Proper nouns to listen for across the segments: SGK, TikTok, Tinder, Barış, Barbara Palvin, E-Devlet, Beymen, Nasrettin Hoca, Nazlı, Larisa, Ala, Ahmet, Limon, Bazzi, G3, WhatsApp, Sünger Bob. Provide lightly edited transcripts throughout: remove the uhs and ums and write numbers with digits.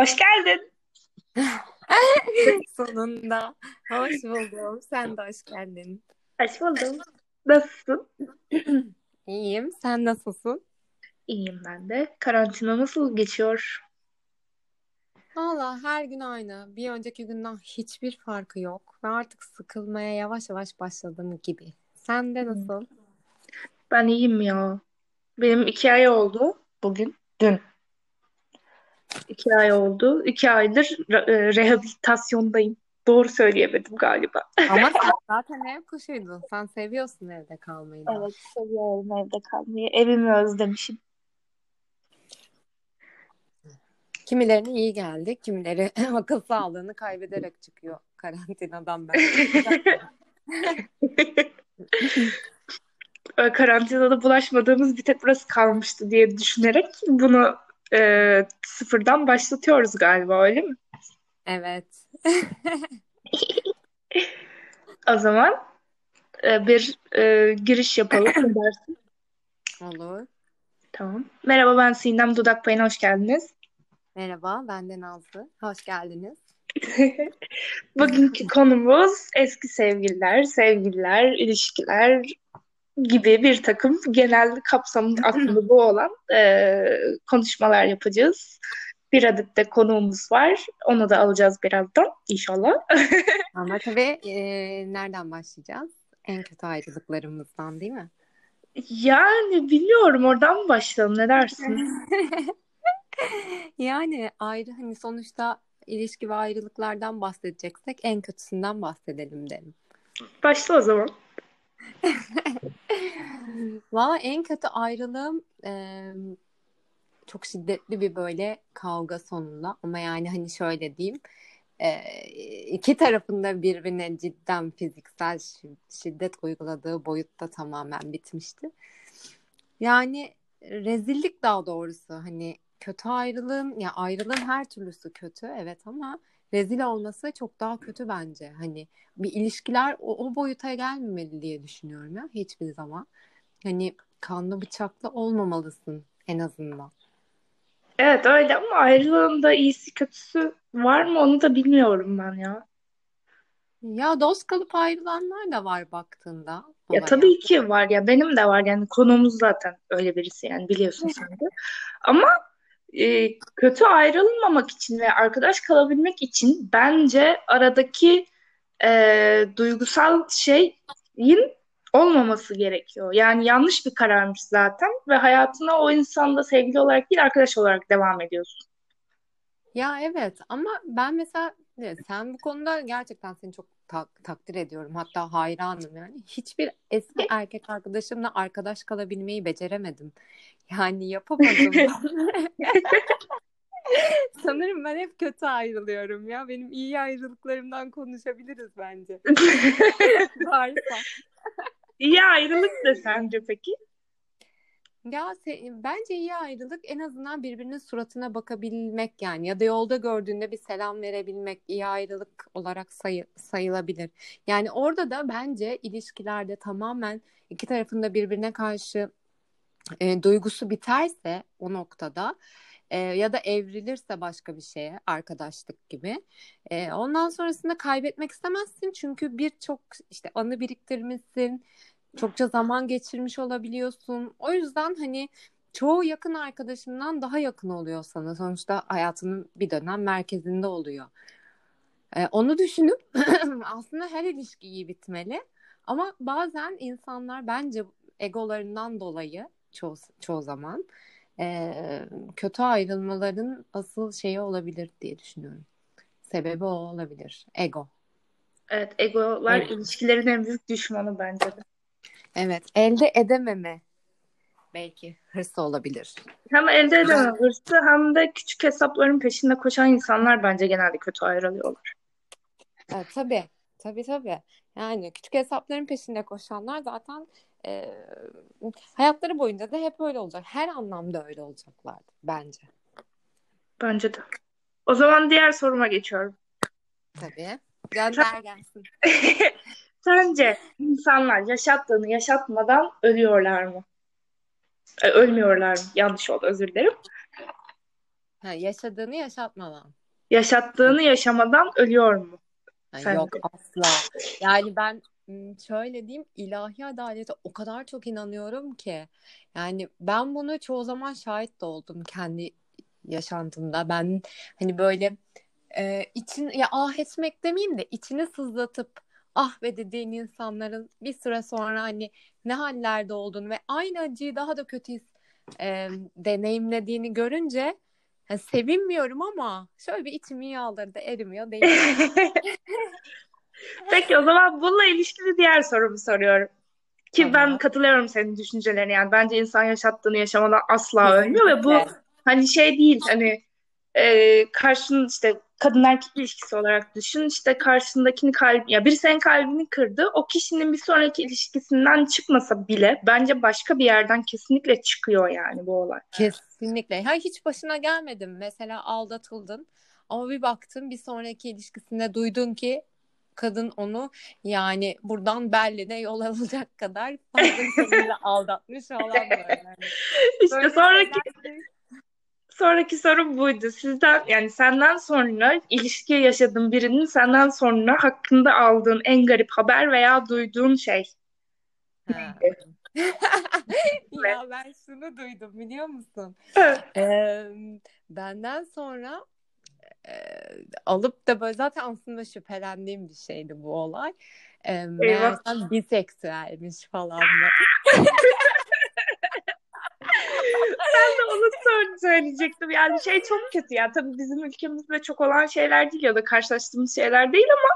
Hoş geldin. Sonunda. Hoş buldum. Sen de hoş geldin. Hoş buldum. Nasılsın? İyiyim. Sen nasılsın? İyiyim ben de. Karantina nasıl geçiyor? Valla her gün aynı. Bir önceki günden hiçbir farkı yok. Ve artık sıkılmaya yavaş yavaş başladım gibi. Sen de nasıl? Ben iyiyim ya. Benim 2 ay oldu bugün. Dün. 2 ay oldu. 2 aydır rehabilitasyondayım. Doğru söyleyemedim galiba. Ama sen zaten ev kuşuydun. Sen seviyorsun evde kalmayı. Evet, seviyorum evde kalmayı. Evimi özlemişim. Kimilerine iyi geldi. Kimileri akıl sağlığını kaybederek çıkıyor karantinadan. Ben karantinada bulaşmadığımız bir tek burası kalmıştı diye düşünerek bunu sıfırdan başlatıyoruz galiba, öyle mi? Evet. O zaman bir giriş yapalım. Olur. Tamam. Merhaba, ben Sinem Dudak Payı'na hoş geldiniz. Merhaba, ben de Nazlı. Hoş geldiniz. Bugünkü konumuz eski sevgililer, sevgililer, ilişkiler gibi bir takım genel kapsamın aklında bu olan konuşmalar yapacağız. Bir adet de konuğumuz var. Onu da alacağız birazdan inşallah. Ama tabii nereden başlayacağız? En kötü ayrılıklarımızdan değil mi? Yani bilmiyorum, oradan mı başlayalım, ne dersiniz? Yani ayrı, hani sonuçta ilişki ve ayrılıklardan bahsedeceksek en kötüsünden bahsedelim derim. Başla o zaman. Valla en kötü ayrılığım çok şiddetli bir böyle kavga sonunda, ama yani hani şöyle diyeyim, iki tarafında birbirine cidden fiziksel şiddet uyguladığı boyutta tamamen bitmişti. Yani rezillik, daha doğrusu hani kötü ayrılığım, ya ayrılığın her türlüsü kötü evet, ama rezil olması çok daha kötü bence. Hani bir ilişkiler o boyuta gelmemeli diye düşünüyorum ya, hiçbir zaman. Hani kanlı bıçaklı olmamalısın en azından. Evet öyle, ama ayrılığın da iyisi kötüsü var mı onu da bilmiyorum ben ya. Ya dost kalıp ayrılanlar da var baktığında. Ya tabii ki var ya, benim de var yani, konuğumuz zaten öyle birisi yani, biliyorsun sen de. Ama kötü ayrılmamak için ve arkadaş kalabilmek için bence aradaki duygusal şeyin olmaması gerekiyor. Yani yanlış bir kararmış zaten ve hayatına o insanla sevgili olarak değil, arkadaş olarak devam ediyorsun. Ya evet, ama ben mesela sen bu konuda gerçekten seni çok takdir ediyorum. Hatta hayranım yani. Hiçbir eski erkek arkadaşımla arkadaş kalabilmeyi beceremedim. Yani yapamadım. Sanırım ben hep kötü ayrılıyorum ya. Benim iyi ayrılıklarımdan konuşabiliriz bence. Varsa. İyi ayrılık da sence peki? Ya bence iyi ayrılık en azından birbirinin suratına bakabilmek yani, ya da yolda gördüğünde bir selam verebilmek iyi ayrılık olarak sayılabilir. Yani orada da bence ilişkilerde tamamen iki tarafında birbirine karşı duygusu biterse o noktada ya da evrilirse başka bir şeye, arkadaşlık gibi. Ondan sonrasında kaybetmek istemezsin çünkü birçok işte anı biriktirmişsin. Çokça zaman geçirmiş olabiliyorsun. O yüzden hani çoğu yakın arkadaşından daha yakın oluyor sana. Sonuçta hayatının bir dönem merkezinde oluyor. Onu düşünüp aslında her ilişki iyi bitmeli. Ama bazen insanlar bence egolarından dolayı çoğu zaman kötü ayrılmaların asıl şeyi olabilir diye düşünüyorum. Sebebi o olabilir. Ego. Evet, egolar ilişkilerin en büyük düşmanı bence de. Evet, elde edememe belki hırsı olabilir. Hem elde edememe hırsı hem de küçük hesapların peşinde koşan insanlar bence genelde kötü ayrılıyorlar. Tabii. Yani küçük hesapların peşinde koşanlar zaten hayatları boyunca da hep öyle olacak. Her anlamda öyle olacaklar bence. Bence de. O zaman diğer soruma geçiyorum. Tabii. Gönder gelsin. Sence insanlar yaşattığını yaşatmadan ölüyorlar mı? Ölmüyorlar mı? Yanlış oldu, özür dilerim. Ha, yaşadığını yaşatmadan. Yaşattığını yaşamadan ölüyor mu? Ha, yok de. Asla. Yani ben şöyle diyeyim, ilahi adalete o kadar çok inanıyorum ki. Yani ben bunu çoğu zaman şahit de oldum kendi yaşantımda. Ben hani böyle için ya ah etmek demeyeyim de içini sızlatıp ah ve dediğin insanların bir süre sonra hani ne hallerde olduğunu ve aynı acıyı daha da kötü deneyimlediğini görünce yani sevinmiyorum ama şöyle bir içim yağları da erimiyor değil. Peki o zaman bununla ilişkili diğer sorumu soruyorum. Ki aha, ben katılıyorum senin düşüncelerine. Yani bence insan yaşattığını yaşamadan asla ölmüyor ve bu hani şey değil hani karşının işte kadın erkek ilişkisi olarak düşün. İşte karşındakini kalbi, ya biri senin kalbini kırdı. O kişinin bir sonraki ilişkisinden çıkmasa bile bence başka bir yerden kesinlikle çıkıyor yani bu olay. Kesinlikle. Ha, hiç başına gelmedi mi? Mesela aldatıldın ama bir baktın bir sonraki ilişkisinde duydun ki kadın onu yani buradan Berlin'e yol alacak kadar fazlasıyla aldatmış falan böyle. Yani. İşte böyle sonraki sorum buydu. Sizden yani senden sonra ilişki yaşadığın birinin senden sonra hakkında aldığın en garip haber veya duyduğun şey. Ha. Ya ben şunu duydum biliyor musun? Evet. Benden sonra alıp da böyle zaten aslında şüphelendiğim bir şeydi bu olay. Meğersem biseksüelmiş falan. Ben de onu söyleyecektim. Yani şey çok kötü ya. Tabii bizim ülkemizde çok olan şeyler değil ya da karşılaştığımız şeyler değil ama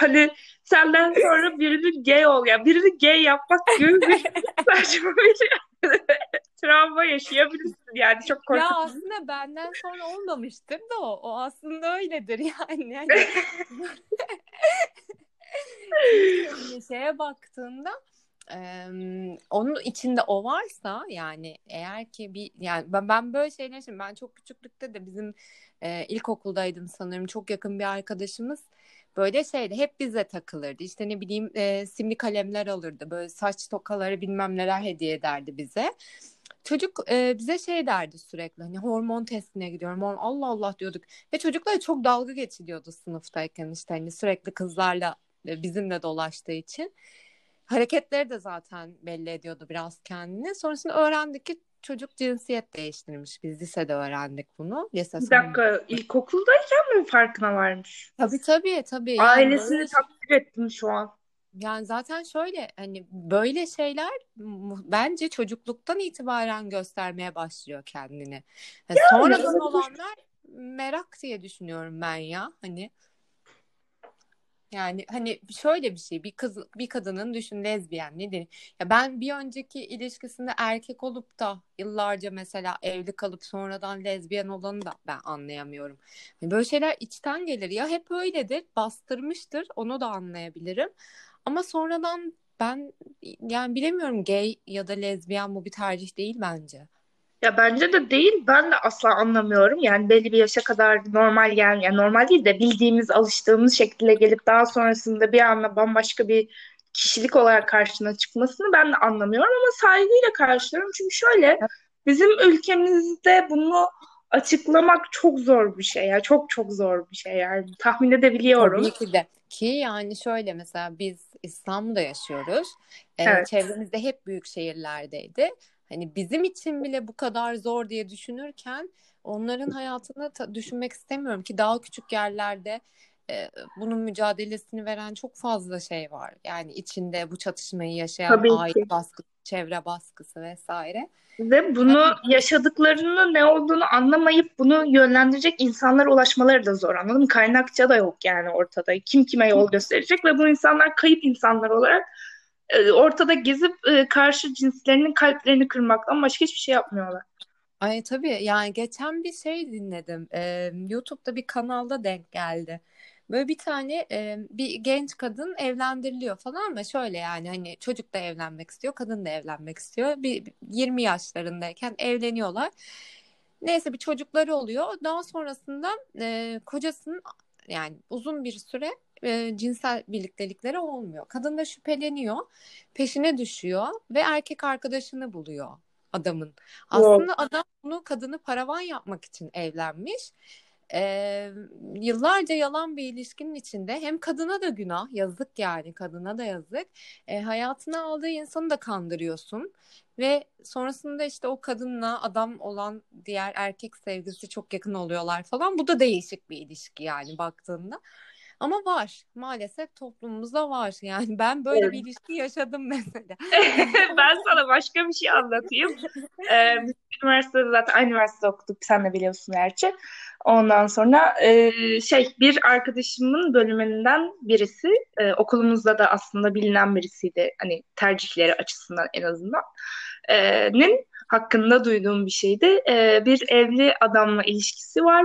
hani senden sonra birini gay ol ya. Birini gay yapmak gibi bir saçma bir travma yaşayabilirsin yani. Çok korkutucu. Ya aslında benden sonra olmamıştır da o aslında öyledir yani. Şeye baktığında onun içinde o varsa yani eğer ki bir yani ben böyle şeyler için ben çok küçüklükte de bizim ilkokuldaydım sanırım çok yakın bir arkadaşımız böyle şeydi hep bize takılırdı işte ne bileyim simli kalemler alırdı böyle saç tokaları bilmem neler hediye ederdi bize çocuk bize şey derdi sürekli hani hormon testine gidiyorum Allah Allah diyorduk ve çocuklara çok dalga geçiliyordu sınıftayken işte hani sürekli kızlarla bizimle dolaştığı için. Hareketleri de zaten belli ediyordu biraz kendini. Sonrasında öğrendik ki çocuk cinsiyet değiştirmiş. Biz lisede öğrendik bunu. Bir dakika, ilkokuldayken mi farkına varmış? Tabii. Ailesini yani, takdir ettim şu an. Yani zaten şöyle hani böyle şeyler bence çocukluktan itibaren göstermeye başlıyor kendini. Yani ya, sonradan olanlar merak diye düşünüyorum ben ya hani. Yani hani şöyle bir şey bir kadının düşün lezbiyen nedir? Ya ben bir önceki ilişkisinde erkek olup da yıllarca mesela evli kalıp sonradan lezbiyen olanı da ben anlayamıyorum. Yani böyle şeyler içten gelir ya hep öyledir bastırmıştır onu da anlayabilirim. Ama sonradan ben yani bilemiyorum gay ya da lezbiyen bu bir tercih değil bence. Ya bence de değil. Ben de asla anlamıyorum. Yani belli bir yaşa kadar normal gelmiyor. Yani normal değil de bildiğimiz, alıştığımız şekilde gelip daha sonrasında bir anda bambaşka bir kişilik olarak karşına çıkmasını ben de anlamıyorum ama saygıyla karşılıyorum. Çünkü şöyle bizim ülkemizde bunu açıklamak çok zor bir şey. Yani çok zor bir şey. Yani tahmin edebiliyorum. Tabii ki de. Ki yani şöyle mesela biz İstanbul'da yaşıyoruz. Evet. Çevremizde hep büyük şehirlerdeydi. Hani bizim için bile bu kadar zor diye düşünürken onların hayatını düşünmek istemiyorum ki daha küçük yerlerde bunun mücadelesini veren çok fazla şey var. Yani içinde bu çatışmayı yaşayan aile baskısı, çevre baskısı vesaire. Ve bunu yaşadıklarının ne olduğunu anlamayıp bunu yönlendirecek insanlara ulaşmaları da zor anladın mı? Kaynakça da yok yani ortada. Kim kime yol gösterecek ve bu insanlar kayıp insanlar olarak ortada gezip karşı cinslerinin kalplerini kırmaktan başka hiçbir şey yapmıyorlar. Ay tabii yani geçen bir şey dinledim. YouTube'da bir kanalda denk geldi. Böyle bir tane bir genç kadın evlendiriliyor falan ve şöyle yani hani çocuk da evlenmek istiyor, kadın da evlenmek istiyor. Bir 20 yaşlarındayken evleniyorlar. Neyse bir çocukları oluyor. Daha sonrasında kocasının yani uzun bir süre cinsel birliktelikleri olmuyor. Kadın da şüpheleniyor, peşine düşüyor ve erkek arkadaşını buluyor. adamın. Aslında adam bunu, kadını paravan yapmak için evlenmiş. Yıllarca yalan bir ilişkinin içinde hem kadına da günah, yazık yani, kadına da yazık. Hayatına aldığı insanı da kandırıyorsun ve sonrasında işte o kadınla adam olan diğer erkek sevgilisi çok yakın oluyorlar falan. Bu da değişik bir ilişki yani baktığında. Ama var. Maalesef toplumumuzda var. Yani ben böyle bir ilişki yaşadım mesela. Ben sana başka bir şey anlatayım. Üniversitede zaten aynı üniversitede okuduk. Sen de biliyorsun gerçi. Ondan sonra bir arkadaşımın bölümünden birisi, okulumuzda da aslında bilinen birisiydi. Hani tercihleri açısından en azından. Hakkında duyduğum bir şeydi. Bir evli adamla ilişkisi var.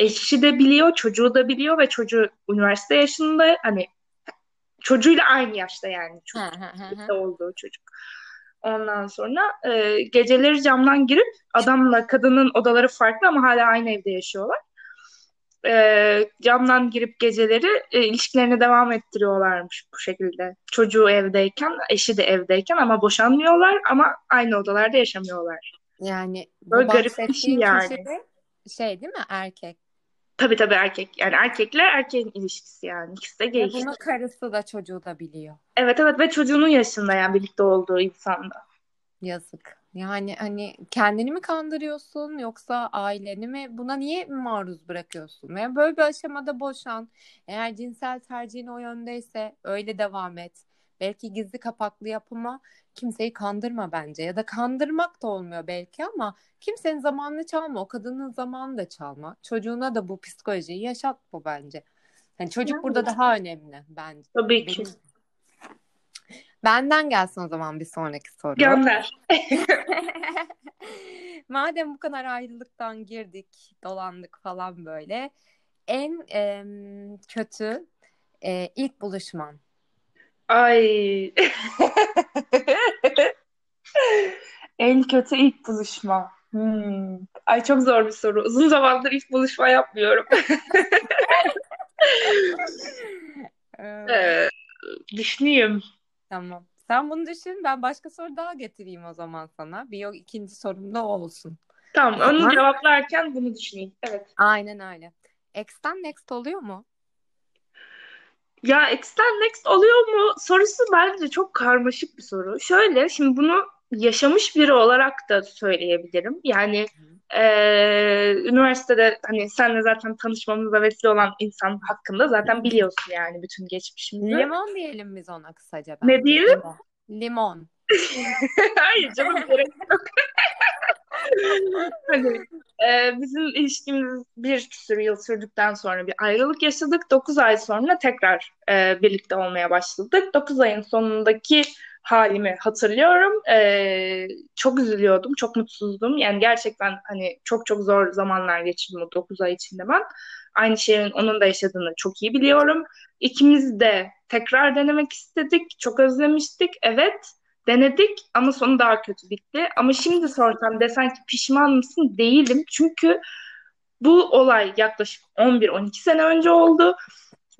Eşi de biliyor, çocuğu da biliyor ve çocuğu üniversite yaşında, hani çocuğuyla aynı yaşta yani, çocuk olduğu çocuk. Ondan sonra geceleri camdan girip, adamla kadının odaları farklı ama hala aynı evde yaşıyorlar. Camdan girip geceleri ilişkilerini devam ettiriyorlarmış bu şekilde. Çocuğu evdeyken, eşi de evdeyken ama boşanmıyorlar, ama aynı odalarda yaşamıyorlar. Yani böyle garip bir şey yani. Şey değil mi? Erkek. Tabii erkek. Yani erkekle erkeğin ilişkisi yani. İkisi de gay. Bunu karısı da çocuğu da biliyor. Evet ve çocuğunun yaşında yani, birlikte olduğu insanda. Yazık. Yani hani kendini mi kandırıyorsun yoksa aileni mi? Buna niye maruz bırakıyorsun? Yani böyle bir aşamada boşan. Eğer cinsel tercihin o yöndeyse öyle devam et. Belki gizli kapaklı yapıma kimseyi kandırma bence. Ya da kandırmak da olmuyor belki, ama kimsenin zamanını çalma. O kadının zamanını da çalma. Çocuğuna da bu psikolojiyi yaşatma bence. Yani çocuk burada daha önemli bence. Tabii ki. Benden gelsin o zaman bir sonraki soru. Gönder. Madem bu kadar ayrılıktan girdik, dolandık falan böyle. En kötü ilk buluşman. Ay. En kötü ilk buluşma. Ay, çok zor bir soru. Uzun zamandır ilk buluşma yapmıyorum. Düşüneyim. Tamam. Sen bunu düşün. Ben başka soru daha getireyim o zaman sana. İkinci sorum da olsun. Tamam. Onu cevaplarken bunu düşüneyim. Evet. Aynen öyle. Ex'ten next oluyor mu? Ya ex'ten next oluyor mu sorusu bence çok karmaşık bir soru. Şöyle, şimdi bunu yaşamış biri olarak da söyleyebilirim. Yani üniversitede hani senle zaten tanışmamıza vesile olan insan hakkında zaten biliyorsun yani bütün geçmişimizi. Limon diyelim biz ona kısaca. Ne diyelim? Limon. Hayır canım, gerek yok. Bizim ilişkimiz bir sürü yıl sürdükten sonra bir ayrılık yaşadık. 9 ay sonra tekrar birlikte olmaya başladık. 9 ayın sonundaki halimi hatırlıyorum. Çok üzülüyordum, çok mutsuzdum. Yani gerçekten hani çok çok zor zamanlar geçirdim o 9 ay içinde ben. Aynı şeyin onun da yaşadığını çok iyi biliyorum. İkimiz de tekrar denemek istedik. Çok özlemiştik. Evet. Denedik ama sonu daha kötü bitti. Ama şimdi sorsam desen ki pişman mısın? Değilim. Çünkü bu olay yaklaşık 11-12 sene önce oldu.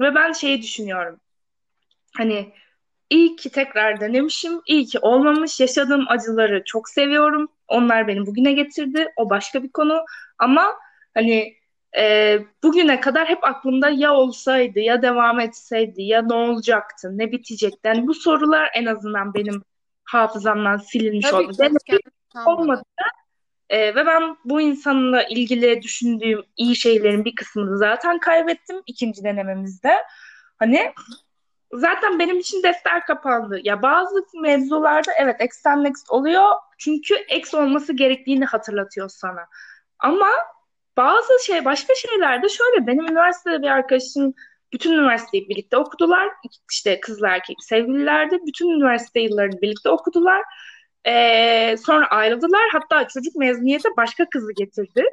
Ve ben şeyi düşünüyorum. Hani iyi ki tekrar denemişim. İyi ki olmamış. Yaşadığım acıları çok seviyorum. Onlar beni bugüne getirdi. O başka bir konu. Ama hani bugüne kadar hep aklımda ya olsaydı, ya devam etseydi, ya ne olacaktı, ne bitecekti. Yani bu sorular en azından benim hafızamdan silinmiş oldu. Olmadı. Ve ben bu insanla ilgili düşündüğüm iyi şeylerin bir kısmını zaten kaybettim ikinci denememizde. Hani zaten benim için defter kapandı. Ya bazı mevzularda evet ex'ten next oluyor. Çünkü ex olması gerektiğini hatırlatıyor sana. Ama başka şeylerde şöyle, benim üniversitede bir arkadaşım bütün üniversiteyi birlikte okudular. İşte kızla erkek sevgililerdi. Bütün üniversite yıllarını birlikte okudular. Sonra ayrıldılar. Hatta çocuk mezuniyete başka kızı getirdi.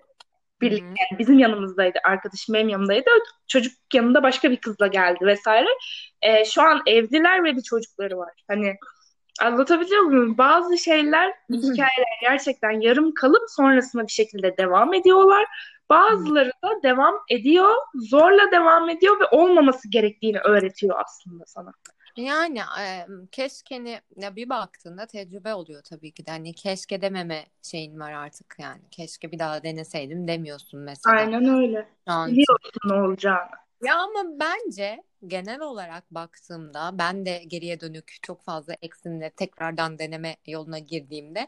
Birlikte yani bizim yanımızdaydı. Arkadaşım benim yanımdaydı. Çocuk yanında başka bir kızla geldi vesaire. Şu an evliler ve bir çocukları var. Hani anlatabiliyor muyum? Bazı şeyler, hikayeler gerçekten yarım kalıp sonrasında bir şekilde devam ediyorlar. Bazıları da devam ediyor, zorla devam ediyor ve olmaması gerektiğini öğretiyor aslında sana. Yani keşkeni ya bir baktığında tecrübe oluyor tabii ki de. Hani keşke dememe şeyin var artık yani. Keşke bir daha deneseydim demiyorsun mesela. Aynen öyle. Biliyorsun ne olacağını. Ya ama bence genel olarak baktığımda ben de geriye dönük çok fazla eksimle tekrardan deneme yoluna girdiğimde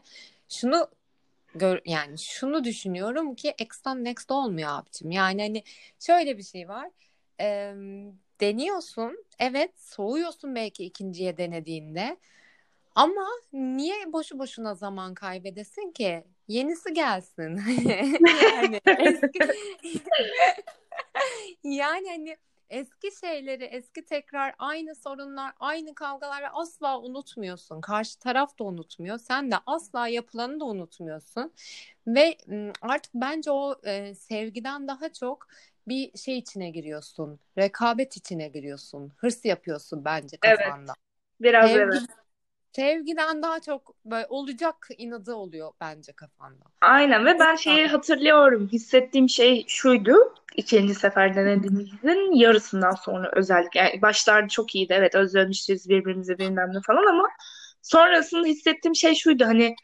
şunu düşünüyorum ki eksten next olmuyor abicim. Yani hani şöyle bir şey var. Deniyorsun, evet soğuyorsun belki ikinciye denediğinde ama niye boşu boşuna zaman kaybedesin ki? Yenisi gelsin. Yani eski yani hani eski şeyleri, eski tekrar aynı sorunlar, aynı kavgaları asla unutmuyorsun. Karşı taraf da unutmuyor. Sen de asla yapılanı da unutmuyorsun. Ve artık bence o sevgiden daha çok bir şey içine giriyorsun. Rekabet içine giriyorsun. Hırs yapıyorsun bence kafanda. Evet. Biraz evet. Sevgiden daha çok böyle olacak inadı oluyor bence kafanda. Aynen ve ben şeyi hatırlıyorum. Hissettiğim şey şuydu. İkinci sefer denediğimizin yarısından sonra özellikle. Yani başlarda çok iyiydi. Evet özlemişiz birbirimizi bilmem ne falan ama sonrasında hissettiğim şey şuydu. Hani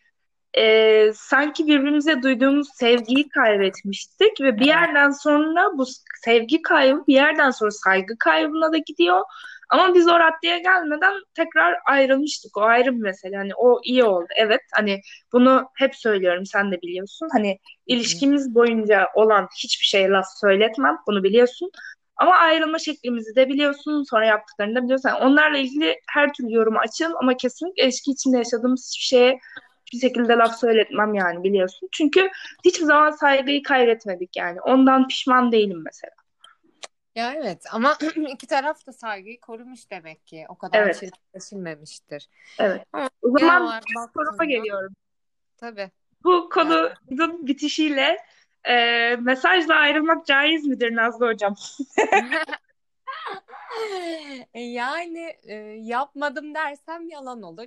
sanki birbirimize duyduğumuz sevgiyi kaybetmiştik ve bir yerden sonra bu sevgi kaybı bir yerden sonra saygı kaybına da gidiyor. Ama biz o raddeye gelmeden tekrar ayrılmıştık. O ayrı bir mesele. Hani o iyi oldu. Evet hani bunu hep söylüyorum. Sen de biliyorsun. Hani ilişkimiz boyunca olan hiçbir şeye laf söyletmem. Bunu biliyorsun. Ama ayrılma şeklimizi de biliyorsun. Sonra yaptıklarını da biliyorsun. Yani onlarla ilgili her türlü yorum açığım. Ama kesinlikle ilişki içinde yaşadığımız hiçbir şeye bir şekilde laf söyletmem yani biliyorsun. Çünkü hiçbir zaman saygıyı kaybetmedik yani. Ondan pişman değilim mesela. Ya evet ama iki taraf da saygıyı korumuş demek ki. O kadar evet. Çirkinleşilmemiştir. Evet. O zaman bu tarafa geliyorum. Tabii. Bu konunun bitişiyle mesajla ayrılmak caiz midir Nazlı hocam? Yani yapmadım dersem yalan olur.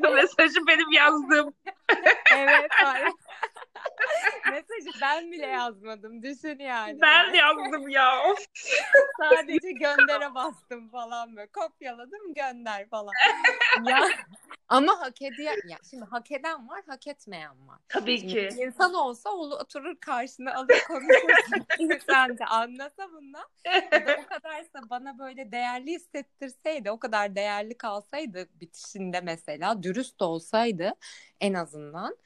Mesajı benim yazdım. Evet. Hayır. Mesajı ben bile yazmadım. Düşün yani. Ben yazdım ya. Sadece göndere bastım falan böyle. Kopyaladım gönder falan. Ya, ama şimdi hak eden var, hak etmeyen var. Tabii şimdi ki. İnsan olsa oturur karşına alır konuşursun. Sen de anlasa bundan. O kadarsa bana böyle değerli hissettirseydi, o kadar değerli kalsaydı bitişinde mesela, dürüst olsaydı en azından.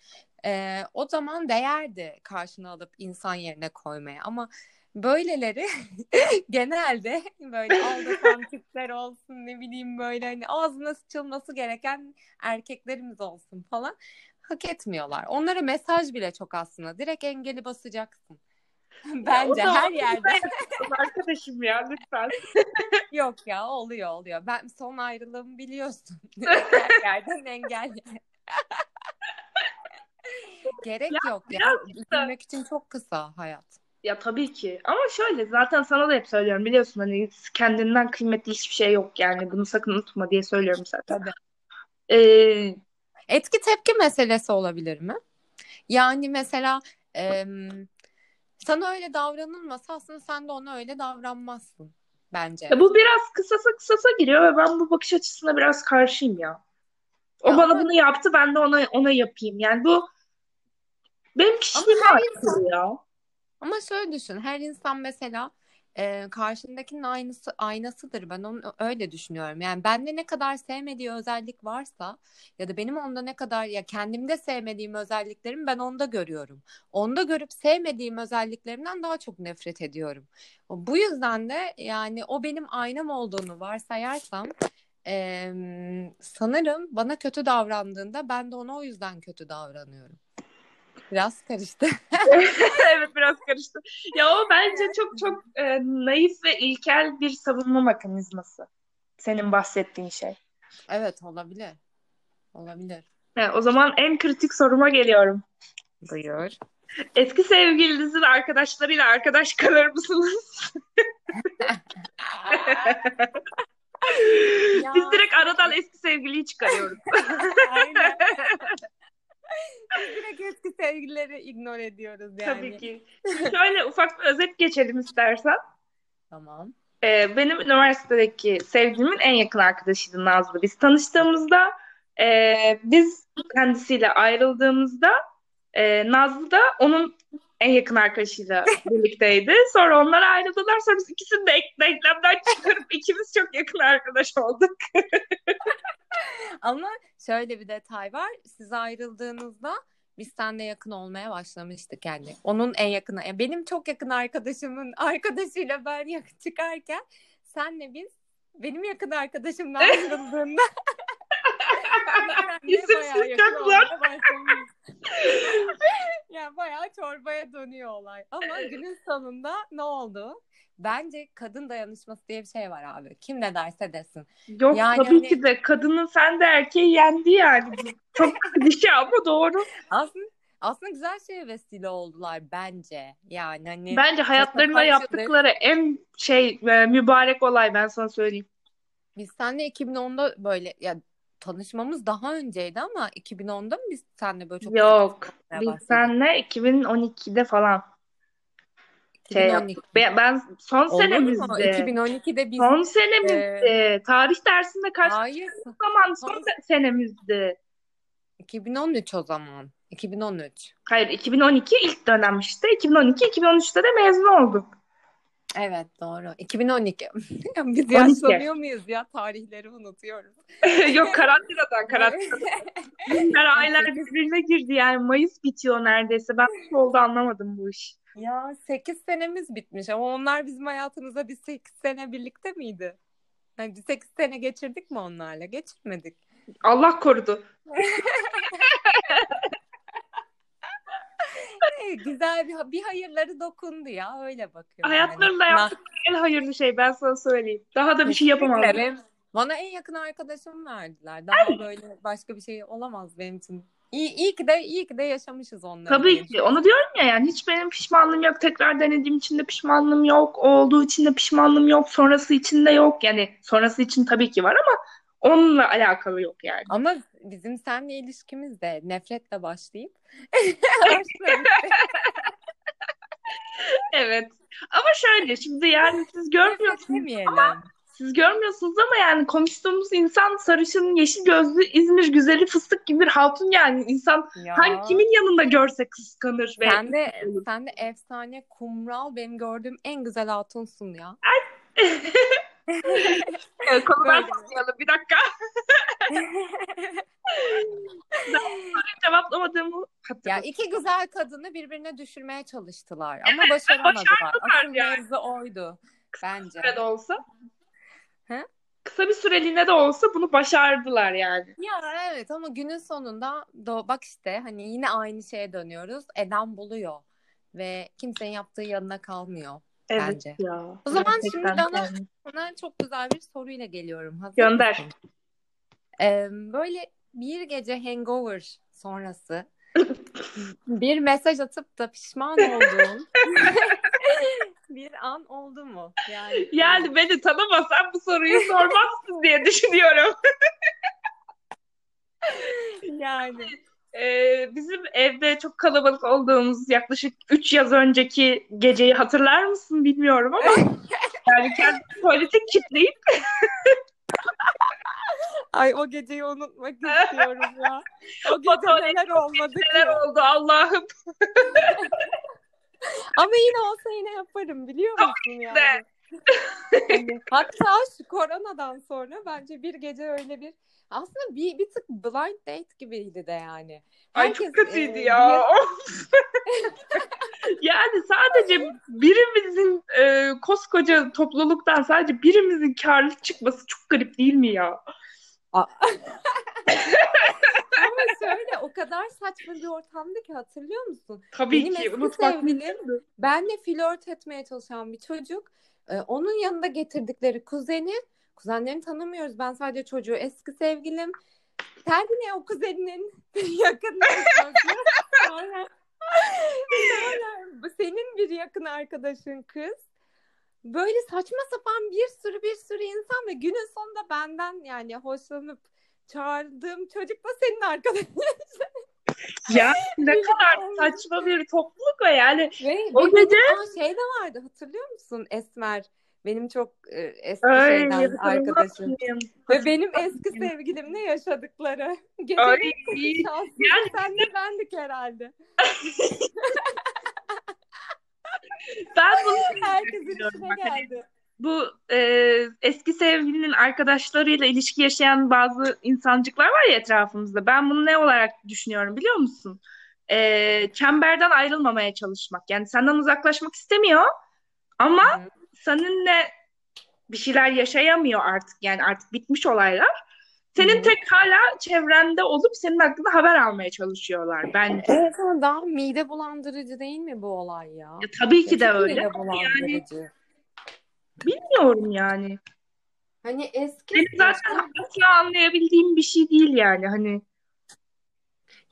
O zaman değerdi karşına alıp insan yerine koymaya ama böyleleri genelde böyle aldatan tipler olsun ne bileyim böyle hani ağzına sıçılması gereken erkeklerimiz olsun falan hak etmiyorlar. Onlara mesaj bile çok aslında direkt engeli basacaksın. Bence her yerde. Arkadaşım ya lütfen. Yok ya oluyor. Ben son ayrılığımı biliyorsun. Her yerden engel. Gerek ya, yok ya. Üzülmek için çok kısa hayat. Ya tabii ki. Ama şöyle zaten sana da hep söylüyorum biliyorsun hani kendinden kıymetli hiçbir şey yok yani. Bunu sakın unutma diye söylüyorum zaten. Tabii. Etki tepki meselesi olabilir mi? Yani mesela sana öyle davranılmasa aslında sen de ona öyle davranmazsın bence. Ya bu biraz kısasa giriyor ve ben bu bakış açısına biraz karşıyım ya. O ya, bana bunu yaptı ben de ona yapayım. Yani bu benim kişiliğime aykırı ya. Ama şöyle düşün. Her insan mesela karşındakinin aynasıdır. Ben onu öyle düşünüyorum. Yani bende ne kadar sevmediği özellik varsa ya da benim onda ne kadar ya kendimde sevmediğim özelliklerimi ben onda görüyorum. Onda görüp sevmediğim özelliklerimden daha çok nefret ediyorum. Bu yüzden de yani o benim aynam olduğunu varsayarsam sanırım bana kötü davrandığında ben de ona o yüzden kötü davranıyorum. Biraz karıştı. Evet biraz karıştı. Ya o bence çok naif ve ilkel bir savunma mekanizması. Senin bahsettiğin şey. Evet olabilir. He, o zaman en kritik soruma geliyorum. Buyur. Eski sevgilinizin arkadaşlarıyla arkadaş kalır mısınız? Ya. Biz direkt aradan eski sevgiliyi çıkarıyoruz. Aynen. Direkt eski sevgilileri ignore ediyoruz yani. Tabii ki. Şöyle ufak bir özet geçelim istersen. Tamam. benim üniversitedeki sevgilimin en yakın arkadaşıydı Nazlı. Biz tanıştığımızda, biz kendisiyle ayrıldığımızda Nazlı da onun en yakın arkadaşıyla birlikteydi. Sonra onlar ayrıldılar. Sonra biz ikisini de denklemden çıkarıp ikimiz çok yakın arkadaş olduk. Ama şöyle bir detay var. Siz ayrıldığınızda biz seninle yakın olmaya başlamıştık yani. Onun en yakını, yani benim çok yakın arkadaşımın arkadaşıyla ben yakın çıkarken senle biz benim yakın arkadaşımla ayrıldığında isimsiz çaklar. Yani bayağı çorbaya dönüyor olay. Ama günün sonunda ne oldu? Bence kadın dayanışması diye bir şey var abi. Kim ne derse desin. Yok yani tabii hani... ki de kadının sen de erkeği yendi yani. Çok klişe ama doğru. Aslında güzel şeye vesile oldular bence. Yani hani bence hayatlarında yaptıkları en mübarek olay, ben sana söyleyeyim. Biz seninle 2010'da böyle ya tanışmamız daha önceydi ama 2010'da mı biz seninle böyle çok... Yok. Biz seninle 2012'de falan. 2012. Ben son olur senemizde. Mu? 2012'de biz... Son senemizdi. Tarih dersinde karşılaştığımız zaman son senemizdi. 2013 o zaman. 2013. Hayır, 2012 ilk dönem işte. 2012-2013'te de mezun olduk. Evet doğru. 2012. Biz yaşlanıyor muyuz ya? Tarihleri unutuyoruz. Yok, karantinadan. Her aylar birbirine girdi yani. Mayıs bitiyor neredeyse. Ben hiç oldu anlamadım bu iş. Ya 8 senemiz bitmiş ama onlar bizim hayatımıza bir 8 sene birlikte miydi? Yani bir 8 sene geçirdik mi onlarla? Geçirmedik. Allah korudu. Güzel bir hayırları dokundu ya, öyle bakıyorum. Hayatlarında yani yaptık en hayırlı şey, ben sana söyleyeyim. Daha da bir şey yapamadım. Bana en yakın arkadaşımı verdiler. Daha böyle başka bir şey olamaz benim için. İyi ki de yaşamışız onları. Tabii ki. Onu diyorum ya, yani hiç benim pişmanlığım yok. Tekrar denediğim için de pişmanlığım yok. Olduğu için de pişmanlığım yok. Sonrası için de yok. Yani sonrası için tabii ki var ama onunla alakalı yok yani. Ama bizim seninle ilişkimiz de nefretle başlayıp evet. Ama şöyle şimdi yani siz görmüyorsunuz ama yani konuştuğumuz insan sarışın, yeşil gözlü, İzmir güzeli, fıstık gibi bir hatun yani. İnsan ya, hangi kimin yanında görse kıskanır. Sen de efsane, kumral, benim gördüğüm en güzel hatunsun ya. Konudan başlayalım bir dakika. Cevaplamadığımı hatırladım. Ya iki güzel kadını birbirine düşürmeye çalıştılar ama başaramadılar. Asıl mevzu oydu. Bence. Kısa bir sürede olsa. He? Kısa bir süreliğine de olsa bunu başardılar yani. Ya evet ama günün sonunda bak işte hani yine aynı şeye dönüyoruz. Eden buluyor ve kimsenin yaptığı yanına kalmıyor. Evet bence. Ya. O zaman gerçekten şimdi sana çok güzel bir soruyla geliyorum. Hazır gönder. Böyle bir gece hangover sonrası bir mesaj atıp da pişman olduğun bir an oldu mu? Yani beni tanımasan bu soruyu sormazsın diye düşünüyorum. Yani bizim evde çok kalabalık olduğumuz yaklaşık 3 yaz önceki geceyi hatırlar mısın bilmiyorum ama yani kendimi tuvalete kilitleyip ay o geceyi unutmak istiyorum ya. O gece neler oldu Allah'ım. Ama yine olsa yine yaparım, biliyor musun yani? Hatta şu koronadan sonra bence bir gece öyle bir aslında bir tık blind date gibiydi de yani. Herkes, ay çok kötüydü ya. Yani sadece birimizin koskoca topluluktan sadece birimizin karlı çıkması çok garip değil mi ya? Ama şöyle o kadar saçma bir ortamdı ki, hatırlıyor musun? Tabii benim ki unutmak mümkün. Benle flört etmeye çalışan bir çocuk, onun yanında getirdikleri kuzenlerini tanımıyoruz. Ben sadece çocuğu eski sevgilim. Terbiye o kuzeninin yakın arkadaşı. Sonra senin bir yakın arkadaşın kız. Böyle saçma sapan bir sürü insan ve günün sonunda benden yani hoşlanıp çağırdığım çocuk da senin arkadaşın. Ya ne kadar saçma bir topluluk o yani. Ve o gece şey de vardı, hatırlıyor musun? Esmer Benim çok eski şeyden arkadaşım. Ve benim eski sevgilimle yaşadıkları. Gece yani sen de bendik herhalde. Ben bunu herkesin içine geldi. Bu eski sevgilinin arkadaşlarıyla ilişki yaşayan bazı insancıklar var ya etrafımızda. Ben bunu ne olarak düşünüyorum biliyor musun? Çemberden ayrılmamaya çalışmak. Yani senden uzaklaşmak istemiyor ama seninle bir şeyler yaşayamıyor artık. Yani artık bitmiş olaylar. Senin tek hala çevrende olup senin hakkında haber almaya çalışıyorlar bence. Evet ama daha mide bulandırıcı değil mi bu olay ya? Ya tabii ki de öyle. Mide bulandırıcı. Yani, bilmiyorum yani. Hani eski... Benim zaten asla anlayabildiğim bir şey değil yani hani.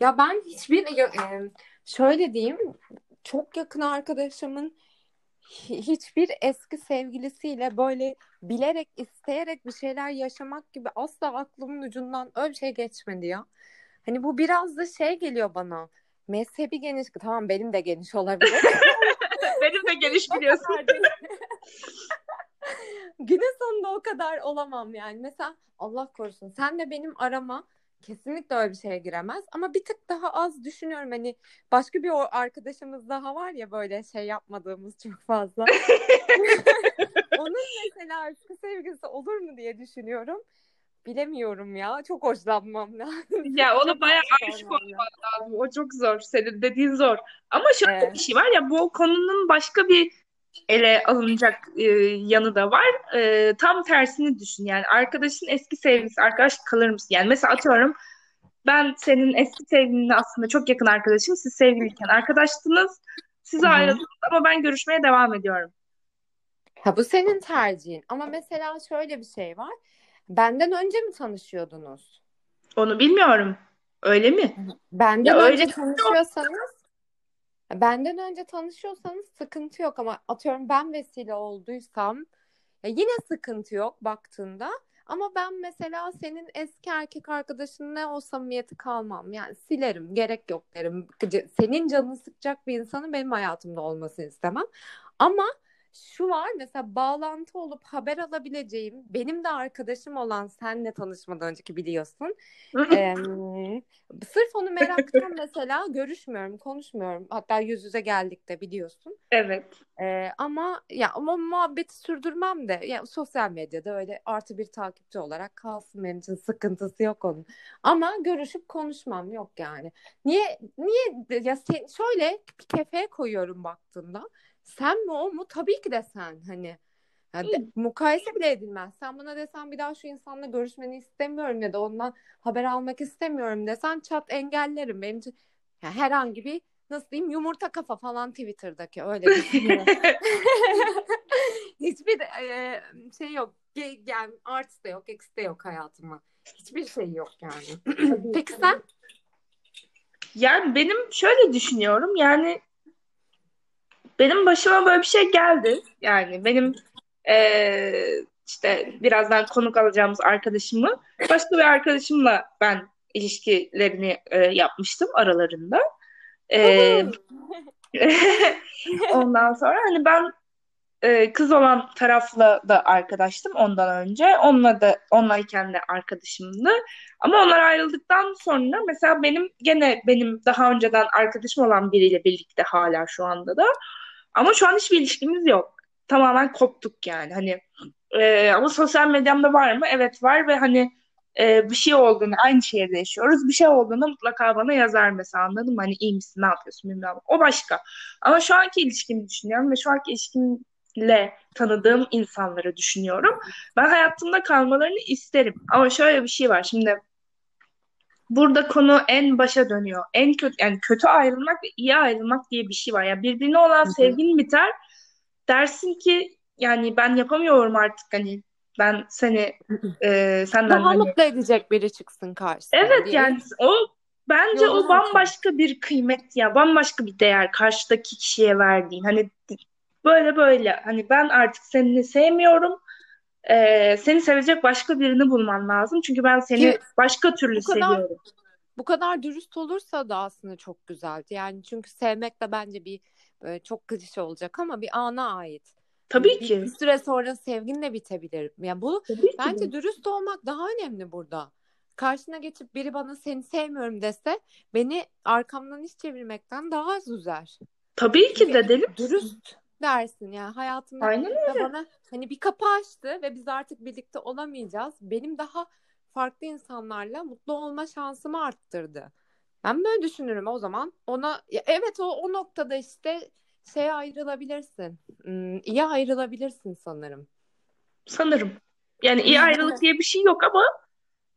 Ya ben hiçbir... Şöyle diyeyim. Çok yakın arkadaşımın hiçbir eski sevgilisiyle böyle bilerek, isteyerek bir şeyler yaşamak gibi asla aklımın ucundan öyle bir şey geçmedi ya. Hani bu biraz da şey geliyor bana. Mezhebi geniş. Tamam benim de geniş olabilir. Benim de geniş biliyorsun. Günün sonunda o kadar olamam yani. Mesela Allah korusun senle benim arama kesinlikle öyle bir şeye giremez. Ama bir tık daha az düşünüyorum. Hani başka bir arkadaşımız daha var ya böyle şey yapmadığımız çok fazla. Onun mesela eski sevgilisi olur mu diye düşünüyorum. Bilemiyorum ya. Çok hoşlanmam lazım. Ya ona bayağı aşık olman lazım. O çok zor. Senin dediğin zor. Ama şöyle bir şey var ya bu konunun başka bir ele alınacak yanı da var. Tam tersini düşün. Yani arkadaşın eski sevgilisi arkadaş kalır mısın? Yani mesela atıyorum ben senin eski sevgilinle aslında çok yakın arkadaşım. Siz sevgiliyken arkadaştınız. Siz ayrıldınız ama ben görüşmeye devam ediyorum. Ha bu senin tercihin. Ama mesela şöyle bir şey var. Benden önce mi tanışıyordunuz? Onu bilmiyorum. Öyle mi? Benden ya önce tanışıyorsanız sıkıntı yok ama atıyorum ben vesile olduysam yine sıkıntı yok baktığında ama ben mesela senin eski erkek arkadaşınla o samimiyeti kalmam. Yani silerim, gerek yok derim. Senin canını sıkacak bir insanın benim hayatımda olmasını istemem. Ama şu var mesela bağlantı olup haber alabileceğim benim de arkadaşım olan senle tanışmadan önceki biliyorsun sırf onu meraktan mesela görüşmüyorum konuşmuyorum hatta yüz yüze geldik de biliyorsun ama ya ama muhabbeti sürdürmem de yani sosyal medyada öyle artı bir takipçi olarak kalsın benim için sıkıntısı yok onun ama görüşüp konuşmam yok yani niye ya şöyle bir kefeye koyuyorum baktığında. Sen mi o mu? Tabii ki de sen. Hani mukayese bile edilmez. Sen bana desen bir daha şu insanla görüşmeni istemiyorum ya da ondan haber almak istemiyorum desen çat engellerim. Benim için yani herhangi bir nasıl diyeyim yumurta kafa falan Twitter'daki öyle bir şey. Hiçbir şey yok. Yani artısı da yok, eksi de yok hayatıma. Hiçbir şey yok yani. Peki sen? Yani benim şöyle düşünüyorum yani benim başıma böyle bir şey geldi. Yani benim işte birazdan konuk alacağımız arkadaşımı başka bir arkadaşımla ben ilişkilerini yapmıştım aralarında. Ondan sonra hani ben kız olan tarafla da arkadaştım ondan önce. Onunlayken de arkadaşımdı. Ama onlar ayrıldıktan sonra mesela benim daha önceden arkadaşım olan biriyle birlikte hala şu anda da. Ama şu an hiçbir ilişkimiz yok. Tamamen koptuk yani. Hani ama sosyal medyamda var mı? Evet var ve hani bir şey olduğunu aynı şehirde yaşıyoruz. Bir şey olduğunda mutlaka bana yazar mesela anladın mı? Hani iyi misin? Ne yapıyorsun? Bilmiyorum. O başka. Ama şu anki ilişkimi düşünüyorum ve şu anki ilişkimle tanıdığım insanları düşünüyorum. Ben hayatımda kalmalarını isterim. Ama şöyle bir şey var. Şimdi burada konu en başa dönüyor. En kötü yani kötü ayrılmak ve iyi ayrılmak diye bir şey var. Yani birbirine olan sevgin biter. Dersin ki yani ben yapamıyorum artık hani ben seni senden daha mutlu edecek biri çıksın karşısına. Evet diye. Yani o bence o bambaşka bir kıymet ya bambaşka bir değer karşıdaki kişiye verdiğin. Hani böyle hani ben artık seni sevmiyorum. Seni sevecek başka birini bulman lazım. Çünkü ben seni başka türlü seviyorum. Bu kadar dürüst olursa da aslında çok güzeldi. Yani çünkü sevmek de bence bir çok klişe olacak ama bir ana ait. Tabii ki. Bir süre sonra sevgin de bitebilir. Yani bu bence dürüst olmak daha önemli burada. Karşına geçip biri bana seni sevmiyorum dese beni arkamdan iş çevirmekten daha az üzer. Tabii ki de deli misin? Dürüst dersin yani hayatımda. Aynen öyle. Bana hani bir kapı açtı ve biz artık birlikte olamayacağız. Benim daha farklı insanlarla mutlu olma şansımı arttırdı. Ben böyle düşünürüm o zaman. Ona evet o noktada işte şeye ayrılabilirsin. İyi ayrılabilirsin sanırım. Sanırım. Yani iyi ayrılık diye bir şey yok ama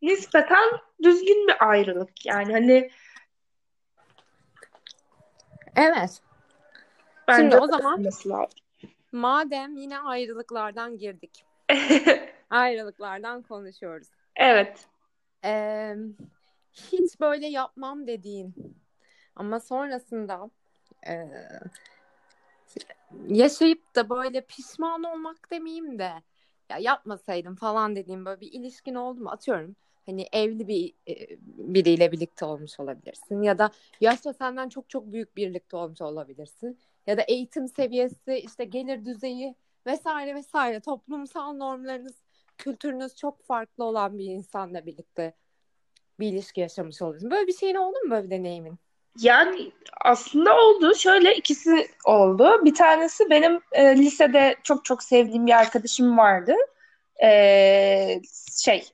nispeten düzgün bir ayrılık. Yani hani evet. Ben şimdi o zaman madem yine ayrılıklardan girdik. Ayrılıklardan konuşuyoruz. Evet. Hiç böyle yapmam dediğin ama sonrasında yaşayıp da böyle pişman olmak demeyeyim de ya yapmasaydım falan dediğim böyle bir ilişkin oldu mu? Atıyorum hani evli biriyle birlikte olmuş olabilirsin ya da yaşta senden çok çok büyük birlikte olmuş olabilirsin ya da eğitim seviyesi işte gelir düzeyi vesaire vesaire toplumsal normlarınız kültürünüz çok farklı olan bir insanla birlikte bir ilişki yaşamış oluyorsun. Böyle bir şeyin oldu mu böyle bir deneyimin? Yani aslında oldu. Şöyle ikisi oldu. Bir tanesi benim lisede çok çok sevdiğim bir arkadaşım vardı.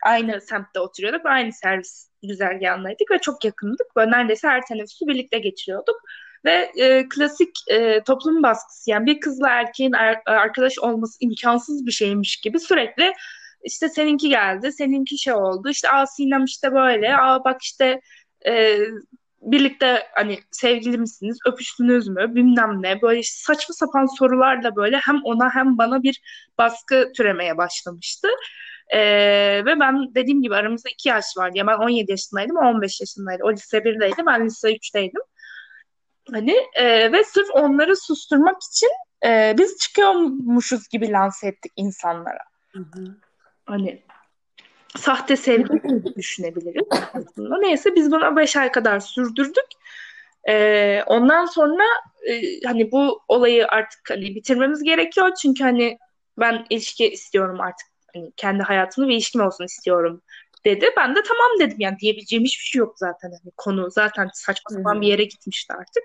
Aynı semtte oturuyorduk. Aynı servis güzergahındaydık ve çok yakındık. Böyle neredeyse her teneffüsü birlikte geçiriyorduk. Ve klasik toplum baskısı yani bir kızla erkeğin arkadaş olması imkansız bir şeymiş gibi sürekli işte seninki geldi, seninki şey oldu, işte Sinem işte böyle, bak işte birlikte hani sevgili misiniz, öpüştünüz mü, bilmem ne, böyle saçma sapan sorularla böyle hem ona hem bana bir baskı türemeye başlamıştı. Ve ben dediğim gibi aramızda 2 yaş vardı. Ya ben 17 yaşındaydım, o 15 yaşındaydı. O lise 1'deydi, ben lise 3'teydim. Hani ve sırf onları susturmak için biz çıkıyormuşuz gibi lanse ettik insanlara. Hı hı. Hani sahte sevgi gibi düşünebiliriz aslında. Neyse biz bunu 5 ay kadar sürdürdük. Ondan sonra hani bu olayı artık hani bitirmemiz gerekiyor. Çünkü hani ben ilişki istiyorum artık. Hani kendi hayatımda bir ilişkim olsun istiyorum dedi. Ben de tamam dedim. Yani diyebileceğim hiçbir şey yok zaten. Hani konu zaten saçma sapan bir yere gitmişti artık.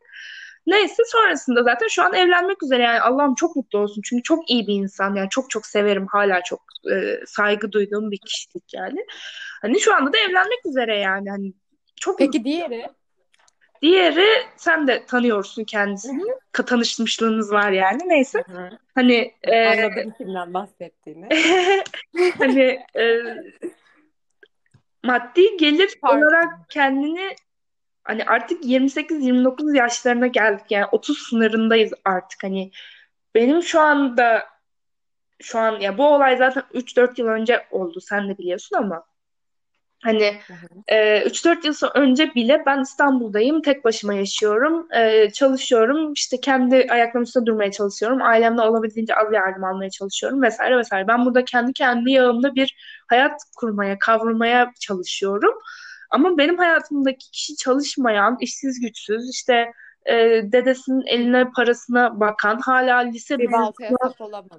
Neyse sonrasında zaten şu an evlenmek üzere yani Allah'ım çok mutlu olsun çünkü çok iyi bir insan yani çok çok severim hala çok saygı duyduğum bir kişilik yani. Hani şu anda da evlenmek üzere yani. Hani çok peki mutlu. Diğeri sen de tanıyorsun kendisini. Hı-hı. Tanışmışlığınız var yani neyse. Hı-hı. Hani anladım kimden bahsettiğini. Hani maddi gelir olarak kendini hani artık 28-29 yaşlarına geldik yani 30 sınırındayız artık hani benim şu an ya bu olay zaten 3-4 yıl önce oldu sen de biliyorsun ama hani 3-4 yıl önce bile ben İstanbul'dayım tek başıma yaşıyorum çalışıyorum işte kendi ayaklarımın üstünde durmaya çalışıyorum ailemden olabildiğince az yardım almaya çalışıyorum vesaire vesaire ben burada kendi yağımda bir hayat kurmaya kavrulmaya çalışıyorum. Ama benim hayatımdaki kişi çalışmayan, işsiz güçsüz, işte dedesinin eline parasına bakan, hala lise mezunu,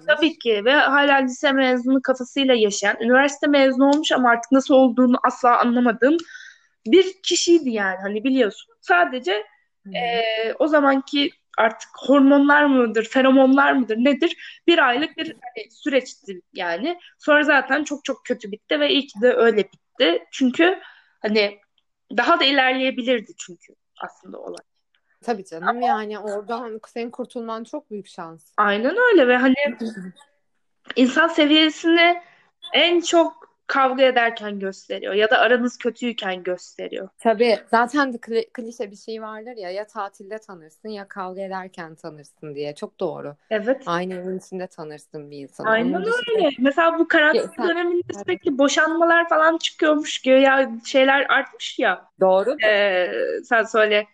tabii ki ve hala lise mezunu kafasıyla yaşayan, üniversite mezunu olmuş ama artık nasıl olduğunu asla anlamadığım bir kişiydi yani hani biliyorsun. Sadece o zamanki artık hormonlar mıdır, feromonlar mıdır nedir? Bir aylık bir hani, süreçti yani. Sonra zaten çok çok kötü bitti ve iyi ki de öyle bitti. Çünkü hani daha da ilerleyebilirdi çünkü aslında olay. Tabii canım ama yani oradan senin kurtulman çok büyük şans. Aynen öyle ve hani insan seviyesini en çok kavga ederken gösteriyor ya da aranız kötüyken gösteriyor. Tabii zaten de klişe bir şey vardır ya tatilde tanırsın ya kavga ederken tanırsın diye çok doğru. Evet. Aynı evin içinde tanırsın bir insanı. Aynen onun öyle. Mesela bu karantina döneminde sürekli boşanmalar falan çıkıyormuş ki ya şeyler artmış ya. Doğru. Sen söyle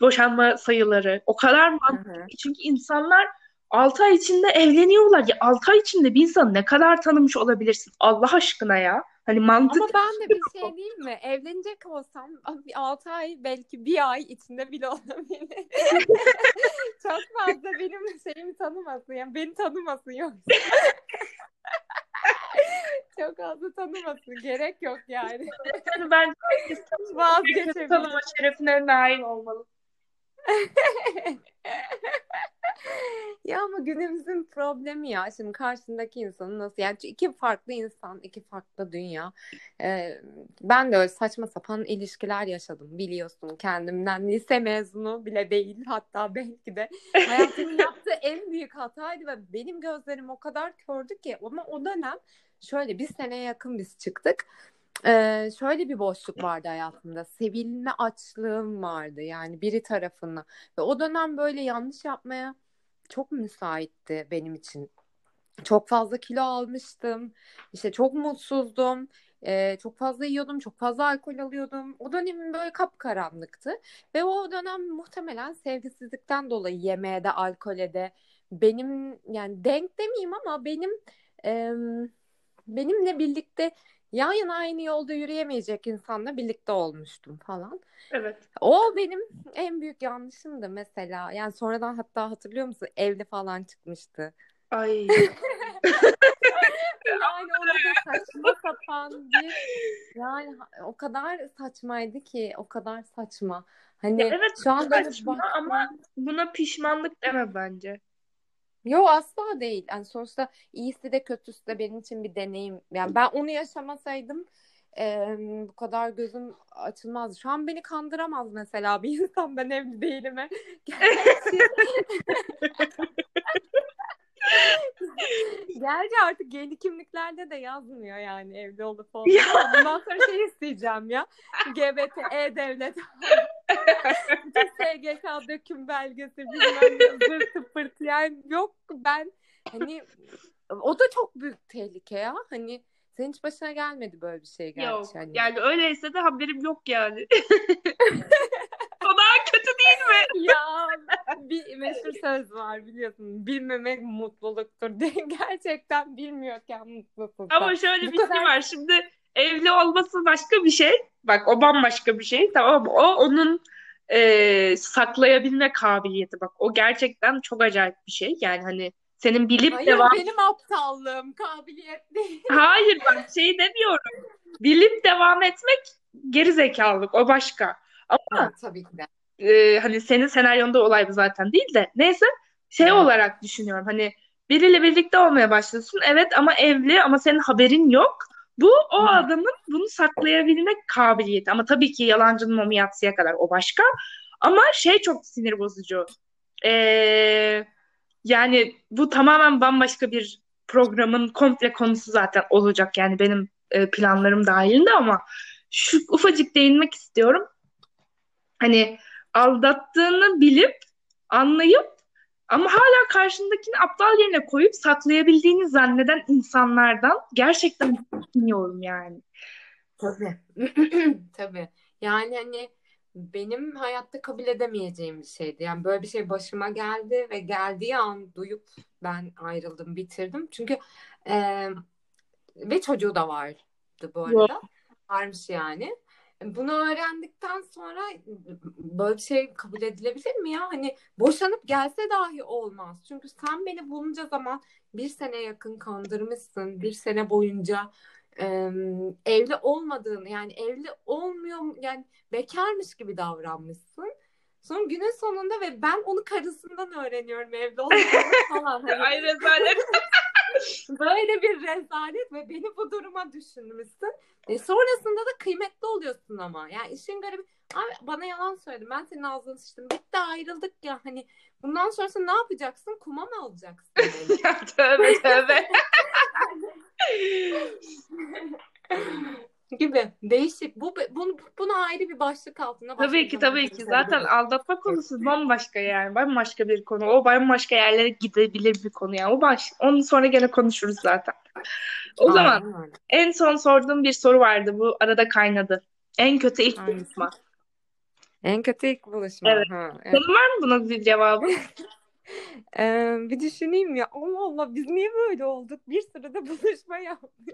boşanma sayıları o kadar mantıklı çünkü insanlar 6 ay içinde evleniyorlar. Ya 6 ay içinde bir insan ne kadar tanımış olabilirsin? Allah aşkına ya. Hani mantık. Ama ben de bir şey diyeyim mi? Evlenecek olsam 6 ay belki bir ay içinde bile olabilir. Çok fazla bir benim şeyimi tanımasın. Yani beni tanımasın yoksa. Çok fazla tanımasın. Gerek yok yani. Ben vazgeçebilirim. Tanıma şerefine nail olmalı. Ya ama günümüzün problemi ya. Şimdi karşındaki insanı nasıl... Yani iki farklı insan, iki farklı dünya. Ben de öyle saçma sapan ilişkiler yaşadım. Biliyorsun kendimden. Lise mezunu bile değil. Hatta belki de hayatımın yaptığı en büyük hataydı. Ve benim gözlerim o kadar kördü ki. Ama o dönem şöyle bir seneye yakın biz çıktık. Şöyle bir boşluk vardı hayatımda. Sevilme açlığım vardı yani biri tarafından. Ve o dönem böyle yanlış yapmaya çok müsaitti benim için. Çok fazla kilo almıştım. İşte çok mutsuzdum. Çok fazla yiyordum. Çok fazla alkol alıyordum. O dönemim böyle kapkaranlıktı. Ve o dönem muhtemelen sevgisizlikten dolayı yemeğe de alkole de benim yani denk demeyeyim ama benimle birlikte yan yana aynı yolda yürüyemeyecek insanla birlikte olmuştum falan. Evet. O benim en büyük yanlışımdı mesela. Yani sonradan hatta hatırlıyor musun? Evli falan çıkmıştı. Ay. Yani orada saçma sapan bir... Yani o kadar saçmaydı ki. O kadar saçma. Hani ya evet şu anda saçma bak... ama buna pişmanlık deme bence. Yo asla değil. Yani sonuçta iyisi de kötüsü de benim için bir deneyim. Yani ben onu yaşamasaydım bu kadar gözüm açılmazdı. Şu an beni kandıramaz mesela bir insan ben evli değilime. Gerçi artık yeni kimliklerde de yazmıyor yani evli olup olmadan. Bundan sonra şey isteyeceğim ya. GBT, E-Devlet. Bütün SGK döküm belgesi bilmem zırtı pırtı yani yok ben hani o da çok büyük tehlike ya hani senin hiç başına gelmedi böyle bir şey gerçi. Yok hani. Yani öyleyse de haberim yok yani. O daha kötü değil mi? Ya bir meşhur söz var biliyorsun bilmemek mutluluktur diye gerçekten bilmiyorken mutluluktur. Ama şöyle bu bir şey var şimdi. Evli olması başka bir şey. Bak o bambaşka bir şey. Tamam mı? O onun saklayabilme kabiliyeti. Bak o gerçekten çok acayip bir şey. Yani hani senin bilip hayır, de vazgeçmediğin... Benim aptallığım kabiliyet değil. Hayır bak şey demiyorum. Bilip devam etmek gerizekalık. O başka. Ama ha, tabii ki de. Hani senin senaryonda olay bu zaten değil de. Neyse şey evet. Olarak düşünüyorum. Hani biriyle birlikte olmaya başlıyorsun. Evet ama evli ama senin haberin yok. Bu o adamın bunu saklayabilmek kabiliyeti. Ama tabii ki yalancının mamiyatsıya kadar o başka. Ama şey çok sinir bozucu. Yani bu tamamen bambaşka bir programın komple konusu zaten olacak. Yani benim planlarım dahilinde ama şu ufacık değinmek istiyorum. Hani aldattığını bilip, anlayıp ama hala karşındakini aptal yerine koyup saklayabildiğini zanneden insanlardan gerçekten bilmiyorum yani. Tabii. Tabii. Yani hani benim hayatta kabul edemeyeceğim bir şeydi. Yani böyle bir şey başıma geldi ve geldiği an duyup ben ayrıldım, bitirdim. Çünkü ve çocuğu da vardı bu arada. Varmış yani. Bunu öğrendikten sonra böyle bir şey kabul edilebilir mi ya? Hani boşanıp gelse dahi olmaz. Çünkü sen beni bulunca zaman 1 sene yakın kandırmışsın. 1 sene boyunca evli olmadığını yani evli olmuyor yani bekarmış gibi davranmışsın. Sonra günün sonunda ve ben onu karısından öğreniyorum evli olmadığını falan. Hani. Ay rezalet. Böyle bir rezalet ve beni bu duruma düşünmüşsün. Sonrasında da kıymetli oluyorsun ama. Yani işin garibi. Abi bana yalan söyledin. Ben senin ağzını sıçtım. Bitti ayrıldık ya. Hani bundan sonrası ne yapacaksın? Kuma mı alacaksın? Ya tövbe tövbe. Gibi. Değişik. Bunu ayrı bir başlık altında. Tabii ki tabii ki. Zaten aldatma konusu bambaşka yani. Bambaşka bir konu. O bambaşka yerlere gidebilir bir konu yani. Onu sonra gene konuşuruz zaten. O aynen. Zaman en son sorduğum bir soru vardı. Bu arada kaynadı. En kötü ilk aynen. Buluşma. En kötü ilk buluşma. Evet. Ha, evet. Senin var mı buna bir cevabı? Bir düşüneyim ya. Allah Allah biz niye böyle olduk? Bir sırada buluşma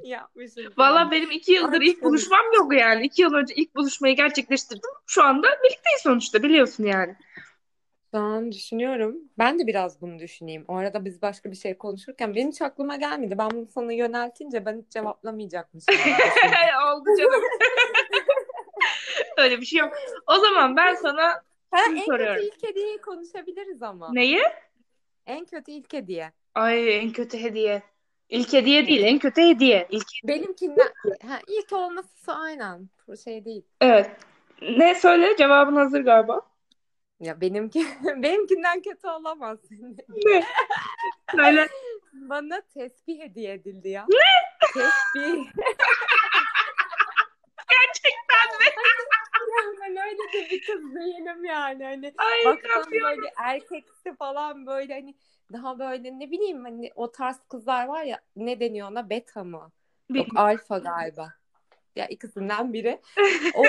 yapmışız. Valla benim 2 yıldır ilk buluşmam yok yani. 2 yıl önce ilk buluşmayı gerçekleştirdim. Şu anda birlikteyiz sonuçta biliyorsun yani. Ben düşünüyorum. Ben de biraz bunu düşüneyim. O arada biz başka bir şey konuşurken benim hiç aklıma gelmedi. Ben bunu sana yöneltince ben hiç cevaplamayacakmışım. Oldu canım. Öyle bir şey yok. O zaman ben sana şunu soruyorum. En kötü ilk hediyeyi konuşabiliriz ama. Neyi? En kötü ilk hediye. Ay en kötü hediye. İlk hediye değil, en kötü hediye. Benimkinden. Ha, ilk olması aynen. Bu şey değil. Evet. Ne söyle? Cevabın hazır galiba. Ya benimkinden kötü olamaz. Ne? Söyle. Bana tesbih hediye edildi ya. Ne? Tesbih. Gerçekten mi? Ben öyle de bir kız değilim yani. Hani baksam böyle erkeksi falan böyle hani daha böyle ne bileyim hani o tarz kızlar var ya, ne deniyor ona, beta mı? Yok, alfa galiba. Ya ikisinden biri. O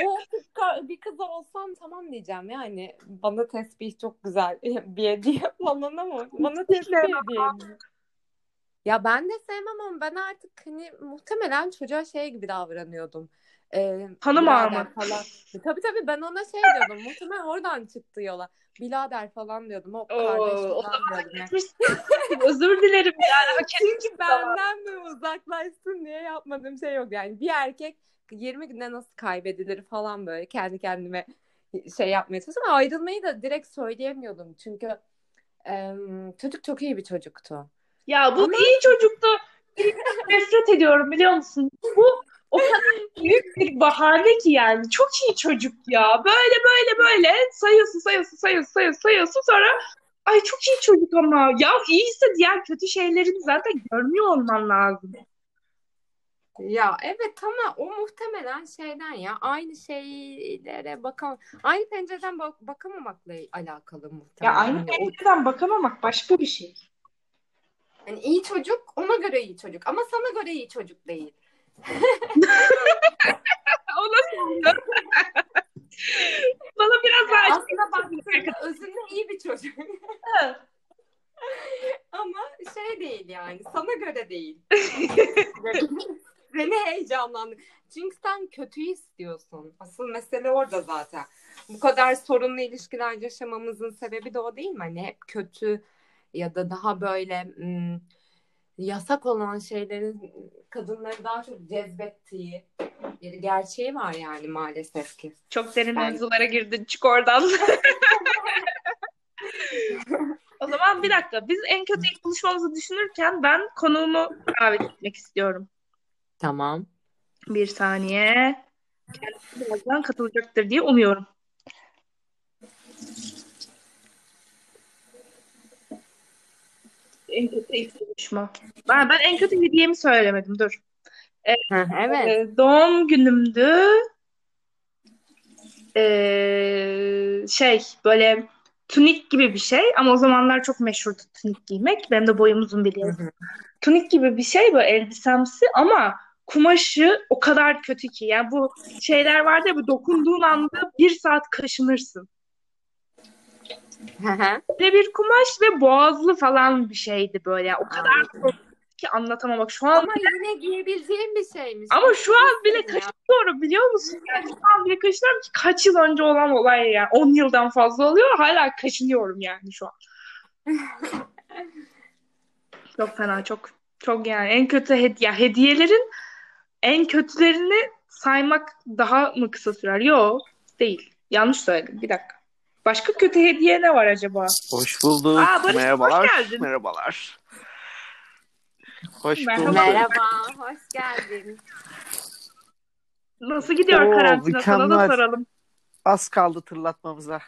bir kız olsam tamam diyeceğim yani. Bana tesbih çok güzel bir hediye falan ama bana tesbih hediye. Ya ben de sevmem ama ben artık hani muhtemelen çocuğa şey gibi davranıyordum. Hanım ağırmak falan. Tabii ben ona şey diyordum. Muhtemelen oradan çıktı yola. Bilader falan diyordum. O kardeş falan diyordum. Özür dilerim. Yani. Çünkü benden mi uzaklaşsın diye yapmadığım şey yok. Yani bir erkek 20 günde nasıl kaybedilir falan böyle kendi kendime şey yapmaya çalıştım. Ayrılmayı da direkt söyleyemiyordum. Çünkü çocuk çok iyi bir çocuktu. Ya bu iyi çocuktu. Nefret ediyorum biliyor musun? Bu o kadar büyük bir bahane ki yani. Çok iyi çocuk ya. Böyle sayıyorsun sonra ay çok iyi çocuk ama ya iyiyse diğer kötü şeylerini zaten görmüyor olman lazım. Ya evet ama o muhtemelen şeyden ya aynı şeylere aynı pencereden bakamamakla alakalı muhtemelen. Ya aynı pencereden bakamamak başka bir şey. Yani iyi çocuk ona göre iyi çocuk ama sana göre iyi çocuk değil. Bana biraz daha aslında baktığında özünde iyi bir çocuk. Ama şey değil yani, sana göre değil. Seni heyecanlandı. Çünkü sen kötüyü istiyorsun. Asıl mesele orada zaten. Bu kadar sorunlu ilişkiler yaşamamızın sebebi de o değil mi? Hani hep kötü ya da daha böyle yasak olan şeylerin kadınları daha çok cezbettiği gerçeği var yani maalesef ki. Çok derin mevzulara girdin. Çık oradan. O zaman bir dakika. Biz en kötü ilk buluşmamızı düşünürken ben konuğumu davet etmek istiyorum. Tamam. Bir saniye. Kendisi birazdan katılacaktır diye umuyorum. En kötü ilk buluşma. Ben en kötü hediyemi söylemedim. Dur. Evet. Doğum günümdü. Böyle tunik gibi bir şey ama o zamanlar çok meşhurdu tunik giymek. Benim de boyum uzun biliyorum. Tunik gibi bir şey böyle elbisemsi ama kumaşı o kadar kötü ki. Yani bu şeyler vardı ya, bu dokunduğun anda bir saat kaşınırsın. Ve bir kumaş ve boğazlı falan bir şeydi böyle. O kadar ki anlatamam. Bak şu an ama bile... yine giyebileceğim bir şeymiş. Ama şu an bile kaşınıyorum biliyor musun? Yani şu an bile kaşınıyorum ki kaç yıl önce olan olay yani. 10 yıldan fazla oluyor. Hala kaşınıyorum yani şu an. Çok fena, çok yani en kötü hediyelerin en kötülerini saymak daha mı kısa sürer? Yok değil. Yanlış söyledim. Bir dakika. Başka kötü hediye ne var acaba? Hoş bulduk. Barış, merhabalar. Hoş geldin. Merhabalar. Hoş bulduk. Merhaba, hoş geldin. Nasıl gidiyor karantina? Sana da soralım. Az kaldı tırlatmamıza.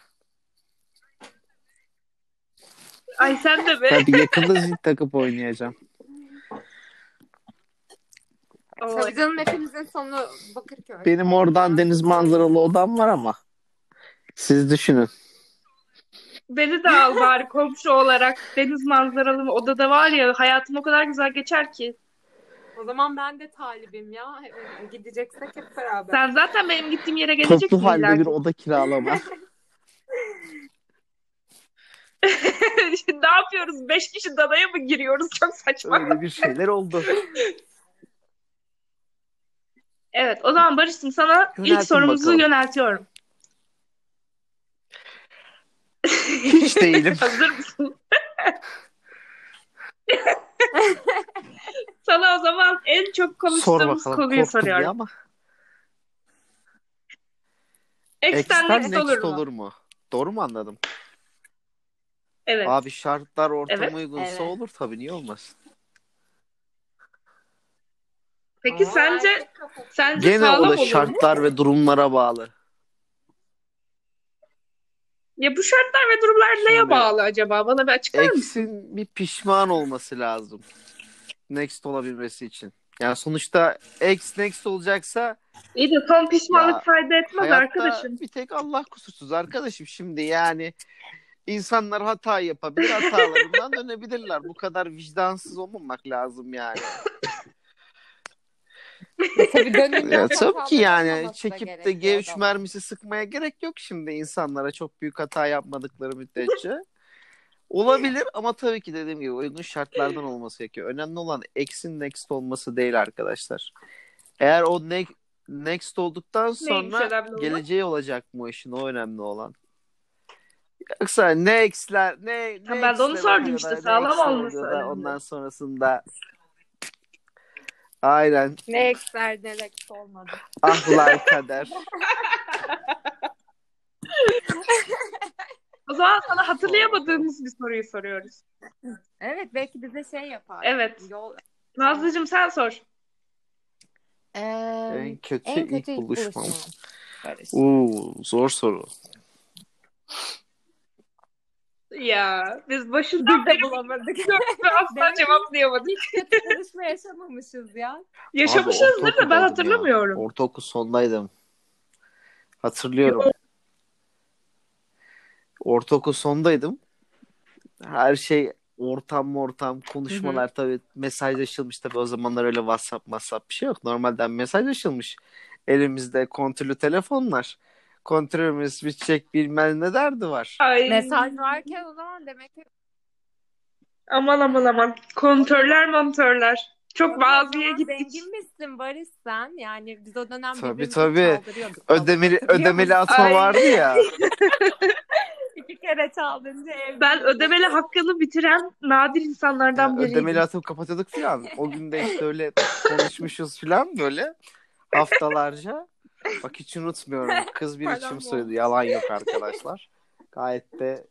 Ay sen de be. Tabii yakında zil takıp oynayacağım. Tabii canım, hepimizin sonu Bakırköy. Benim oradan deniz manzaralı odam var ama. Siz düşünün. Beni de al bari komşu olarak. Deniz manzaralı odada var ya, hayatım o kadar güzel geçer ki. O zaman ben de talibim ya. Gideceksek hep beraber. Sen zaten benim gittiğim yere geleceksin. Toplu halde bir oda kiralama. Şimdi ne yapıyoruz? 5 kişi danaya mı giriyoruz? Çok saçma. Öyle bir şeyler oldu. Evet, o zaman Barış'cığım sana ilk sorumuzu yöneltiyorum. Hiç değilim. Hazır mısın? Sana o zaman en çok konuştuğumuz konuyu soruyorum. Ama. Ex'ten next olur mu? Doğru mu anladım? Evet. Abi şartlar ortama uygunsa olur tabii, niye olmasın? Peki sence gene sağlam olur mu? Gene şartlar ve durumlara bağlı. Ya bu şartlar ve durumlar neye bağlı acaba? Bana bir açıklar mısın? Ex'in bir pişman olması lazım. Next olabilmesi için. Yani sonuçta ex next olacaksa İyi de son pişmanlık fayda etmez arkadaşım. Bir tek Allah kusursuz arkadaşım. Şimdi yani insanlar hata yapabilir. Hatalarından dönebilirler. Bu kadar vicdansız olmamak lazım yani. Tabii ki yani çekip de G3 mermisi sıkmaya gerek yok şimdi insanlara, çok büyük hata yapmadıkları müddetçe. Olabilir ama tabii ki dediğim gibi uygun şartlardan olması gerekiyor. Önemli olan ex'in next olması değil arkadaşlar. Eğer o next olduktan sonra geleceği olacak mı işin, o önemli olan. Yoksa ne ex'ler ne ben de onu sordum işte, sağlam olması önemli. Ondan sonrasında aynen. Ne ex'ler ne next olmadı. Ahlar kader. O zaman sana hatırlayamadığımız bir soruyu soruyoruz. Evet, belki bize yapar. Evet. Nazlıcığım sen sor. En kötü ilk buluşmam. Zor soru. Ya biz başından da bulamadık. Asla cevaplayamadık. Hiç kötü buluşma yaşamamışız ya. Yaşamışız abi, değil mi? Ben hatırlamıyorum. Ya. Ortaokul sondaydım. Hatırlıyorum. Ortaokul sondaydım. Her şey ortam konuşmalar, tabii mesajlaşılmış, tabii o zamanlar öyle WhatsApp bir şey yok. Normalden mesajlaşılmış. Elimizde kontrollü telefonlar. Kontrolümüz bitecek bilmem ne derdi var. Ay. Mesaj varken o zaman demek ki aman kontörler. Çok bazıya gittik. Zengin misin Barış sen? Yani biz o dönem birbirimizi çaldırıyorduk. Ödemeli atma vardı ya. 2 kere çaldınca evde. Ben ödemeli hakkını bitiren nadir insanlardan biriydim. Ödemeli atıp kapatıyorduk falan. O gün de işte öyle konuşmuşuz falan böyle haftalarca. Bak hiç unutmuyorum. Kız bir içim söyledi. Yalan yok arkadaşlar. Gayet de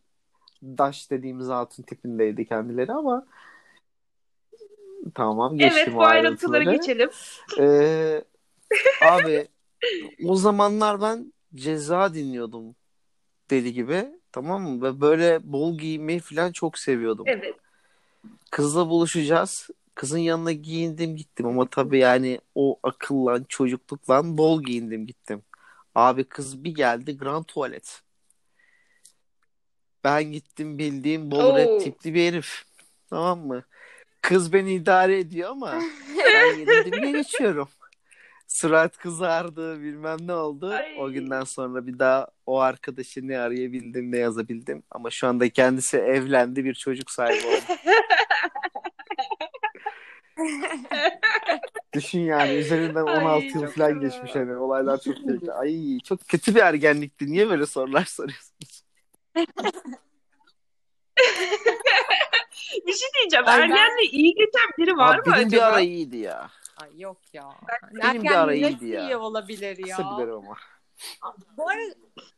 daş dediğimiz altın tipindeydi kendileri ama tamam geçtim. Evet, bu ayrıntıları geçelim. Abi o zamanlar ben Ceza dinliyordum deli gibi, tamam mı? Ve böyle bol giymeyi falan çok seviyordum. Evet. Kızla buluşacağız. Kızın yanına giyindim gittim ama tabii yani o akıllan çocukluklan bol giyindim gittim. Abi kız bir geldi, grand tuvalet. Ben gittim bildiğim bol rap tipli bir herif. Tamam mı? Kız beni idare ediyor ama ben yedimine geçiyorum. Surat kızardı, bilmem ne oldu. Ay. O günden sonra bir daha o arkadaşı ne arayabildim ne yazabildim. Ama şu anda kendisi evlendi, bir çocuk sahibi oldu. Düşün yani üzerinden 16 yıl falan geçmiş hani. Olaylar çok kötü. Ay çok kötü bir ergenlikti. Niye böyle sorular soruyorsunuz? Bir şey diyeceğim. Ergenle iyi geçen biri var mı acaba? Benim bir ara iyiydi ya. Ay yok ya. Benim bir ara iyiydi ya. İyi olabilir ya. Kısa bilir ama.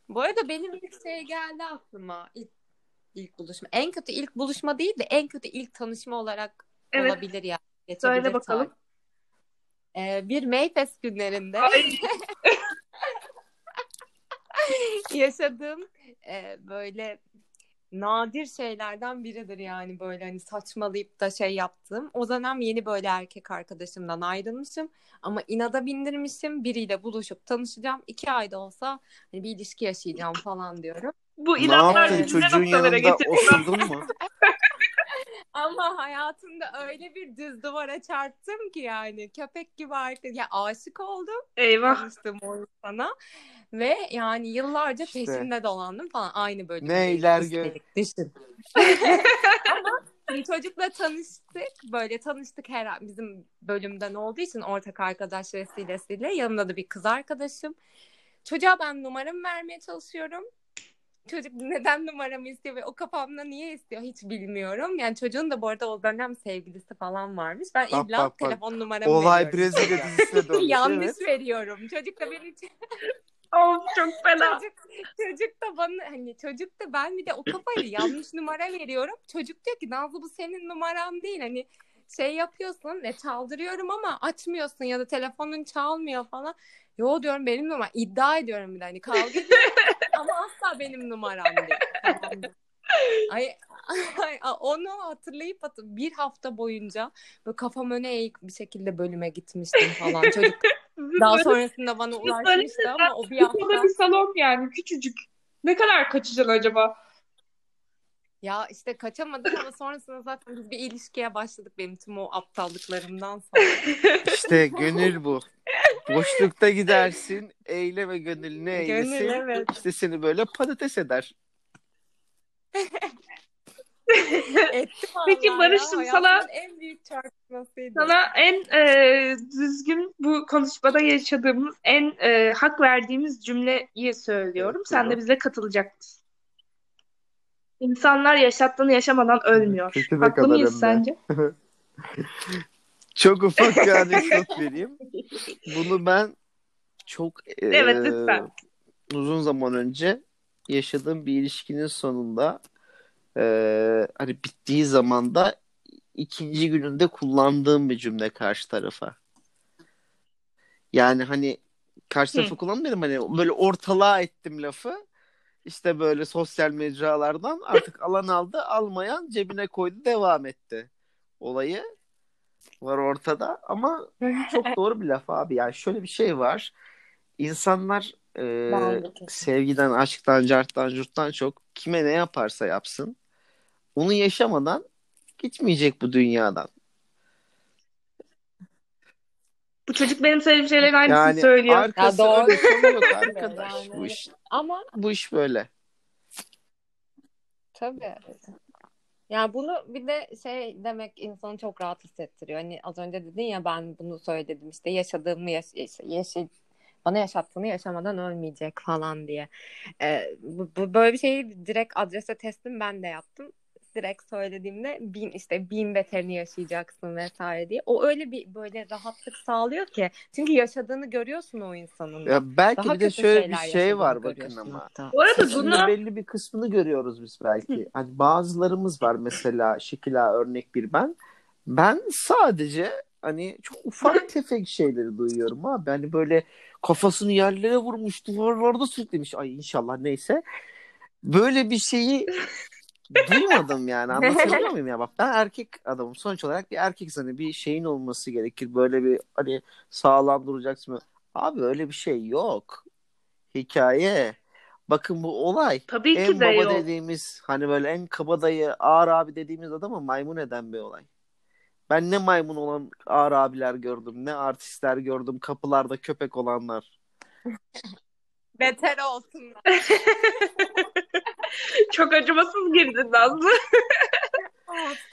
Bu arada benim ilk geldi aklıma. İlk buluşma. En kötü ilk buluşma değil de en kötü ilk tanışma olarak olabilir ya. Söyle bakalım. Bir Mayfest günlerinde yaşadığım böyle nadir şeylerden biridir yani, böyle hani saçmalayıp da yaptım. O dönem yeni böyle erkek arkadaşımdan ayrılmışım ama inada bindirmişim, biriyle buluşup tanışacağım, 2 ayda olsa hani bir ilişki yaşayacağım falan diyorum. Bu inatlar bizi çocuğun yanında osurdun mu? Ama hayatımda öyle bir düz duvara çarptım ki yani köpek gibi aşık oldum. Eyvah. Tanıştım o insana. Ve yani yıllarca peşinde dolandım falan. Aynı bölümde. Neyler düştüm. Ama çocukla tanıştık. Böyle tanıştık herhalde. Bizim bölümden olduğu için ortak arkadaş vesilesiyle. Yanımda da bir kız arkadaşım. Çocuğa ben numaramı vermeye çalışıyorum. çocuk neden numaramı istiyor ve o kafamda niye istiyor hiç bilmiyorum. Yani çocuğun da bu arada o dönem sevgilisi falan varmış. Ben illa telefon numaramı olay veriyorum. Olay Brezilya dizisine dönmüş. Yanlış evet. Veriyorum. Çocuk da beni... Oh, çok fena. Çocuk da bana hani çocuk da ben bir de o kafayı yanlış numara veriyorum. Çocuk diyor ki Nazlı bu senin numaran değil. Hani şey yapıyorsun çaldırıyorum ama açmıyorsun ya da telefonun çalmıyor falan. Yo diyorum benim numaram. İddia ediyorum bir de hani kavga ediyorum ama asla benim numaram değil. Ay, onu hatırlayıp bir hafta boyunca böyle kafam öne eğik bir şekilde bölüme gitmiştim falan. Çocuk daha sonrasında bana ulaşmıştı ama o bir hafta. Bir salon yani küçücük. Ne kadar kaçacaksın acaba? Ya işte kaçamadık ama sonrasında zaten biz bir ilişkiye başladık benim tüm o aptallıklarımdan sonra. İşte gönül bu. Boşlukta gidersin, eyle ve gönlünü eylesin. Gönül, evet. İşte seni böyle patates eder. Peki Barış'ım ya, sana en büyük çarpmasıydı. Sana en düzgün bu konuşmada yaşadığımız en hak verdiğimiz cümleyi söylüyorum. Evet, sen de bize katılacak mısın? İnsanlar yaşattığını yaşamadan ölmüyor. Haklı mıyız sence? Çok ufak bir anekdot vereyim. Bunu ben çok evet, uzun zaman önce yaşadığım bir ilişkinin sonunda hani bittiği zaman da ikinci gününde kullandığım bir cümle karşı tarafa. Yani hani karşı tarafı kullanmadım hani böyle ortalığa ettim lafı. İşte böyle sosyal mecralardan artık alan aldı, almayan cebine koydu, devam etti. Olayı var ortada ama çok doğru bir laf abi. Yani şöyle bir şey var. İnsanlar sevgiden, aşktan, carttan, curttan çok kime ne yaparsa yapsın onu yaşamadan gitmeyecek bu dünyadan. Bu çocuk benim sevdiğim şeylerin aynısını yani söylüyor. Arkası ya doğru. Yok arkadaş yani. Bu iş. Ama bu iş böyle. Tabii. Ya bunu bir de şey demek insanı çok rahat hissettiriyor. Hani az önce dedin ya ben bunu söyledim işte yaşadığımı bana yaşattığını yaşamadan ölmeyecek falan diye. Böyle bir şeyi direkt adrese teslim ben de yaptım. Direkt söylediğimde bin beterini yaşayacaksın vesaire diye. O öyle bir böyle rahatlık sağlıyor ki. Çünkü yaşadığını görüyorsun o insanın. Ya belki daha bir de şöyle bir şey var bakın ama. Hatta. Bu arada bunun belli bir kısmını görüyoruz biz belki. Hani bazılarımız var mesela şekila örnek bir ben. Ben sadece hani çok ufak tefek şeyleri duyuyorum abi. Hani böyle kafasını yerlere vurmuş, duvarlarda sürüklemiş. Ay inşallah neyse. Böyle bir şeyi duymadım yani anlatabiliyor muyum ya bak ben erkek adamım sonuç olarak bir erkek hani bir şeyin olması gerekir böyle bir hani sağlam duracaksın abi öyle bir şey yok hikaye bakın bu olay tabii en baba yok. Dediğimiz hani böyle en kabadayı ağır abi dediğimiz adama maymun eden bir olay ben ne maymun olan ağır abiler gördüm ne artistler gördüm kapılarda köpek olanlar beter olsunlar. Çok acımasız girdin Nazlı.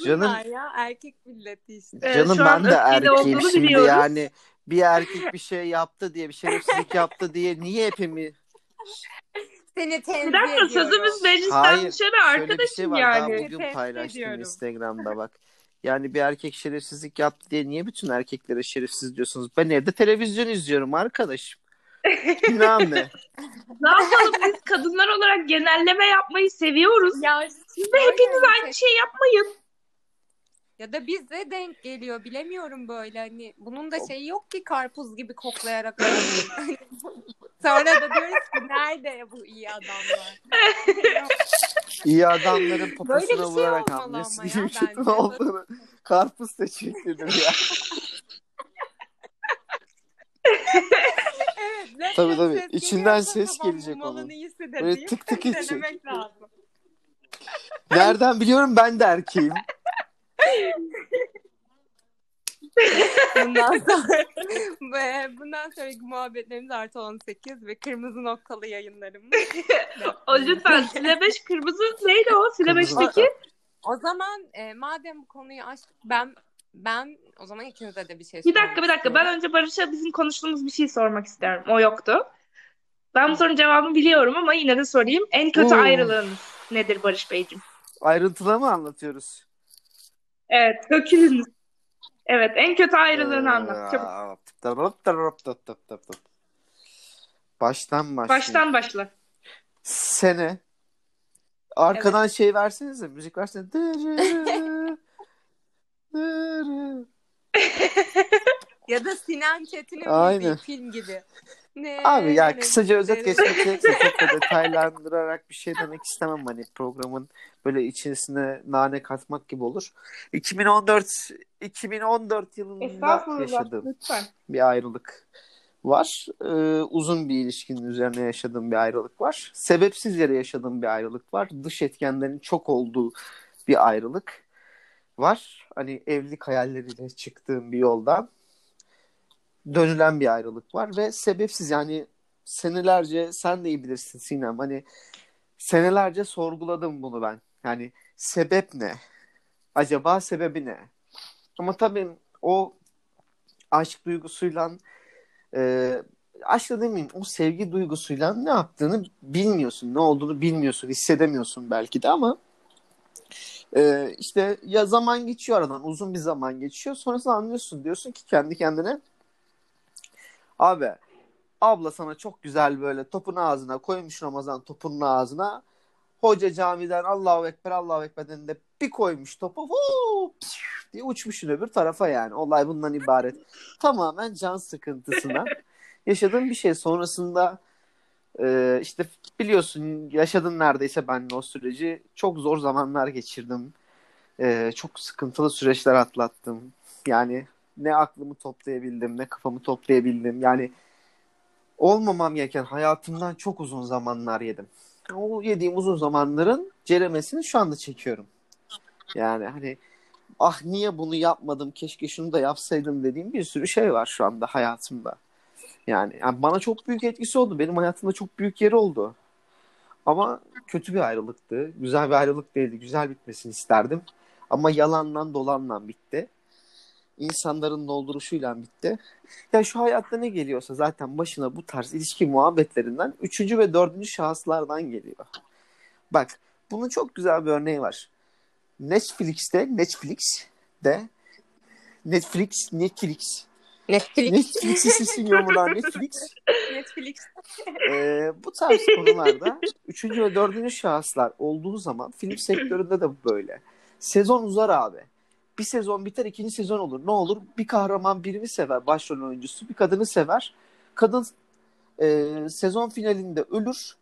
Canım ya erkek milleti işte. Canım ben de erkeğim şimdi biliyoruz. Yani bir erkek bir şey yaptı diye bir şerefsizlik yaptı diye niye hepimiz seni tenzih ediyoruz. Bir dakika sözümüz meclisten dışarı arkadaşım şey yani. Daha bugün paylaştım Instagram'da bak. Yani bir erkek şerefsizlik yaptı diye niye bütün erkeklere şerefsiz diyorsunuz? Ben evde televizyon izliyorum arkadaşım. İnan ne? Ne yapalım biz kadınlar olarak genelleme yapmayı seviyoruz. Ya, siz de hepiniz aynı şey yapmayın. Ya da bize denk geliyor bilemiyorum böyle hani bunun da şeyi yok ki karpuz gibi koklayarak. Sonra da diyoruz ki nerede bu iyi adamlar? İyi adamların poposuna vurarak şey hamlesi gibi bir şey olduğunu karpuz seçildirim ya. Evet, tabii. Ses İçinden ses gelecek onun. Böyle tık tık edecek. Nereden biliyorum ben de erkeğim. Bundan sonra muhabbetlerimiz artı 18 ve kırmızı noktalı yayınlarımız. O lütfen Silebeş kırmızı neydi o Silebeş'teki? O zaman madem bu konuyu açtık ben o zaman ikinize de bir şey sormak istiyorum. Bir dakika. Ben önce Barış'a bizim konuştuğumuz bir şey sormak isterim. O yoktu. Ben bu sorunun cevabını biliyorum ama yine de sorayım. En kötü ayrılığınız nedir Barış Beyciğim? Ayrıntılı mı anlatıyoruz? Evet, kökünüz. Evet, en kötü ayrılığını anlat. Çabuk. Baştan başla. Baştan başla. Sene. Arkadan evet. Şey versenize, müzik versenize. Ya da Sinan Çetin'in bir film gibi. Abi ya kısaca özet geçmekse çok detaylandırarak bir şey demek istemem. Hani programın böyle içerisine nane katmak gibi olur. 2014 yılında yaşadığım bir ayrılık var. Uzun bir ilişkinin üzerine yaşadığım bir ayrılık var. Sebepsiz yere yaşadığım bir ayrılık var. Dış etkenlerin çok olduğu bir ayrılık var. Hani evlilik hayalleriyle çıktığım bir yoldan dönülen bir ayrılık var ve sebepsiz, yani senelerce, sen de iyi bilirsin Sinem, hani senelerce sorguladım bunu ben. Yani sebep ne? Acaba sebebi ne? Ama tabii o aşk duygusuyla aşkla demeyeyim, o sevgi duygusuyla ne yaptığını bilmiyorsun, ne olduğunu bilmiyorsun, hissedemiyorsun belki de ama işte ya zaman geçiyor, aradan uzun bir zaman geçiyor, sonrasında anlıyorsun, diyorsun ki kendi kendine, abi abla sana çok güzel böyle topun ağzına koymuş, Ramazan topunun ağzına, hoca camiden Allahu Ekber Allahu Ekber dediğinde bir koymuş topu, huu, diye uçmuşsun öbür tarafa. Yani olay bundan ibaret. Tamamen can sıkıntısına yaşadığın bir şey. Sonrasında işte biliyorsun, yaşadın neredeyse ben o süreci. Çok zor zamanlar geçirdim. Çok sıkıntılı süreçler atlattım. Yani ne aklımı toplayabildim, ne kafamı toplayabildim. Yani olmamam gereken hayatımdan çok uzun zamanlar yedim. O yediğim uzun zamanların ceremesini şu anda çekiyorum. Yani hani ah niye bunu yapmadım, keşke şunu da yapsaydım dediğim bir sürü şey var şu anda hayatımda. Yani bana çok büyük etkisi oldu. Benim hayatımda çok büyük yeri oldu. Ama kötü bir ayrılıktı. Güzel bir ayrılık değildi. Güzel bitmesini isterdim. Ama yalanla dolanla bitti. İnsanların dolduruşuyla bitti. Ya şu hayatta ne geliyorsa zaten başına bu tarz ilişki muhabbetlerinden 3. ve 4. şahıslardan geliyor. Bak, bunun çok güzel bir örneği var. Netflix'te bu tarz konularda 3. ve 4. şahıslar olduğu zaman film sektöründe de böyle. Sezon uzar abi. Bir sezon biter, ikinci sezon olur. Ne olur? Bir kahraman birini sever, başrol oyuncusu. Bir kadını sever. Kadın sezon finalinde ölür.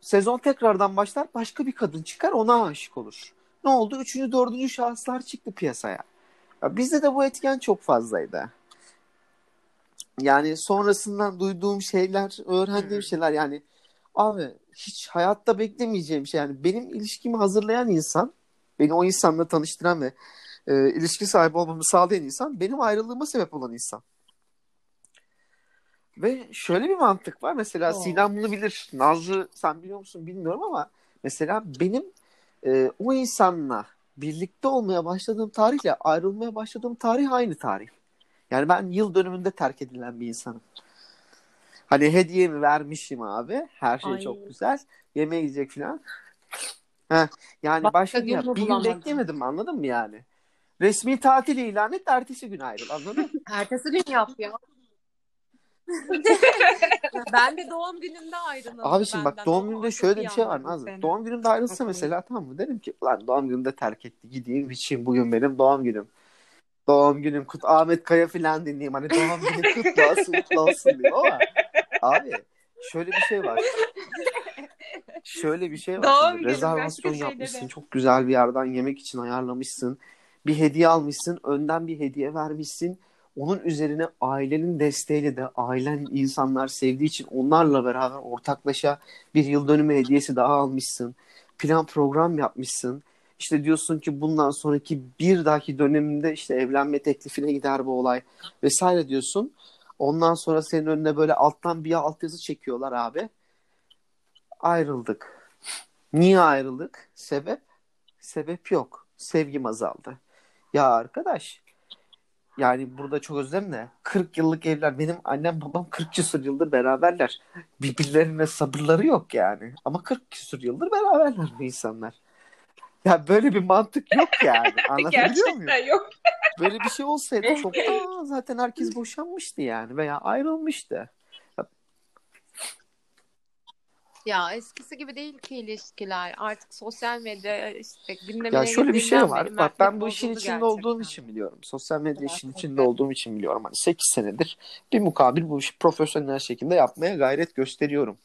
Sezon tekrardan başlar. Başka bir kadın çıkar, ona aşık olur. Ne oldu? 3. 4. şahıslar çıktı piyasaya. Ya bizde de bu etken çok fazlaydı. Yani sonrasından duyduğum şeyler, öğrendiğim şeyler, yani abi hiç hayatta beklemeyeceğim şey. Yani benim ilişkimi hazırlayan insan, beni o insanla tanıştıran ve ilişki sahibi olmamı sağlayan insan, benim ayrılığıma sebep olan insan. Ve şöyle bir mantık var. Mesela Sinan bunu bilir. Nazlı sen biliyor musun bilmiyorum ama mesela benim o insanla birlikte olmaya başladığım tarihle ayrılmaya başladığım tarih aynı tarih. Yani ben yıl dönümünde terk edilen bir insanım. Hani hediyemi vermişim abi. Her şey çok güzel. Yemeğe gidecek falan. Yani başka bir gün beklemedim, anladın mı yani? Resmi tatil ilan et, ertesi gün ayrıl, anladın mı? Ertesi gün yap ya. Ben de doğum günümde ayrıldım. Abi şimdi bak, doğum günümde şöyle bir şey var Nazlı. Doğum günümde ayrılsa mesela, tamam mı? Derim ki ulan doğum günümde terk etti. Gideyim biçeyim, bugün benim doğum günüm. Doğum günüm kutlu. Ahmet Kaya filan dinleyeyim. Hani doğum günüm kutlu olsun diye. Ama abi şöyle bir şey var. Şöyle bir şey var. Şimdi, rezervasyon yapmışsın. De. Çok güzel bir yerden yemek için ayarlamışsın. Bir hediye almışsın. Önden bir hediye vermişsin. Onun üzerine ailenin desteğiyle de, ailen insanlar sevdiği için onlarla beraber ortaklaşa bir yıl dönümü hediyesi daha almışsın. Plan program yapmışsın. İşte diyorsun ki bundan sonraki bir dahaki döneminde işte evlenme teklifine gider bu olay vesaire diyorsun. Ondan sonra senin önüne böyle alttan bir altyazı çekiyorlar abi. Ayrıldık. Niye ayrıldık? Sebep? Sebep yok. Sevgim azaldı. Ya arkadaş, Yani burada çok özlem ne? 40 yıllık evler. Benim annem babam 40 küsur yıldır beraberler. Birbirlerine sabırları yok yani. Ama 40 küsur yıldır beraberler bu insanlar. Ya böyle bir mantık yok yani. Anlatabiliyor muyum? Gerçekten yok. Böyle bir şey olsaydı çoktan zaten herkes boşanmıştı yani. Veya ayrılmıştı. Ya eskisi gibi değil ki ilişkiler. Artık sosyal medya işte gündemine... Ya şöyle bir şey var. Bak ben bu işin içinde gerçekten olduğum için biliyorum. Sosyal medya işin içinde olduğum için biliyorum. Hani 8 senedir bir mukabil bu işi profesyonel şekilde yapmaya gayret gösteriyorum.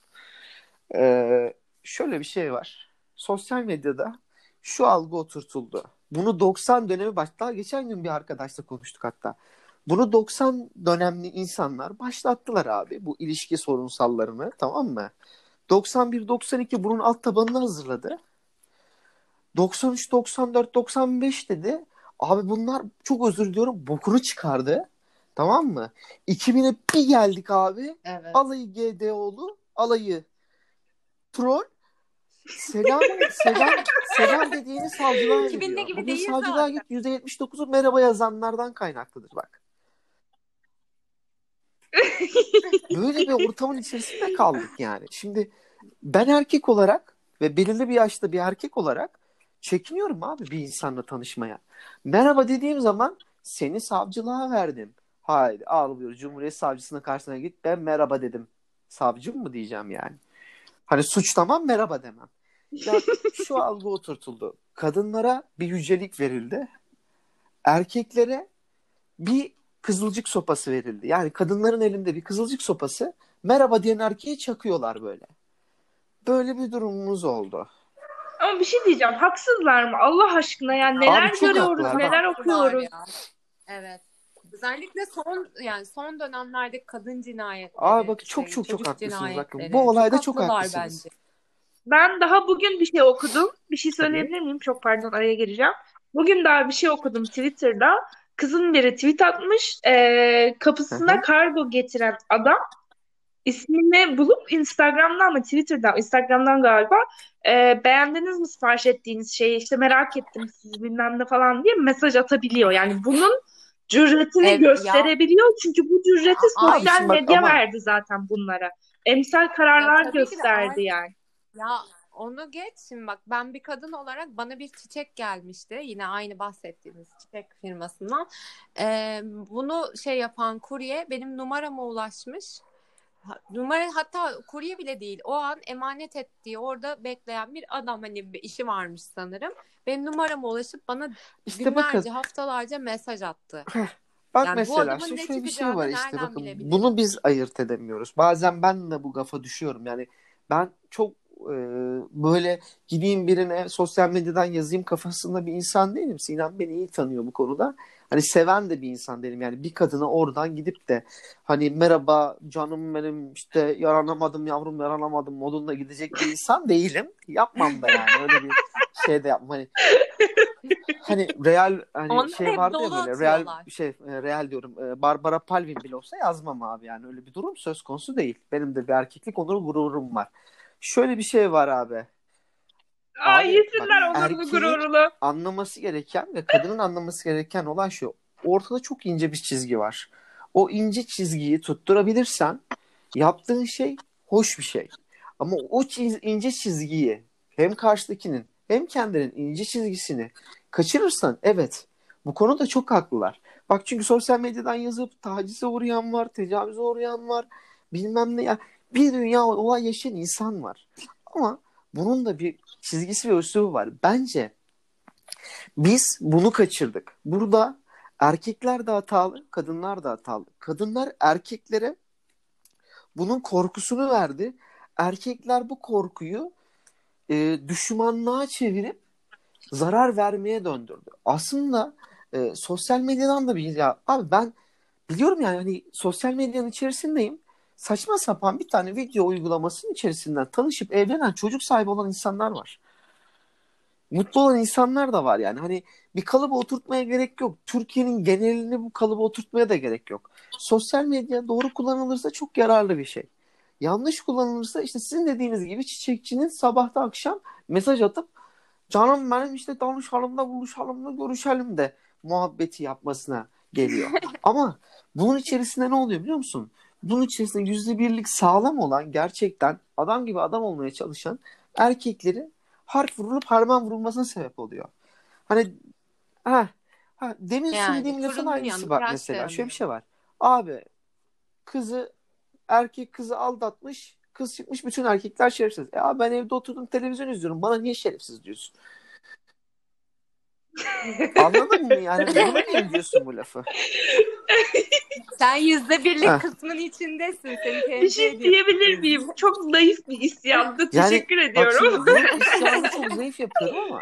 Şöyle bir şey var. Sosyal medyada şu algı oturtuldu. Bunu 90 dönemi başta geçen gün bir arkadaşla konuştuk hatta. Bunu 90 dönemli insanlar başlattılar abi. Bu ilişki sorunsallarını, tamam mı? 91-92 bunun alt tabanını hazırladı. 93-94-95 dedi. Abi bunlar çok özür diliyorum bokunu çıkardı. Tamam mı? 2000'e bir geldik abi. Evet. Alayı GDO'lu, alayı troll. Selam dediğini savcılığa gidiyor. Bugün savcılığa git %79'u merhaba yazanlardan kaynaklıdır bak. Böyle bir ortamın içerisinde kaldık yani. Şimdi ben erkek olarak ve belirli bir yaşta bir erkek olarak çekiniyorum abi bir insanla tanışmaya. Merhaba dediğim zaman seni savcılığa verdim. Haydi ağlıyor. Cumhuriyet savcısına karşısına git. Ben merhaba dedim. Savcım mı diyeceğim yani? Hani suçlamam, merhaba demem. Ya şu algı oturtuldu. Kadınlara bir yücelik verildi. Erkeklere bir kızılcık sopası verildi. Yani kadınların elinde bir kızılcık sopası, merhaba diyen erkeğe çakıyorlar böyle. Böyle bir durumumuz oldu. Ama bir şey diyeceğim. Haksızlar mı? Allah aşkına yani neler görüyoruz, neler okuyoruz. Evet. Özellikle son dönemlerde kadın cinayetleri. Aa bak çok haklısınız. Bakın bu olayda çok haklısınız. Bence. Ben daha bugün bir şey okudum. Bir şey söyleyebilir miyim? Çok pardon, araya gireceğim. Bugün daha bir şey okudum Twitter'da. Kızın biri tweet atmış. Kapısına kargo getiren adam ismini bulup Instagram'dan mı Twitter'dan, Instagram'dan galiba beğendiniz mi sipariş ettiğiniz şeyi, işte merak ettim siz bilmem ne falan diye mesaj atabiliyor. Yani bunun cüretini gösterebiliyor. Ya. Çünkü bu cüreti sosyal medya verdi zaten bunlara. Emsal kararlar gösterdi yani. Ya onu geç şimdi bak, ben bir kadın olarak bana bir çiçek gelmişti. Yine aynı bahsettiğimiz çiçek firmasından. Bunu yapan kurye benim numarama ulaşmış. Hatta kurye bile değil, o an emanet ettiği orada bekleyen bir adam, hani bir işi varmış sanırım. Benim numarama ulaşıp bana işte günlerce haftalarca mesaj attı. Bak yani mesela şöyle bir şey var işte bakın, bunu biz ayırt edemiyoruz. Bazen ben de bu gafa düşüyorum yani, ben çok böyle gideyim birine sosyal medyadan yazayım kafasında bir insan değilim. Sinan beni iyi tanıyor bu konuda. Hani seven de bir insan değilim. Yani bir kadına oradan gidip de hani merhaba canım benim işte yaranamadım yavrum yaranamadım modunda gidecek bir insan değilim. Yapmam da yani. Öyle bir şey de yapmam. Hani real hani vardı ya böyle real diyorum. Barbara Palvin bile olsa yazmam abi yani. Öyle bir durum söz konusu değil. Benim de bir erkeklik onur gururum var. Şöyle bir şey var abi. Ay yesinler onurlu gururlu. Anlaması gereken ve kadının anlaması gereken olan şu. Ortada çok ince bir çizgi var. O ince çizgiyi tutturabilirsen yaptığın şey hoş bir şey. Ama o ince çizgiyi hem karşıdakinin hem kendinin ince çizgisini kaçırırsan evet bu konuda çok haklılar. Bak çünkü sosyal medyadan yazıp tacize uğrayan var, tecavüze uğrayan var, bilmem ne ya. Bir dünya olay yaşayan insan var. Ama bunun da bir çizgisi ve üslubu var. Bence biz bunu kaçırdık. Burada erkekler de hatalı, kadınlar da hatalı. Kadınlar erkeklere bunun korkusunu verdi. Erkekler bu korkuyu düşmanlığa çevirip zarar vermeye döndürdü. Aslında sosyal medyadan da abi ben biliyorum yani hani sosyal medyanın içerisindeyim. Saçma sapan bir tane video uygulamasının içerisinden tanışıp evlenen, çocuk sahibi olan insanlar var. Mutlu olan insanlar da var yani. Hani bir kalıba oturtmaya gerek yok. Türkiye'nin genelini bu kalıba oturtmaya da gerek yok. Sosyal medya doğru kullanılırsa çok yararlı bir şey. Yanlış kullanılırsa işte sizin dediğiniz gibi çiçekçinin sabahta akşam mesaj atıp canım benim işte danışalım da buluşalım da görüşelim de muhabbeti yapmasına geliyor. Ama bunun içerisinde ne oluyor biliyor musun? Bunun içerisinde %1'lik sağlam olan, gerçekten adam gibi adam olmaya çalışan erkekleri harf vurulup harman vurulmasına sebep oluyor. Hani demin söylediğim lafın aynısı bak mesela. Şöyle bir şey var. Abi erkek kızı aldatmış, kız çıkmış, bütün erkekler şerefsiz. Ya ben evde oturdum televizyon izliyorum. Bana niye şerefsiz diyorsun? Anladın mı yani? Bunu niye diyorsun bu lafı? Sen %1'lik kısmın içindesin. Bir şey diyebilir miyim? Çok naif bir isyandı. Yani, teşekkür ediyorum. İsyanı çok zayıf yapıyorum ama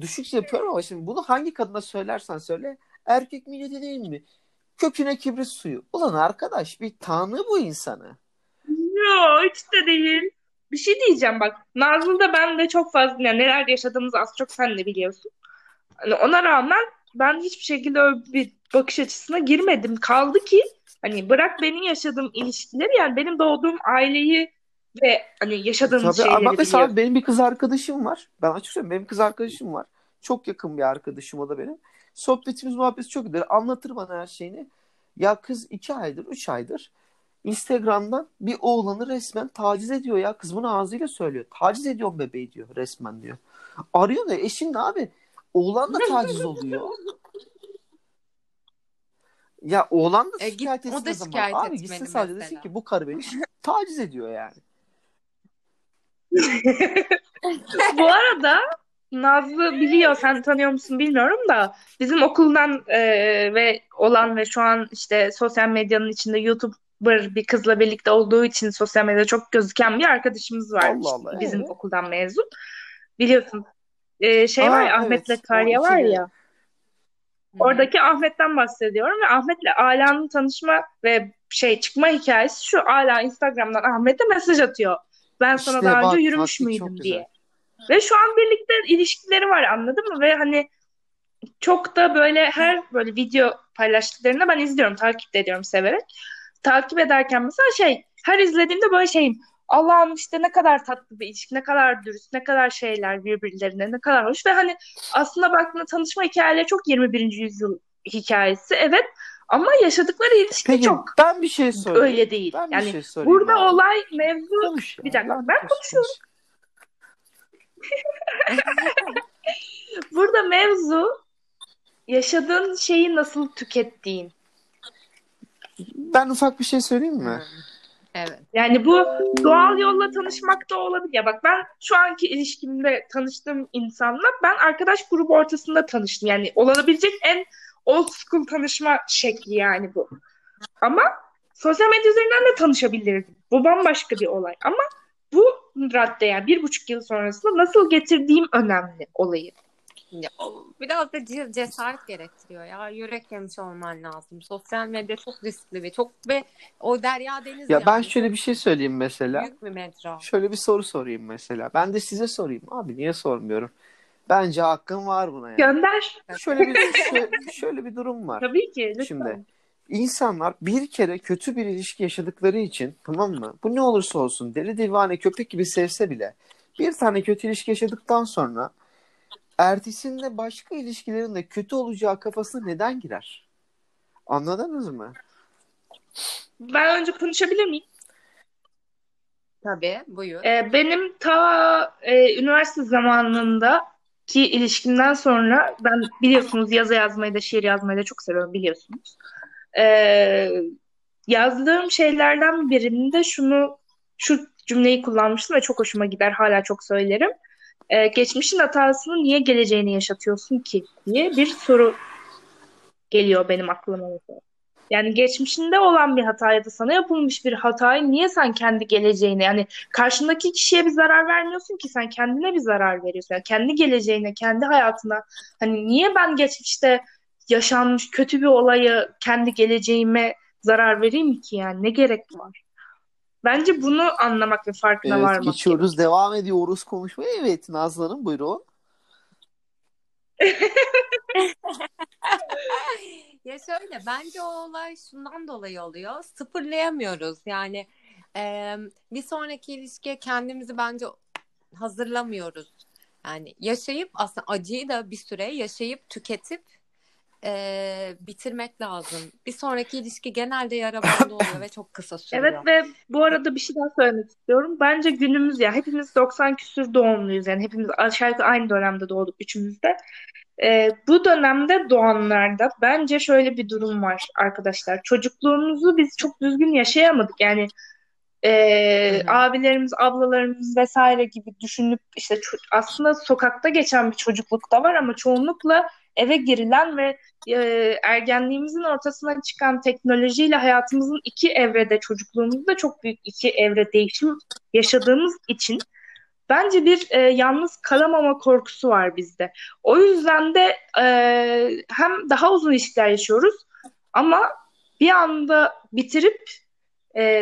düşükçe yapıyorum ama şimdi bunu hangi kadına söylersen söyle, erkek milleti değil mi? Köküne kibrit suyu. Ulan arkadaş, bir tanrı bu insanı. Yok, hiç de değil. Bir şey diyeceğim bak. Nazlı'da ben de çok fazla yani neler yaşadığımızı az çok sen de biliyorsun. Hani ona rağmen ben hiçbir şekilde öyle bir bakış açısına girmedim. Kaldı ki hani bırak benim yaşadığım ilişkileri, yani benim doğduğum aileyi ve hani yaşadığım şeyleri biliyorum. Mesela benim bir kız arkadaşım var. Ben açıkçası benim kız arkadaşım var. Çok yakın bir arkadaşım, o da benim. Sohbetimiz, muhabbeti çok güzel. Anlatır bana her şeyini. Ya kız 2 aydır, 3 aydır Instagram'dan bir oğlanı resmen taciz ediyor ya. Kız bunu ağzıyla söylüyor. Taciz ediyorum bebeği diyor resmen diyor. Arıyor da eşin de abi. Oğlan da taciz oluyor. Ya oğlan da şikayet etsin o zaman. Abi gitsin sadece desin ki bu karı beni taciz ediyor yani. Bu arada Nazlı biliyor, sen tanıyor musun bilmiyorum da bizim okuldan ve şu an işte sosyal medyanın içinde YouTuber bir kızla birlikte olduğu için sosyal medyada çok gözüken bir arkadaşımız varmış. Allah Allah, bizim okuldan mezun. Biliyorsun var ya, Ahmet'le Karya var ya. Oradaki Ahmet'ten bahsediyorum ve Ahmet'le Ala'nın tanışma ve çıkma hikayesi şu: Ala Instagram'dan Ahmet'e mesaj atıyor. Ben sana daha önce yürümüş müydüm diye. Ve şu an birlikte ilişkileri var, anladın mı? Ve hani çok da böyle her böyle video paylaştıklarını ben izliyorum, takip ediyorum severek. Takip ederken mesela her izlediğimde böyle Allah'ım işte ne kadar tatlı bir ilişki, ne kadar dürüst, ne kadar şeyler birbirlerine, ne kadar hoş. Ve hani aslında baktığında tanışma hikayeleri çok 21. yüzyıl hikayesi, evet. Ama yaşadıkları ilişki çok. Ben bir şey söyleyeyim. Öyle değil. Burada abi. Olay mevzu. Konuşuyor. Bir dakika ben konuşuyorum. Burada mevzu yaşadığın şeyi nasıl tükettiğin. Ben ufak bir şey söyleyeyim mi? Evet. Yani bu doğal yolla tanışmak da olabilir. Ya bak, ben şu anki ilişkimde tanıştığım insanla ben arkadaş grubu ortasında tanıştım. Yani olabilecek en old school tanışma şekli yani bu. Ama sosyal medya üzerinden de tanışabilirdim. Bu bambaşka bir olay. Ama bu radde yani 1,5 yıl sonrasında nasıl getirdiğim önemli olayı. Biraz da cesaret gerektiriyor ya. Yürek yemiş olman lazım. Sosyal medya çok riskli ve o derya deniz. Ya ben şöyle bir şey söyleyeyim mesela. Büyük bir mecra. Şöyle bir soru sorayım mesela. Ben de size sorayım. Abi niye sormuyorum? Bence hakkın var buna yani. Gönder. Şöyle bir durum var. Tabii ki. Lütfen. Şimdi insanlar bir kere kötü bir ilişki yaşadıkları için, tamam mı? Bu ne olursa olsun deli divane köpek gibi sevse bile bir tane kötü ilişki yaşadıktan sonra ertesinde başka ilişkilerin de kötü olacağı kafasına neden girer? Anladınız mı? Ben önce konuşabilir miyim? Tabii, buyur. Benim ta üniversite zamanındaki ilişkimden sonra, ben biliyorsunuz yazı yazmayı da şiir yazmayı da çok seviyorum biliyorsunuz. Yazdığım şeylerden birinde şu cümleyi kullanmıştım ve çok hoşuma gider, hala çok söylerim. Geçmişin hatasını niye geleceğini yaşatıyorsun ki diye bir soru geliyor benim aklıma. Yani geçmişinde olan bir hata ya da sana yapılmış bir hatayı niye sen kendi geleceğine, yani karşındaki kişiye bir zarar vermiyorsun ki, sen kendine bir zarar veriyorsun. Yani kendi geleceğine, kendi hayatına. Hani niye ben geçmişte yaşanmış kötü bir olaya, kendi geleceğime zarar vereyim ki yani, ne gerek var? Bence bunu anlamak ve farkına varmak. Geçiyoruz, devam ediyoruz konuşmaya. Evet, Nazlı Hanım buyurun. Ya şöyle, bence o olay şundan dolayı oluyor. Sıfırlayamıyoruz. Yani bir sonraki ilişkiye kendimizi bence hazırlamıyoruz. Yani yaşayıp aslında acıyı da bir süre yaşayıp tüketip bitirmek lazım. Bir sonraki ilişki genelde yara bandı oluyor ve çok kısa sürüyor. Evet ve bu arada bir şey daha söylemek istiyorum. Bence günümüz ya hepimiz 90 küsür doğumluyuz. Yani hepimiz aşağı yukarı aynı dönemde doğduk üçümüz de. Bu dönemde doğanlarda bence şöyle bir durum var arkadaşlar. Çocukluğumuzu biz çok düzgün yaşayamadık. Yani abilerimiz, ablalarımız vesaire gibi düşünüp işte aslında sokakta geçen bir çocukluk da var ama çoğunlukla eve girilen ve ergenliğimizin ortasına çıkan teknolojiyle hayatımızın iki evrede, çocukluğumuzda çok büyük iki evre değişim yaşadığımız için bence bir yalnız kalamama korkusu var bizde. O yüzden de hem daha uzun ilişkiler yaşıyoruz ama bir anda bitirip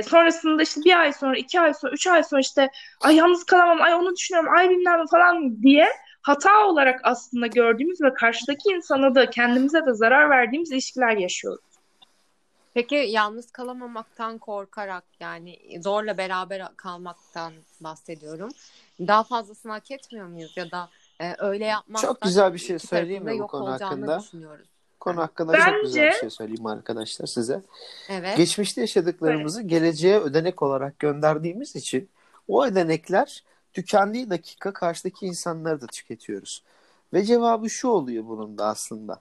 sonrasında işte bir ay sonra, 2 ay sonra, 3 ay sonra işte ay yalnız kalamam, ay onu düşünüyorum, ay bilmem falan diye hata olarak aslında gördüğümüz ve karşıdaki insana da kendimize de zarar verdiğimiz ilişkiler yaşıyoruz. Peki yalnız kalamamaktan korkarak yani zorla beraber kalmaktan bahsediyorum. Daha fazlasını hak etmiyor muyuz ya da öyle yapmaktan? Çok güzel bir şey söyleyeyim mi bu konu hakkında? Konu hakkında bence... çok güzel bir şey söyleyeyim arkadaşlar size. Evet. Geçmişte yaşadıklarımızı geleceğe ödenek olarak gönderdiğimiz için o ödenekler tükendiği dakika karşıdaki insanları da tüketiyoruz. Ve cevabı şu oluyor bunun da aslında.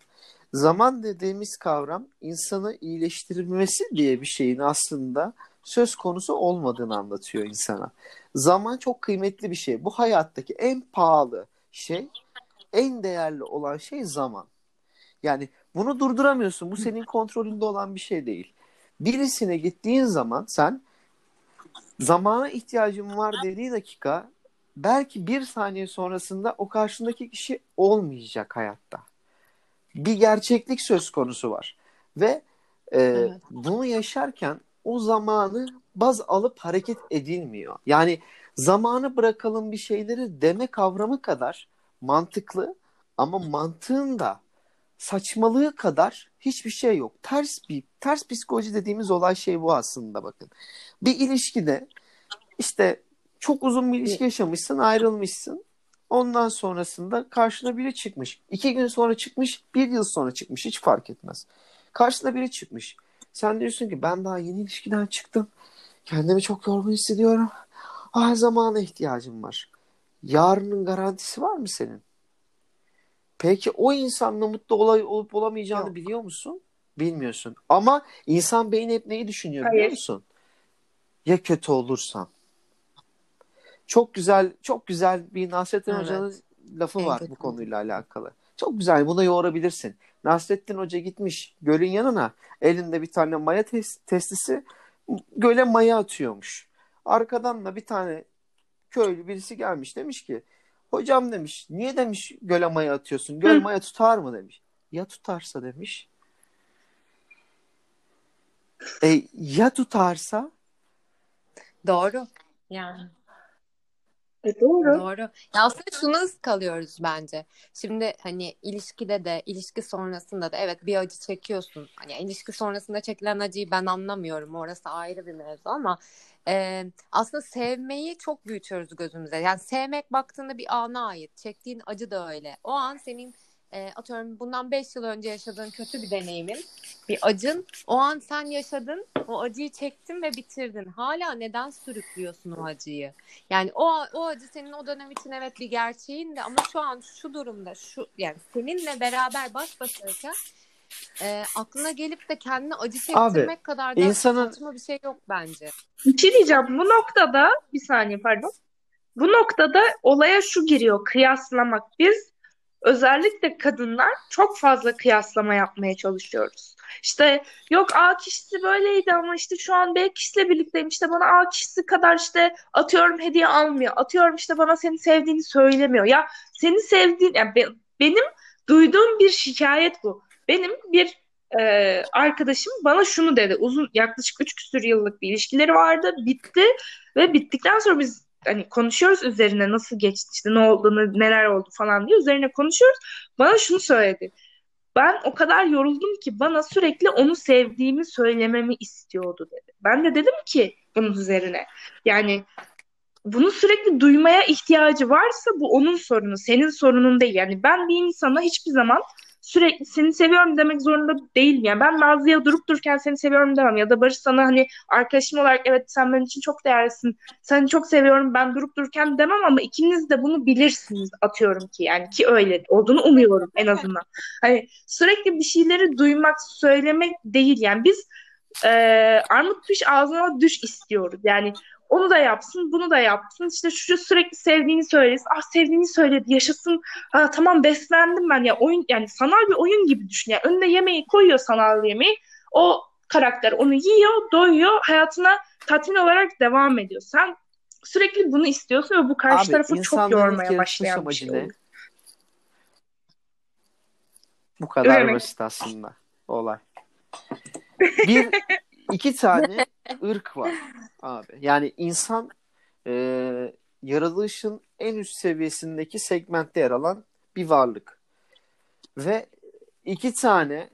Zaman dediğimiz kavram insanı iyileştirmesi diye bir şeyin aslında söz konusu olmadığını anlatıyor insana. Zaman çok kıymetli bir şey. Bu hayattaki en pahalı şey, en değerli olan şey zaman. Yani bunu durduramıyorsun. Bu senin kontrolünde olan bir şey değil. Birisine gittiğin zaman sen zamana ihtiyacım var dediği dakika belki 1 saniye sonrasında o karşındaki kişi olmayacak hayatta. Bir gerçeklik söz konusu var. Ve evet, bunu yaşarken o zamanı baz alıp hareket edilmiyor. Yani zamanı bırakalım bir şeyleri deme kavramı kadar mantıklı ama mantığın da saçmalığı kadar hiçbir şey yok. Ters psikoloji dediğimiz olay şey bu aslında bakın. Bir ilişkide işte çok uzun bir ilişki yaşamışsın, ayrılmışsın. Ondan sonrasında karşına biri çıkmış. 2 gün sonra çıkmış, 1 yıl sonra çıkmış. Hiç fark etmez. Karşına biri çıkmış. Sen diyorsun ki ben daha yeni ilişkiden çıktım. Kendimi çok yorgun hissediyorum. Ah, zamana ihtiyacım var. Yarının garantisi var mı senin? Peki o insanla mutlu olup olamayacağını yok, biliyor musun? Bilmiyorsun. Ama insan beyni hep neyi düşünüyor biliyor musun? Ya kötü olursam? Çok güzel bir Nasrettin Hoca'nın lafı var bu konuyla alakalı. Çok güzel, buna yoğurabilirsin. Nasrettin Hoca gitmiş gölün yanına, elinde bir tane maya testisi, göle maya atıyormuş. Arkadan da bir tane köylü birisi gelmiş, demiş ki hocam demiş, niye demiş göle maya atıyorsun? Göl maya tutar mı demiş. Ya tutarsa demiş. Ya tutarsa? Doğru. Yani. Doğru. Ya aslında şunuz kalıyoruz bence. Şimdi hani ilişkide de, ilişki sonrasında da evet bir acı çekiyorsun. Hani ilişki sonrasında çekilen acıyı ben anlamıyorum. Orası ayrı bir mevzu ama aslında sevmeyi çok büyütüyoruz gözümüze. Yani sevmek baktığında bir ana ait. Çektiğin acı da öyle. O an senin atıyorum bundan 5 yıl önce yaşadığın kötü bir deneyimin, bir acın. O an sen yaşadın, o acıyı çektin ve bitirdin. Hala neden sürüklüyorsun o acıyı? Yani o acı senin o dönem için evet bir gerçeğin de ama şu an şu durumda, şu yani seninle beraber baş başayken aklına gelip de kendine acı çektirmek abi, kadar da saçma bir şey yok bence. Bir şey diyeceğim bu noktada, bir saniye pardon. Bu noktada olaya şu giriyor, kıyaslamak. Biz özellikle kadınlar çok fazla kıyaslama yapmaya çalışıyoruz. İşte yok A kişisi böyleydi ama işte şu an B kişisiyle birlikteyim. İşte bana A kişisi kadar işte atıyorum hediye almıyor. Atıyorum işte bana seni sevdiğini söylemiyor. Ya seni sevdiğin, yani benim duyduğum bir şikayet bu. Benim bir arkadaşım bana şunu dedi. Uzun yaklaşık 3 küsur yıllık bir ilişkileri vardı. Bitti ve bittikten sonra biz hani konuşuyoruz üzerine nasıl geçti, işte ne olduğunu, neler oldu falan diye üzerine konuşuyoruz. Bana şunu söyledi. Ben o kadar yoruldum ki bana sürekli onu sevdiğimi söylememi istiyordu dedi. Ben de dedim ki bunun üzerine. Yani bunu sürekli duymaya ihtiyacı varsa bu onun sorunu, senin sorunun değil. Yani ben bir insana hiçbir zaman sürekli seni seviyorum demek zorunda değilim. Yani ben Nazlı'ya durup dururken seni seviyorum demem. Ya da Barış sana hani arkadaşım olarak evet sen benim için çok değerlisin, seni çok seviyorum ben durup dururken demem ama ikiniz de bunu bilirsiniz atıyorum ki. Yani ki öyle olduğunu umuyorum en azından. Hani sürekli bir şeyleri duymak, söylemek değil. Yani biz armut piş ağzına düş istiyoruz. Yani onu da yapsın, bunu da yapsın. İşte şu sürekli sevdiğini söylesin. Ah sevdiğini söyledi, yaşasın. Ah, tamam beslendim ben. Ya oyun, yani sanal bir oyun gibi düşün. Yani önüne yemeği koyuyor, sanal yemeği. O karakter onu yiyor, doyuyor. Hayatına tatmin olarak devam ediyor. Sen sürekli bunu istiyorsun ve bu karşı tarafı çok yormaya başlayan bir şey oluyor. Bu kadar basit aslında olay. Bir, iki tane ırk var abi. Yani insan yaratılışın en üst seviyesindeki segmentte yer alan bir varlık. Ve iki tane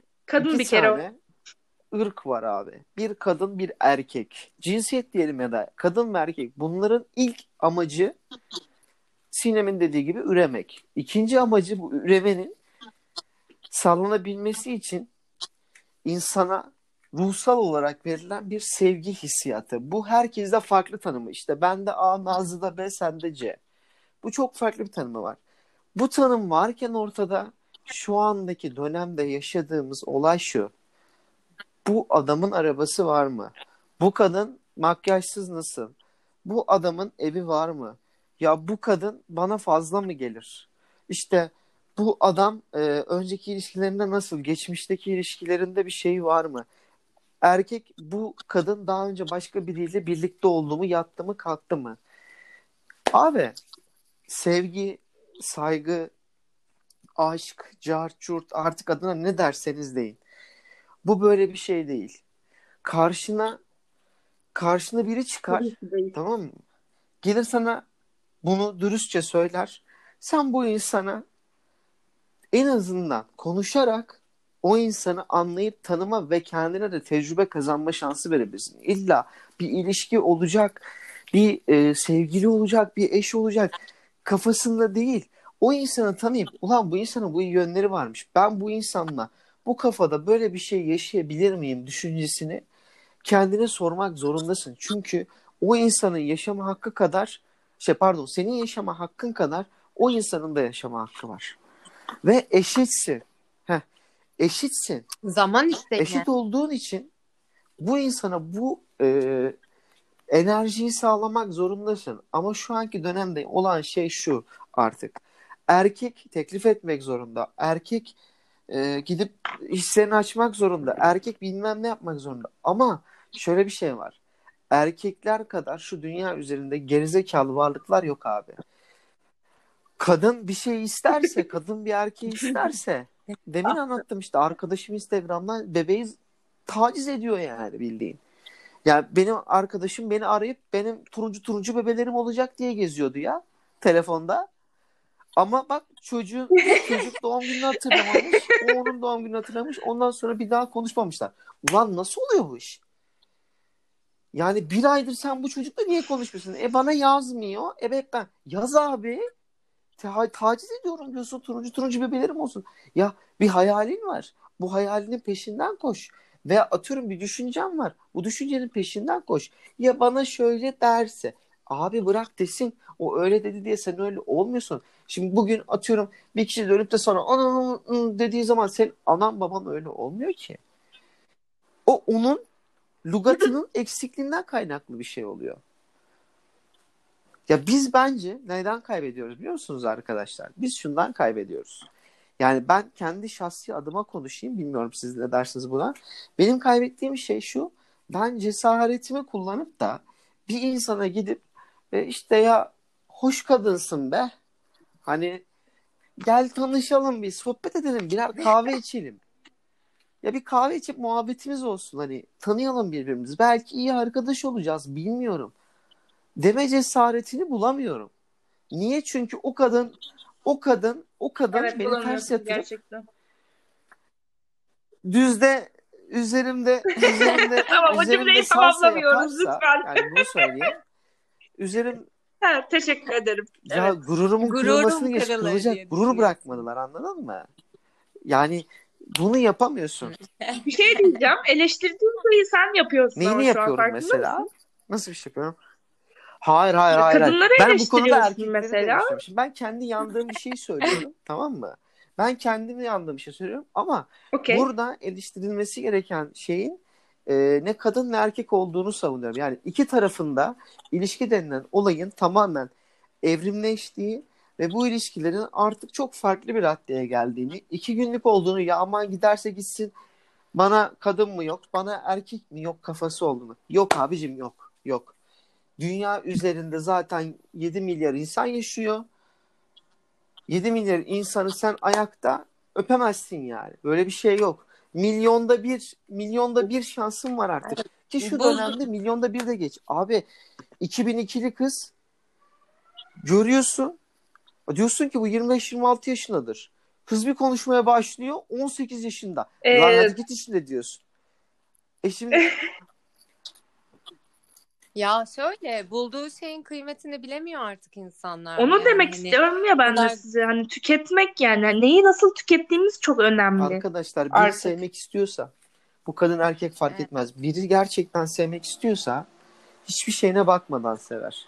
ırk var abi. Bir kadın, bir erkek. Cinsiyet diyelim ya da kadın ve erkek. Bunların ilk amacı Sinem'in dediği gibi üremek. İkinci amacı bu üremenin sağlanabilmesi için insana ruhsal olarak verilen bir sevgi hissiyatı. Bu herkeste farklı tanımı. İşte bende A, Nazlı'da B, sende C. Bu çok farklı bir tanımı var. Bu tanım varken ortada şu andaki dönemde yaşadığımız olay şu. Bu adamın arabası var mı? Bu kadın makyajsız nasıl? Bu adamın evi var mı? Ya bu kadın bana fazla mı gelir? İşte bu adam önceki ilişkilerinde nasıl? Geçmişteki ilişkilerinde bir şey var mı? Erkek, bu kadın daha önce başka biriyle birlikte oldu mu, yattı mı, kalktı mı? Abi, sevgi, saygı, aşk, cart, curt, artık adına ne derseniz deyin. Bu böyle bir şey değil. Karşına biri çıkar, tamam mı? Gelir sana bunu dürüstçe söyler. Sen bu insana en azından konuşarak o insanı anlayıp tanıma ve kendine de tecrübe kazanma şansı verebilirsin. İlla bir ilişki olacak, bir sevgili olacak, bir eş olacak kafasında değil. O insanı tanıyıp, ulan bu insanın bu yönleri varmış, ben bu insanla bu kafada böyle bir şey yaşayabilir miyim düşüncesini kendine sormak zorundasın. Çünkü o insanın yaşama hakkı kadar, senin yaşama hakkın kadar o insanın da yaşama hakkı var. Ve eşitsin. Eşitsin. Zaman isteyene. Eşit olduğun için bu insana bu enerjiyi sağlamak zorundasın. Ama şu anki dönemde olan şey şu artık. Erkek teklif etmek zorunda. Erkek gidip hisselerini açmak zorunda. Erkek bilmem ne yapmak zorunda. Ama şöyle bir şey var. Erkekler kadar şu dünya üzerinde gerizekalı varlıklar yok abi. Kadın bir şey isterse, kadın bir erkeği isterse, demin anlattım işte, arkadaşım Instagram'dan bebeği taciz ediyor yani bildiğin. Yani benim arkadaşım beni arayıp benim turuncu bebelerim olacak diye geziyordu ya telefonda. Ama bak çocuk doğum gününü hatırlamamış, o onun doğum gününü hatırlamış, ondan sonra bir daha konuşmamışlar. Ulan nasıl oluyor bu iş? Yani bir aydır sen bu çocukla niye konuşmuyorsun? Bana yazmıyor, ben yaz abi. Taciz ediyorum diyorsun, turuncu bebelerim olsun. Ya bir hayalin var. Bu hayalinin peşinden koş. Veya atıyorum bir düşüncem var. Bu düşüncenin peşinden koş. Ya bana şöyle derse. Abi bırak desin. O öyle dedi diye sen öyle olmuyorsun. Şimdi bugün atıyorum bir kişi dönüp de sana anam dediği zaman sen anam babam öyle olmuyor ki. O onun lügatının eksikliğinden kaynaklı bir şey oluyor. Ya biz bence neden kaybediyoruz biliyor musunuz arkadaşlar? Biz şundan kaybediyoruz. Yani ben kendi şahsi adıma konuşayım. Bilmiyorum siz ne dersiniz buna. Benim kaybettiğim şey şu. Ben cesaretimi kullanıp da bir insana gidip işte ya hoş kadınsın be. Hani gel tanışalım, bir sohbet edelim, birer kahve içelim. Ya bir kahve içip muhabbetimiz olsun. Hani tanıyalım birbirimizi. Belki iyi arkadaş olacağız, bilmiyorum. Deme cesaretini bulamıyorum. Niye? Çünkü o kadın evet, beni ters yatırıp gerçekten. Düzde üzerimde ama o cümleyi tamamlamıyoruz lütfen. Yani bunu söyleyeyim. Teşekkür ederim. Ya evet. Gururum kırılmasını geç, kırılacak. Gurur bırakmadılar, anladın mı? Yani bunu yapamıyorsun. Bir şey diyeceğim. Eleştirdiğin şeyi sen yapıyorsun. Neyini yapıyorum mesela? Mısın? Nasıl bir şey yapıyorum? Hayır. Kadınları ben bu konuda erkekleri mesela. Ben kendi yandığım bir şeyi söylüyorum. Tamam mı? Ben kendimi yandığım bir şey söylüyorum. Ama okay, burada eleştirilmesi gereken şeyin ne kadın ne erkek olduğunu savunuyorum. Yani iki tarafında ilişki denilen olayın tamamen evrimleştiği ve bu ilişkilerin artık çok farklı bir raddeye geldiğini, iki günlük olduğunu, ya aman giderse gitsin, bana kadın mı yok, bana erkek mi yok kafası olduğunu. Yok abicim, yok. Dünya üzerinde zaten 7 milyar insan yaşıyor. 7 milyar insanı sen ayakta öpemezsin yani. Böyle bir şey yok. Milyonda bir şansın var artık. Ki şu dönemde milyonda bir de geç. Abi 2002'li kız görüyorsun. Diyorsun ki bu 25-26 yaşındadır. Kız bir konuşmaya başlıyor 18 yaşında. Lanet git içinde diyorsun. Şimdi... Ya şöyle, bulduğu şeyin kıymetini bilemiyor artık insanlar. Onu yani demek istiyorum ya ben de size. Hani tüketmek yani. Neyi nasıl tükettiğimiz çok önemli. Arkadaşlar biri artık sevmek istiyorsa, bu kadın erkek fark etmez. Biri gerçekten sevmek istiyorsa hiçbir şeyine bakmadan sever.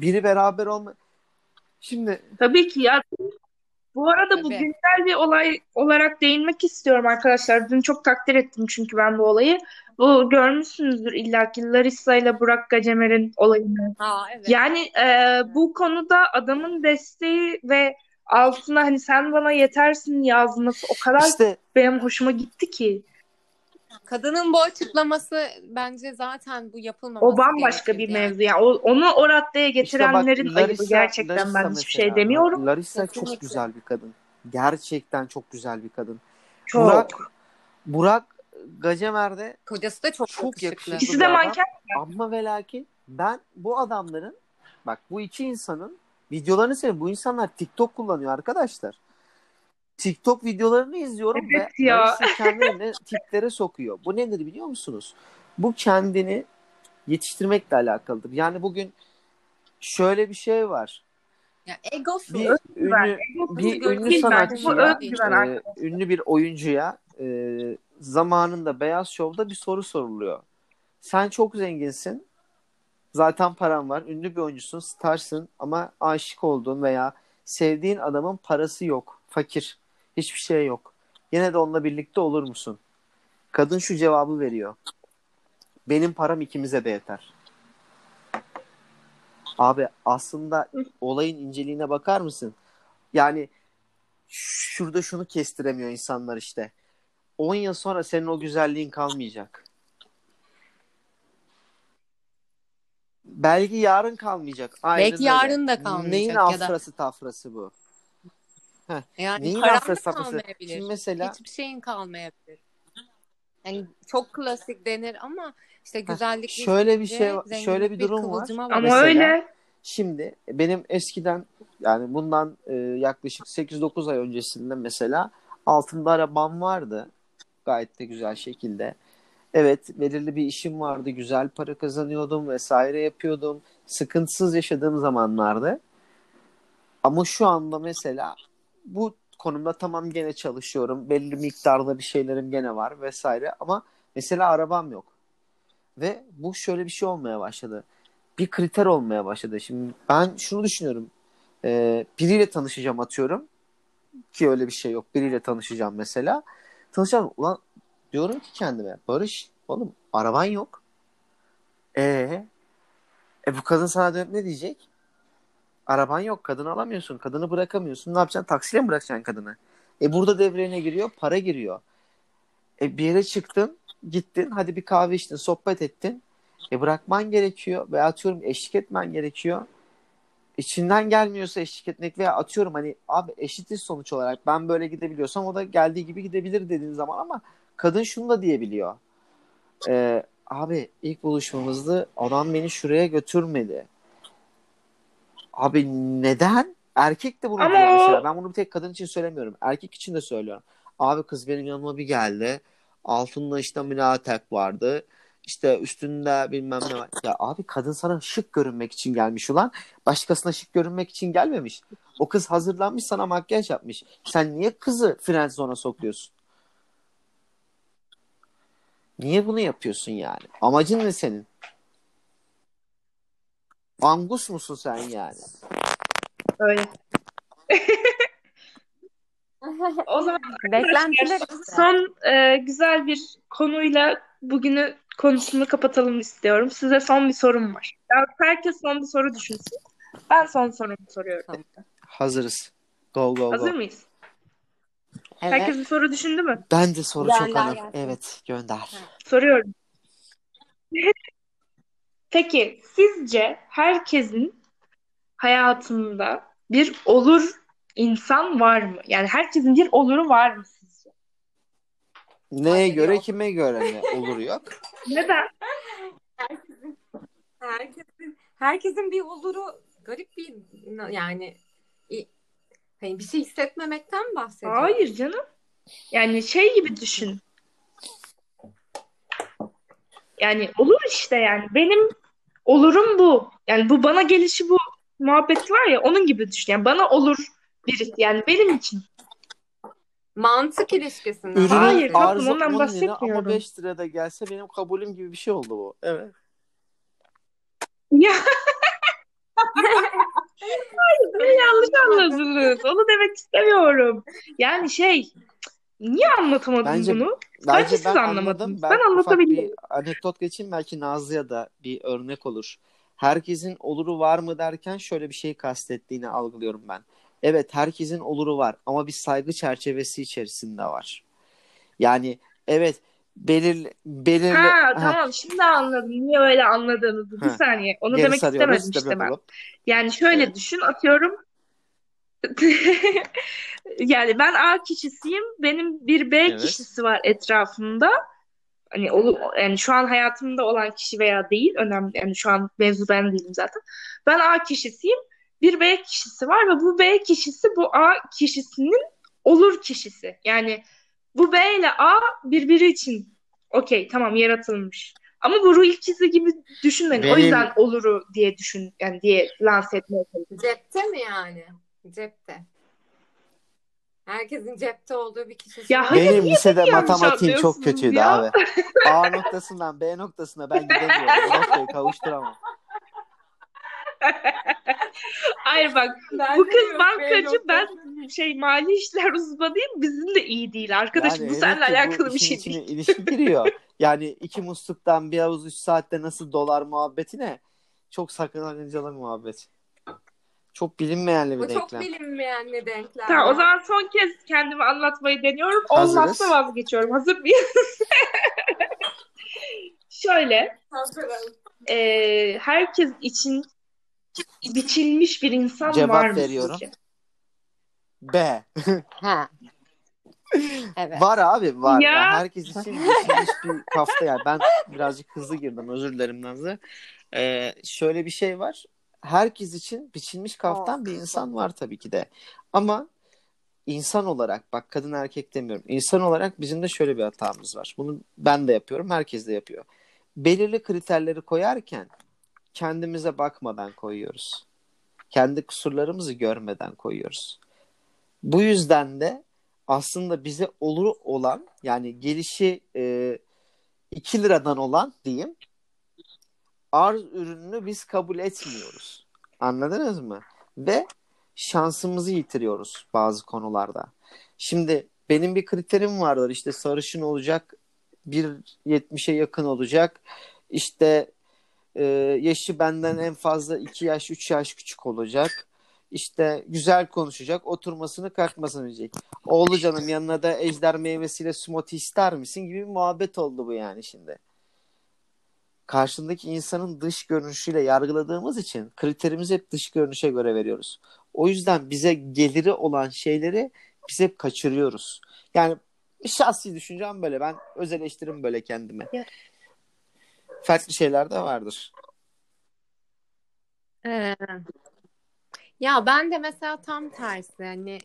Biri beraber olma... Şimdi tabii ki ya. Bu arada bu güncel bir olay olarak değinmek istiyorum arkadaşlar. Dün çok takdir ettim çünkü ben bu olayı. Bu görmüşsünüzdür illaki Larisa ile Burak Gacemer'in olayını. Evet. Yani bu konuda adamın desteği ve altına hani sen bana yetersin yazması o kadar işte, benim hoşuma gitti ki. Kadının bu açıklaması bence zaten bu yapılmaması. O bambaşka bir mevzu. Yani. Onu o raddeye getirenlerin işte bak, ayıbı gerçekten. Larisa, ben hiçbir şey demiyorum. Larisa çok güzel bir kadın. Gerçekten çok güzel bir kadın. Çok. Burak Gacemer'de kocası da çok yakışıklı. İkisi de manken. Ama ve lakin ben bu adamların, bak bu iki insanın videolarını seviyorum. Bu insanlar TikTok kullanıyor arkadaşlar. TikTok videolarını izliyorum ve kendini tiplere sokuyor. Bu nedir biliyor musunuz? Bu kendini yetiştirmekle alakalıdır. Yani bugün şöyle bir şey var. Ya ego şu. Bir ünlü sanatçıya, ünlü bir oyuncuya zamanında Beyaz Şov'da bir soru soruluyor. Sen çok zenginsin. Zaten paran var. Ünlü bir oyuncusun, starsın ama aşık olduğun veya sevdiğin adamın parası yok. Fakir. Hiçbir şey yok. Yine de onunla birlikte olur musun? Kadın şu cevabı veriyor. Benim param ikimize de yeter. Abi aslında olayın inceliğine bakar mısın? Yani şurada şunu kestiremiyor insanlar işte. 10 yıl sonra senin o güzelliğin kalmayacak. Belki yarın kalmayacak. Aynen belki öyle. Yarın da kalmayacak. Neyin afrası tafrası bu? Heh. Yani neyin afrası kalmayabilir. Şimdi mesela... Hiçbir şeyin kalmayabilir. Yani çok klasik denir ama işte güzellik... Şöyle bir şey, şöyle bir durum var. Ama mesela, öyle. Şimdi benim eskiden yani bundan yaklaşık 8-9 ay öncesinde mesela altında arabam vardı. Gayet de güzel şekilde. Evet, belirli bir işim vardı. Güzel para kazanıyordum vesaire yapıyordum. Sıkıntısız yaşadığım zamanlardı. Ama şu anda mesela bu konumda tamam gene çalışıyorum. Belli miktarda bir şeylerim gene var vesaire. Ama mesela arabam yok. Ve bu şöyle bir şey olmaya başladı. Bir kriter olmaya başladı. Şimdi ben şunu düşünüyorum. Biriyle tanışacağım atıyorum. Ki öyle bir şey yok. Biriyle tanışacağım mesela. Tanışacağım. Ulan diyorum ki kendime. Barış oğlum araban yok. Bu kadın sana dönüp ne diyecek? Araban yok. Kadını alamıyorsun. Kadını bırakamıyorsun. Ne yapacaksın? Taksiyle mi bırakacaksın kadını? Burada devreye giriyor. Para giriyor. Bir yere çıktın. Gittin. Hadi bir kahve içtin. Sohbet ettin. Bırakman gerekiyor. Veya atıyorum eşlik etmen gerekiyor. İçinden gelmiyorsa eşlik etmek veya atıyorum hani abi eşitiz sonuç olarak. Ben böyle gidebiliyorsam o da geldiği gibi gidebilir dediğin zaman ama kadın şunu da diyebiliyor. Abi ilk buluşmamızda adam beni şuraya götürmedi. Abi neden? Erkek de bunu diyor mesela. Ben bunu bir tek kadın için söylemiyorum. Erkek için de söylüyorum. Abi kız benim yanıma bir geldi. Altında işte mülakat vardı. İşte üstünde bilmem ne var. Ya abi, kadın sana şık görünmek için gelmiş ulan. Başkasına şık görünmek için gelmemiş. O kız hazırlanmış, sana makyaj yapmış. Sen niye kızı friendzone'a sokuyorsun? Niye bunu yapıyorsun yani? Amacın ne senin? Angus musun sen yani? Öyle. O zaman beklentiler. Son güzel bir konuyla bugünü konusunu kapatalım istiyorum. Size son bir sorum var. Yani herkes son bir soru düşünsün. Ben son sorumu soruyorum. Tamam. Hazırız. Go. Hazır mıyız? Evet. Herkes bir soru düşündü mü? Ben de soru gönder çok anladım. Evet, gönder. Soruyorum. Peki, sizce herkesin hayatında bir olur insan var mı? Yani herkesin bir oluru var mı sizce? Neye göre, yok. Kime göre mi? Olur yok. Neden? Herkesin bir oluru garip bir, yani hani bir şey hissetmemekten bahsediyorum. Hayır canım. Yani şey gibi düşün. Yani olur işte yani. Benim olurum bu. Yani bu bana gelişi bu muhabbeti var ya, onun gibi düşün. Yani bana olur birisi. Yani benim için. Mantık ilişkisinden. Ürünün hayır. Arzu ondan bahsetmiyorum. Ama 5 lirada gelse benim kabulüm gibi bir şey oldu bu. Evet. Ya. Hayır, beni yanlış anladınız. Onu demek istemiyorum. Yani şey, niye anlatamadım bence, bunu? Bence siz anlamadınız. Ben anlatabilirim. Bir anekdot geçeyim. Belki Nazlı'ya da bir örnek olur. Herkesin oluru var mı derken şöyle bir şey kastettiğini algılıyorum ben. Evet, herkesin oluru var ama bir saygı çerçevesi içerisinde var. Yani evet, belirli... Ha tamam, şimdi anladım. Niye öyle anladığınızı. Bir saniye. Onu demek istemedim işte ben. Yani şöyle düşün, atıyorum. Yani ben A kişisiyim. Benim bir B kişisi var etrafımda. Hani yani şu an hayatımda olan kişi veya değil. Önemli. Yani şu an mevzu ben değilim zaten. Ben A kişisiyim. Bir B kişisi var ve bu B kişisi bu A kişisinin olur kişisi. Yani bu B ile A birbiri için okey, tamam, yaratılmış. Ama bu ruh ikizi gibi düşünmeyin. Benim... O yüzden oluru diye düşün, yani diye lanse etmeye çalışıyorum. Cepte mi yani? Cepte. Herkesin cepte olduğu bir kişi. Ya benim lisede matematiğim çok kötüydü ya abi. A noktasından B noktasına ben gidemiyorum. O noktayı kavuşturamam. Hayır bak, ben bu kız bankacı, ben mali işler uzmanıyım, bizim de iyi değil arkadaşım, yani bu seninle alakalı bu bir şey değil. İlişki giriyor yani, iki musluktan bir havuz 3 saatte nasıl dolar muhabbetine, çok sakıncalı muhabbet, çok bilinmeyenli bir denklem. Bu çok bilinmeyenli denklem. Tamam, o zaman son kez kendimi anlatmayı deniyorum. Hazırız. Olmazsa vazgeçiyorum. Hazır mıyız? Şöyle, herkes için biçilmiş bir insan cevap var mı? Cevap veriyorum. Sizce? B. Ha. Evet. Var abi, var. Ya. Yani herkes için biçilmiş bir kafta yani. Ben birazcık hızlı girdim. Özür dilerim Nazlı. Şöyle bir şey var. Herkes için biçilmiş kaftan bir insan var tabii ki de. Ama insan olarak, bak kadın erkek demiyorum. İnsan olarak bizim de şöyle bir hatamız var. Bunu ben de yapıyorum. Herkes de yapıyor. Belirli kriterleri koyarken kendimize bakmadan koyuyoruz. Kendi kusurlarımızı görmeden koyuyoruz. Bu yüzden de aslında bize oluru olan, yani gelişi 2 liradan olan diyeyim, arz ürününü biz kabul etmiyoruz. Anladınız mı? Ve şansımızı yitiriyoruz bazı konularda. Şimdi benim bir kriterim vardır. İşte sarışın olacak, 1.70'e yakın olacak, işte yaşı benden en fazla 2 yaş 3 yaş küçük olacak, İşte güzel konuşacak, oturmasını kalkmasını bilecek. Oğlu canım, yanına da ejder meyvesiyle smoothie ister misin gibi bir muhabbet oldu bu yani şimdi. Karşındaki insanın dış görünüşüyle yargıladığımız için kriterimizi hep dış görünüşe göre veriyoruz. O yüzden bize geliri olan şeyleri biz hep kaçırıyoruz. Yani şahsi düşüncem böyle, ben öz eleştirim böyle kendime. Evet. Farklı şeyler de vardır. Ya ben de mesela tam tersi. Hani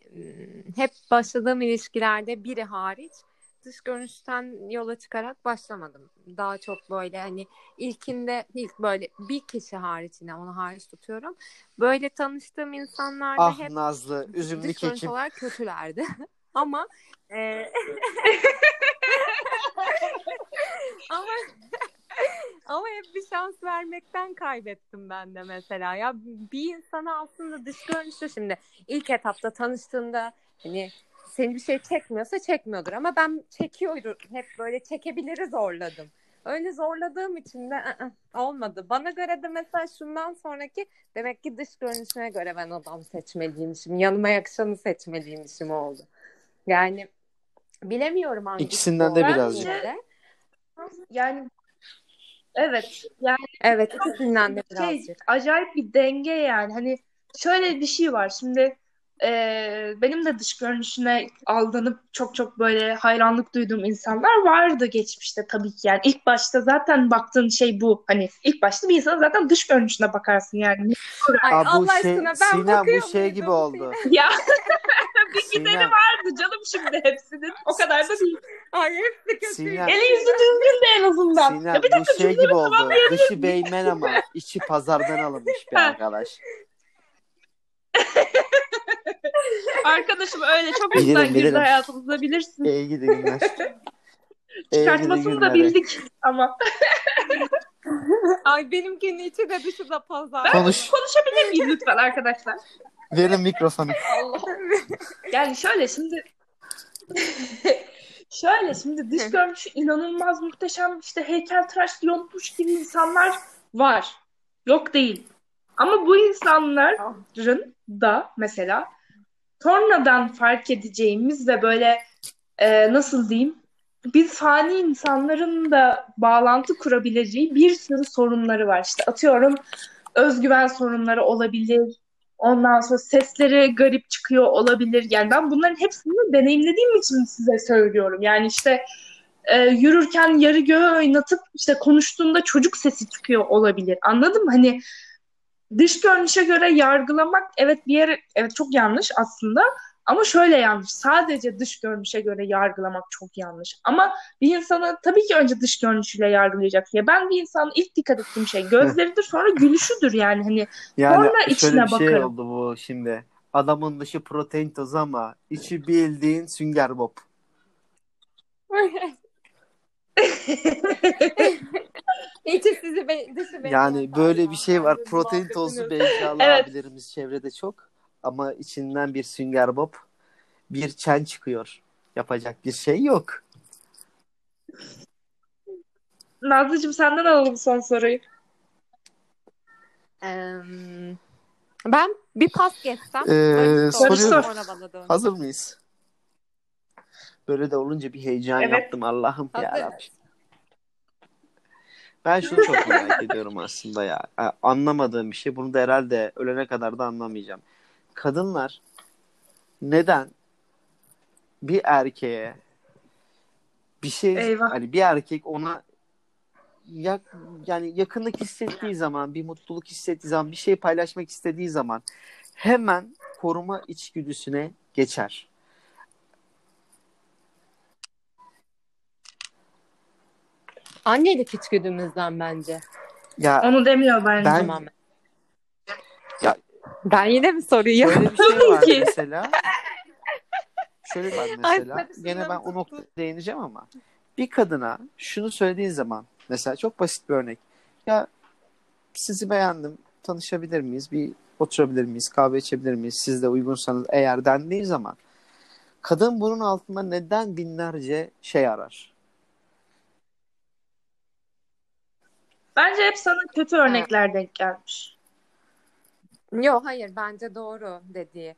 hep başladığım ilişkilerde biri hariç dış görünüşten yola çıkarak başlamadım. Daha çok böyle hani ilk böyle bir kişi hariç, yine onu hariç tutuyorum. Böyle tanıştığım insanlarda hep Nazlı, dış görünüş olarak kötülerdi. Ama ama hep bir şans vermekten kaybettim ben de mesela. Ya bir insana aslında dış görünüşü, şimdi ilk etapta tanıştığında hani seni bir şey çekmiyorsa çekmiyordur, ama ben çekiyordum. Hep böyle çekebiliri zorladım. Öyle zorladığım için de olmadı. Bana göre de mesela şundan sonraki, demek ki dış görünüşüne göre ben adam seçmeliymişim. Yanıma yakışanı seçmeliymişim oldu. Yani bilemiyorum hangisi. İkisinden de birazcık. Yani evet. Yani evet, ikisinden de birazcık. Şey, acayip bir denge yani. Hani şöyle bir şey var. Şimdi benim de dış görünüşüne aldanıp çok böyle hayranlık duyduğum insanlar vardı geçmişte tabii ki. Yani ilk başta zaten baktığın şey bu. Hani ilk başta bir insana zaten dış görünüşüne bakarsın yani. Ay, Allah aşkına ben Sinem, bakıyorum. Bu şey gibi oldu. Ya bir gideri vardı canım şimdi hepsinin. O kadar da değil. Ay hepsi kötü. Eli yüzü düzgün de en azından. Sinem, ya bir dakika, bu şey gibi oldu. Dışı beymen ama içi pazardan alınmış bir arkadaş. Arkadaşım öyle çok insan girdi hayatımıza, bilirsin. İyi günler. Çıkartmasını da bildik ama. Ay benimkinin içi de dışı da pazar. Konuşabilir miyiz lütfen arkadaşlar? Verin mikrofonu. Yani şöyle şimdi dış görünüşü inanılmaz muhteşem, işte heykeltıraş yontmuş gibi insanlar var. Yok değil. Ama bu insanların da mesela sonradan fark edeceğimiz ve böyle nasıl diyeyim, biz fani insanların da bağlantı kurabileceği bir sürü sorunları var. İşte atıyorum özgüven sorunları olabilir. Ondan sonra sesleri garip çıkıyor olabilir. Yani ben bunların hepsini deneyimlediğim için size söylüyorum. Yani işte yürürken yarı göğe oynatıp işte konuştuğunda çocuk sesi çıkıyor olabilir. Anladın mı? Hani dış görünüşe göre yargılamak evet bir yere evet çok yanlış aslında, ama şöyle yanlış. Sadece dış görünüşe göre yargılamak çok yanlış. Ama bir insanı tabii ki önce dış görünüşüyle yargılayacak. Ya ben bir insanın ilk dikkat ettiğim şey gözleridir, sonra gülüşüdür yani hani. Yani sonra içine bakarım. Şöyle bir şey oldu bu şimdi. Adamın dışı protein tozu ama içi bildiğin Sünger Bob. Yani böyle bir şey var. Protein tozlu beyzalı abilerimiz çevrede çok. Ama içinden bir Sünger Bob, bir çen çıkıyor. Yapacak bir şey yok. Nazlıcığım senden alalım son soruyu. Ben bir pas geçsem. Soruyorum. Hazır mıyız? Böyle de olunca bir heyecan yaptım Allah'ım yarabbim. Ben şunu çok merak ediyorum aslında ya. Anlamadığım bir şey. Bunu da herhalde ölene kadar da anlamayacağım. Kadınlar neden bir erkeğe bir şey, hani bir erkek ona yani yakınlık hissettiği zaman, bir mutluluk hissettiği zaman, bir şey paylaşmak istediği zaman hemen koruma içgüdüsüne geçer? Annelik içgüdümüzden bence. Ya, onu demiyor bence. Ben yine mi soruyu yapıyorum? Şöyle bir şey var mesela. Gene ben o noktaya değineceğim ama. Bir kadına şunu söylediğin zaman mesela, çok basit bir örnek. Ya sizi beğendim, tanışabilir miyiz? Bir oturabilir miyiz? Kahve içebilir miyiz? Siz de uygunsanız eğer dendiği zaman kadın bunun altında neden binlerce şey arar? Bence hep sana kötü örnekler denk gelmiş. Yok hayır, bence doğru dediği.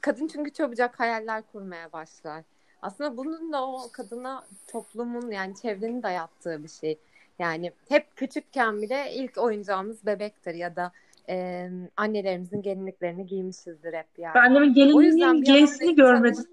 Kadın çünkü çabucak hayaller kurmaya başlar. Aslında bunun da o kadına toplumun yani çevrenin dayattığı bir şey. Yani hep küçükken bile ilk oyuncağımız bebektir ya da annelerimizin gelinliklerini giymişizdir hep yani. Ben annemin gelinliğini görmedim.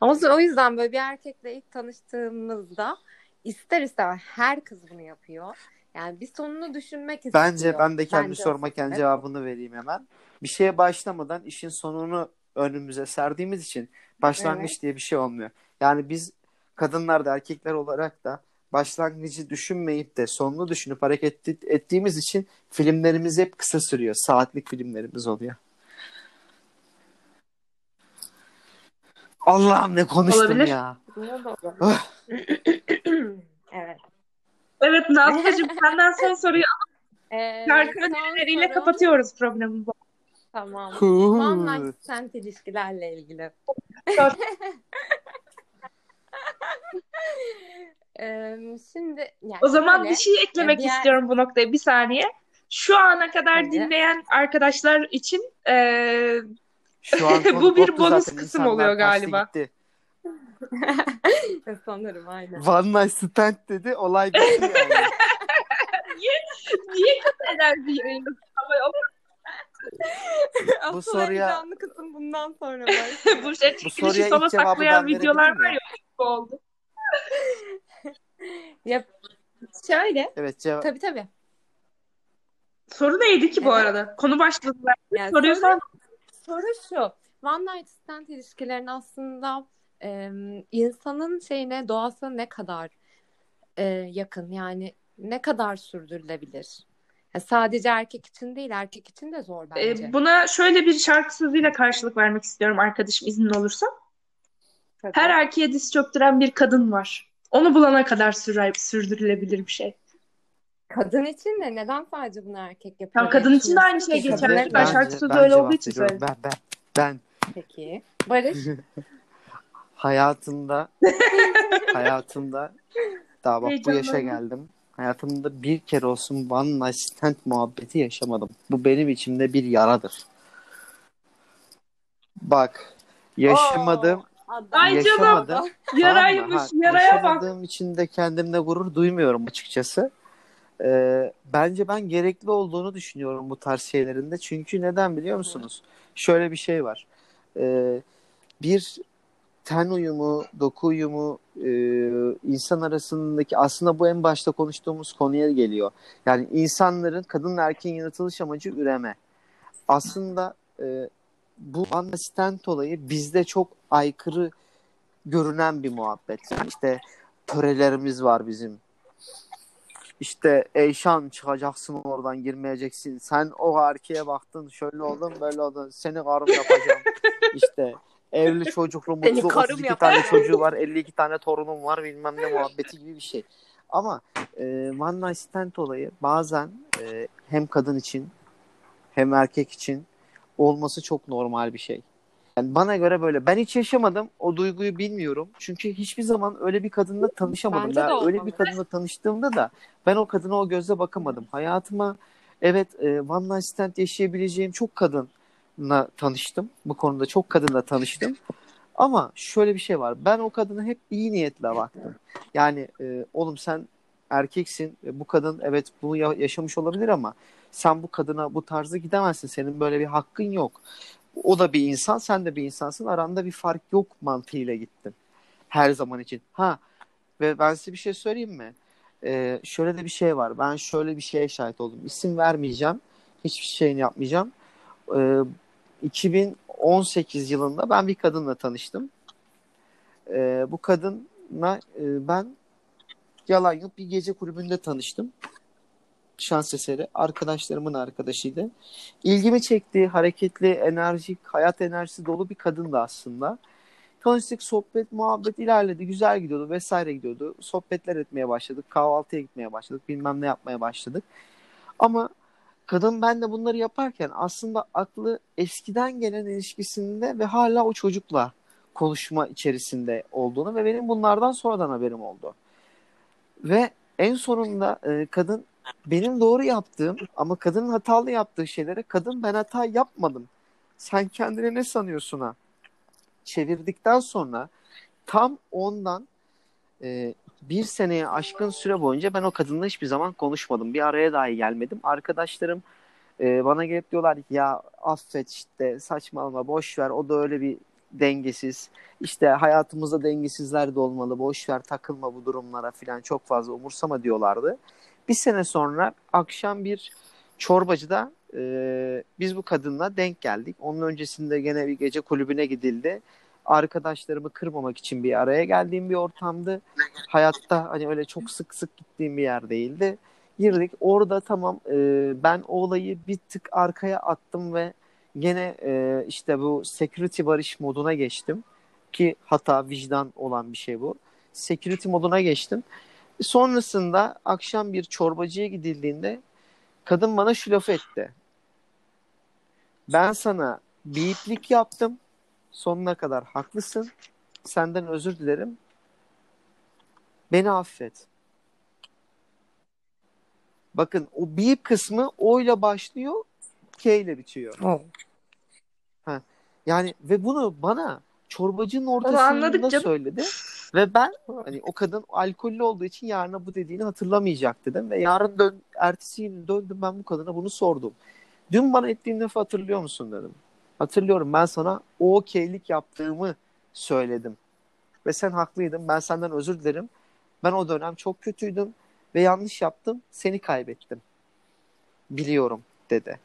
Ama o yüzden böyle bir erkekle ilk tanıştığımızda İster istemez her kız bunu yapıyor. Yani bir sonunu düşünmek istiyor. Bence ben de kendi sormakken cevabını vereyim hemen. Bir şeye başlamadan işin sonunu önümüze serdiğimiz için başlangıç diye bir şey olmuyor. Yani biz kadınlar da erkekler olarak da başlangıcı düşünmeyip de sonunu düşünüp hareket ettiğimiz için filmlerimiz hep kısa sürüyor. Saatlik filmlerimiz oluyor. Allah'ım ne konuştum olabilir ya. Evet. Evet Nazlı'cığım senden son soruyu alalım. Şarkı önerileriyle kapatıyoruz programı. Tamam. One night ilişkilerle ilgili. Şimdi yani o zaman şöyle, bir şey eklemek istiyorum bu noktaya. Bir saniye. Şu ana kadar dinleyen arkadaşlar için şu an bu bir bonus kısım oluyor galiba. Sanırım aynen. One night stand dedi olay bitti yani. Niye kısa enerji yayınlıyorsun? Bu soruya kısım bundan sonra var. Bu şey çekilişi sona saklayan videolar var ya. Oldu. Ya şöyle. Evet cevap. Tabii. Soru neydi ki bu arada? Konu başladı. Yani soruyorsan soru şu. One night stand ilişkilerin aslında insanın şeyine, doğasına ne kadar yakın, yani ne kadar sürdürülebilir? Yani sadece erkek için değil, erkek için de zor bence. Buna şöyle bir şarkısızlığıyla karşılık vermek istiyorum arkadaşım, iznin olursa. Tabii. Her erkeğe diz çöktüren bir kadın var. Onu bulana kadar sürdürülebilir bir şey. Kadın için de neden sadece bunu erkek yapıyor? Ya, kadın için de aynı şey geçerli. Ben şarkısızlığı öyle olduğu için söyledim. Ben. Peki. Barış? Hayatımda daha bak bu yaşa geldim. Hayatımda bir kere olsun one night stand muhabbeti yaşamadım. Bu benim içimde bir yaradır. Bak yaşamadım. Yaraymış, yaraya bak. Yaşamadığım için de kendimle gurur duymuyorum açıkçası. Bence ben gerekli olduğunu düşünüyorum bu tarz şeylerinde. Çünkü neden biliyor musunuz? Şöyle bir şey var. Bir ten uyumu, doku uyumu, insan arasındaki, aslında bu en başta konuştuğumuz konuya geliyor. Yani insanların, kadınla erkeğin yaratılış amacı üreme. Aslında bu anastent olayı bizde çok aykırı görünen bir muhabbet. Yani işte törelerimiz var bizim. İşte eşan çıkacaksın oradan, girmeyeceksin. Sen o erkeğe baktın, şöyle oldun, böyle oldun. Seni karım yapacağım. İşte evli çocuklu mutlu, 32 tane çocuğu var, 52 tane torunum var, bilmem ne muhabbeti gibi bir şey. Ama one night stand olayı bazen hem kadın için hem erkek için olması çok normal bir şey. Yani bana göre böyle. Ben hiç yaşamadım. O duyguyu bilmiyorum. Çünkü hiçbir zaman öyle bir kadınla tanışamadım. Ben öyle bir kadınla tanıştığımda da ben o kadına o gözle bakamadım. Hayatıma evet one night stand yaşayabileceğim çok kadınla tanıştım. Bu konuda çok kadınla tanıştım. Ama şöyle bir şey var. Ben o kadına hep iyi niyetle baktım. Yani oğlum sen erkeksin. Bu kadın evet bunu yaşamış olabilir ama sen bu kadına bu tarzı gidemezsin. Senin böyle bir hakkın yok. O da bir insan, sen de bir insansın. Aranda bir fark yok mantığıyla gittim. Her zaman için. Ve ben size bir şey söyleyeyim mi? Şöyle de bir şey var. Ben şöyle bir şeye şahit oldum. İsim vermeyeceğim. Hiçbir şeyini yapmayacağım. 2018 yılında ben bir kadınla tanıştım. Bu kadınla ben yalan yok bir gece kulübünde tanıştım. Şans eseri arkadaşlarımın arkadaşıydı. İlgimi çekti, hareketli, enerjik, hayat enerjisi dolu bir kadındı aslında. Tanıştık, sohbet, muhabbet ilerledi, güzel gidiyordu vesaire gidiyordu. Sohbetler etmeye başladık, kahvaltıya gitmeye başladık, bilmem ne yapmaya başladık. Ama kadın ben de bunları yaparken aslında aklı eskiden gelen ilişkisinde ve hala o çocukla konuşma içerisinde olduğunu ve benim bunlardan sonradan haberim oldu. Ve en sonunda kadın benim doğru yaptığım ama kadının hatalı yaptığı şeylere kadın ben hata yapmadım, sen kendine ne sanıyorsun'a çevirdikten sonra tam ondan bir seneye aşkın süre boyunca ben o kadınla hiçbir zaman konuşmadım. Bir araya dahi gelmedim. Arkadaşlarım bana gelip diyorlar ki ya affet işte saçmalama boş ver, o da öyle bir dengesiz. İşte hayatımızda dengesizler de olmalı, boş ver takılma bu durumlara filan, çok fazla umursama diyorlardı. Bir sene sonra akşam bir çorbacıda biz bu kadınla denk geldik. Onun öncesinde gene bir gece kulübüne gidildi. Arkadaşlarımı kırmamak için bir araya geldiğim bir ortamdı. Hayatta hani öyle çok sık sık gittiğim bir yer değildi. Girdik. Orada tamam ben o olayı bir tık arkaya attım ve gene işte bu security barış moduna geçtim. Ki hata, vicdan olan bir şey bu. Security moduna geçtim. Sonrasında akşam bir çorbacıya gidildiğinde kadın bana şu lafı etti. Ben sana biyiplik yaptım. Sonuna kadar haklısın. Senden özür dilerim. Beni affet. Bakın o biyip kısmı O ile başlıyor, K ile bitiyor. Oh. Ha. Yani ve bunu bana çorbacının ortasında söyledi. Ve ben hani o kadın alkollü olduğu için yarına bu dediğini hatırlamayacak dedim. Ve yarın ertesi gün döndüm ben bu kadına bunu sordum. Dün bana ettiğin lafı hatırlıyor musun dedim. Hatırlıyorum, ben sana o okeylik yaptığımı söyledim. Ve sen haklıydın, ben senden özür dilerim. Ben o dönem çok kötüydüm ve yanlış yaptım, seni kaybettim. Biliyorum dedi.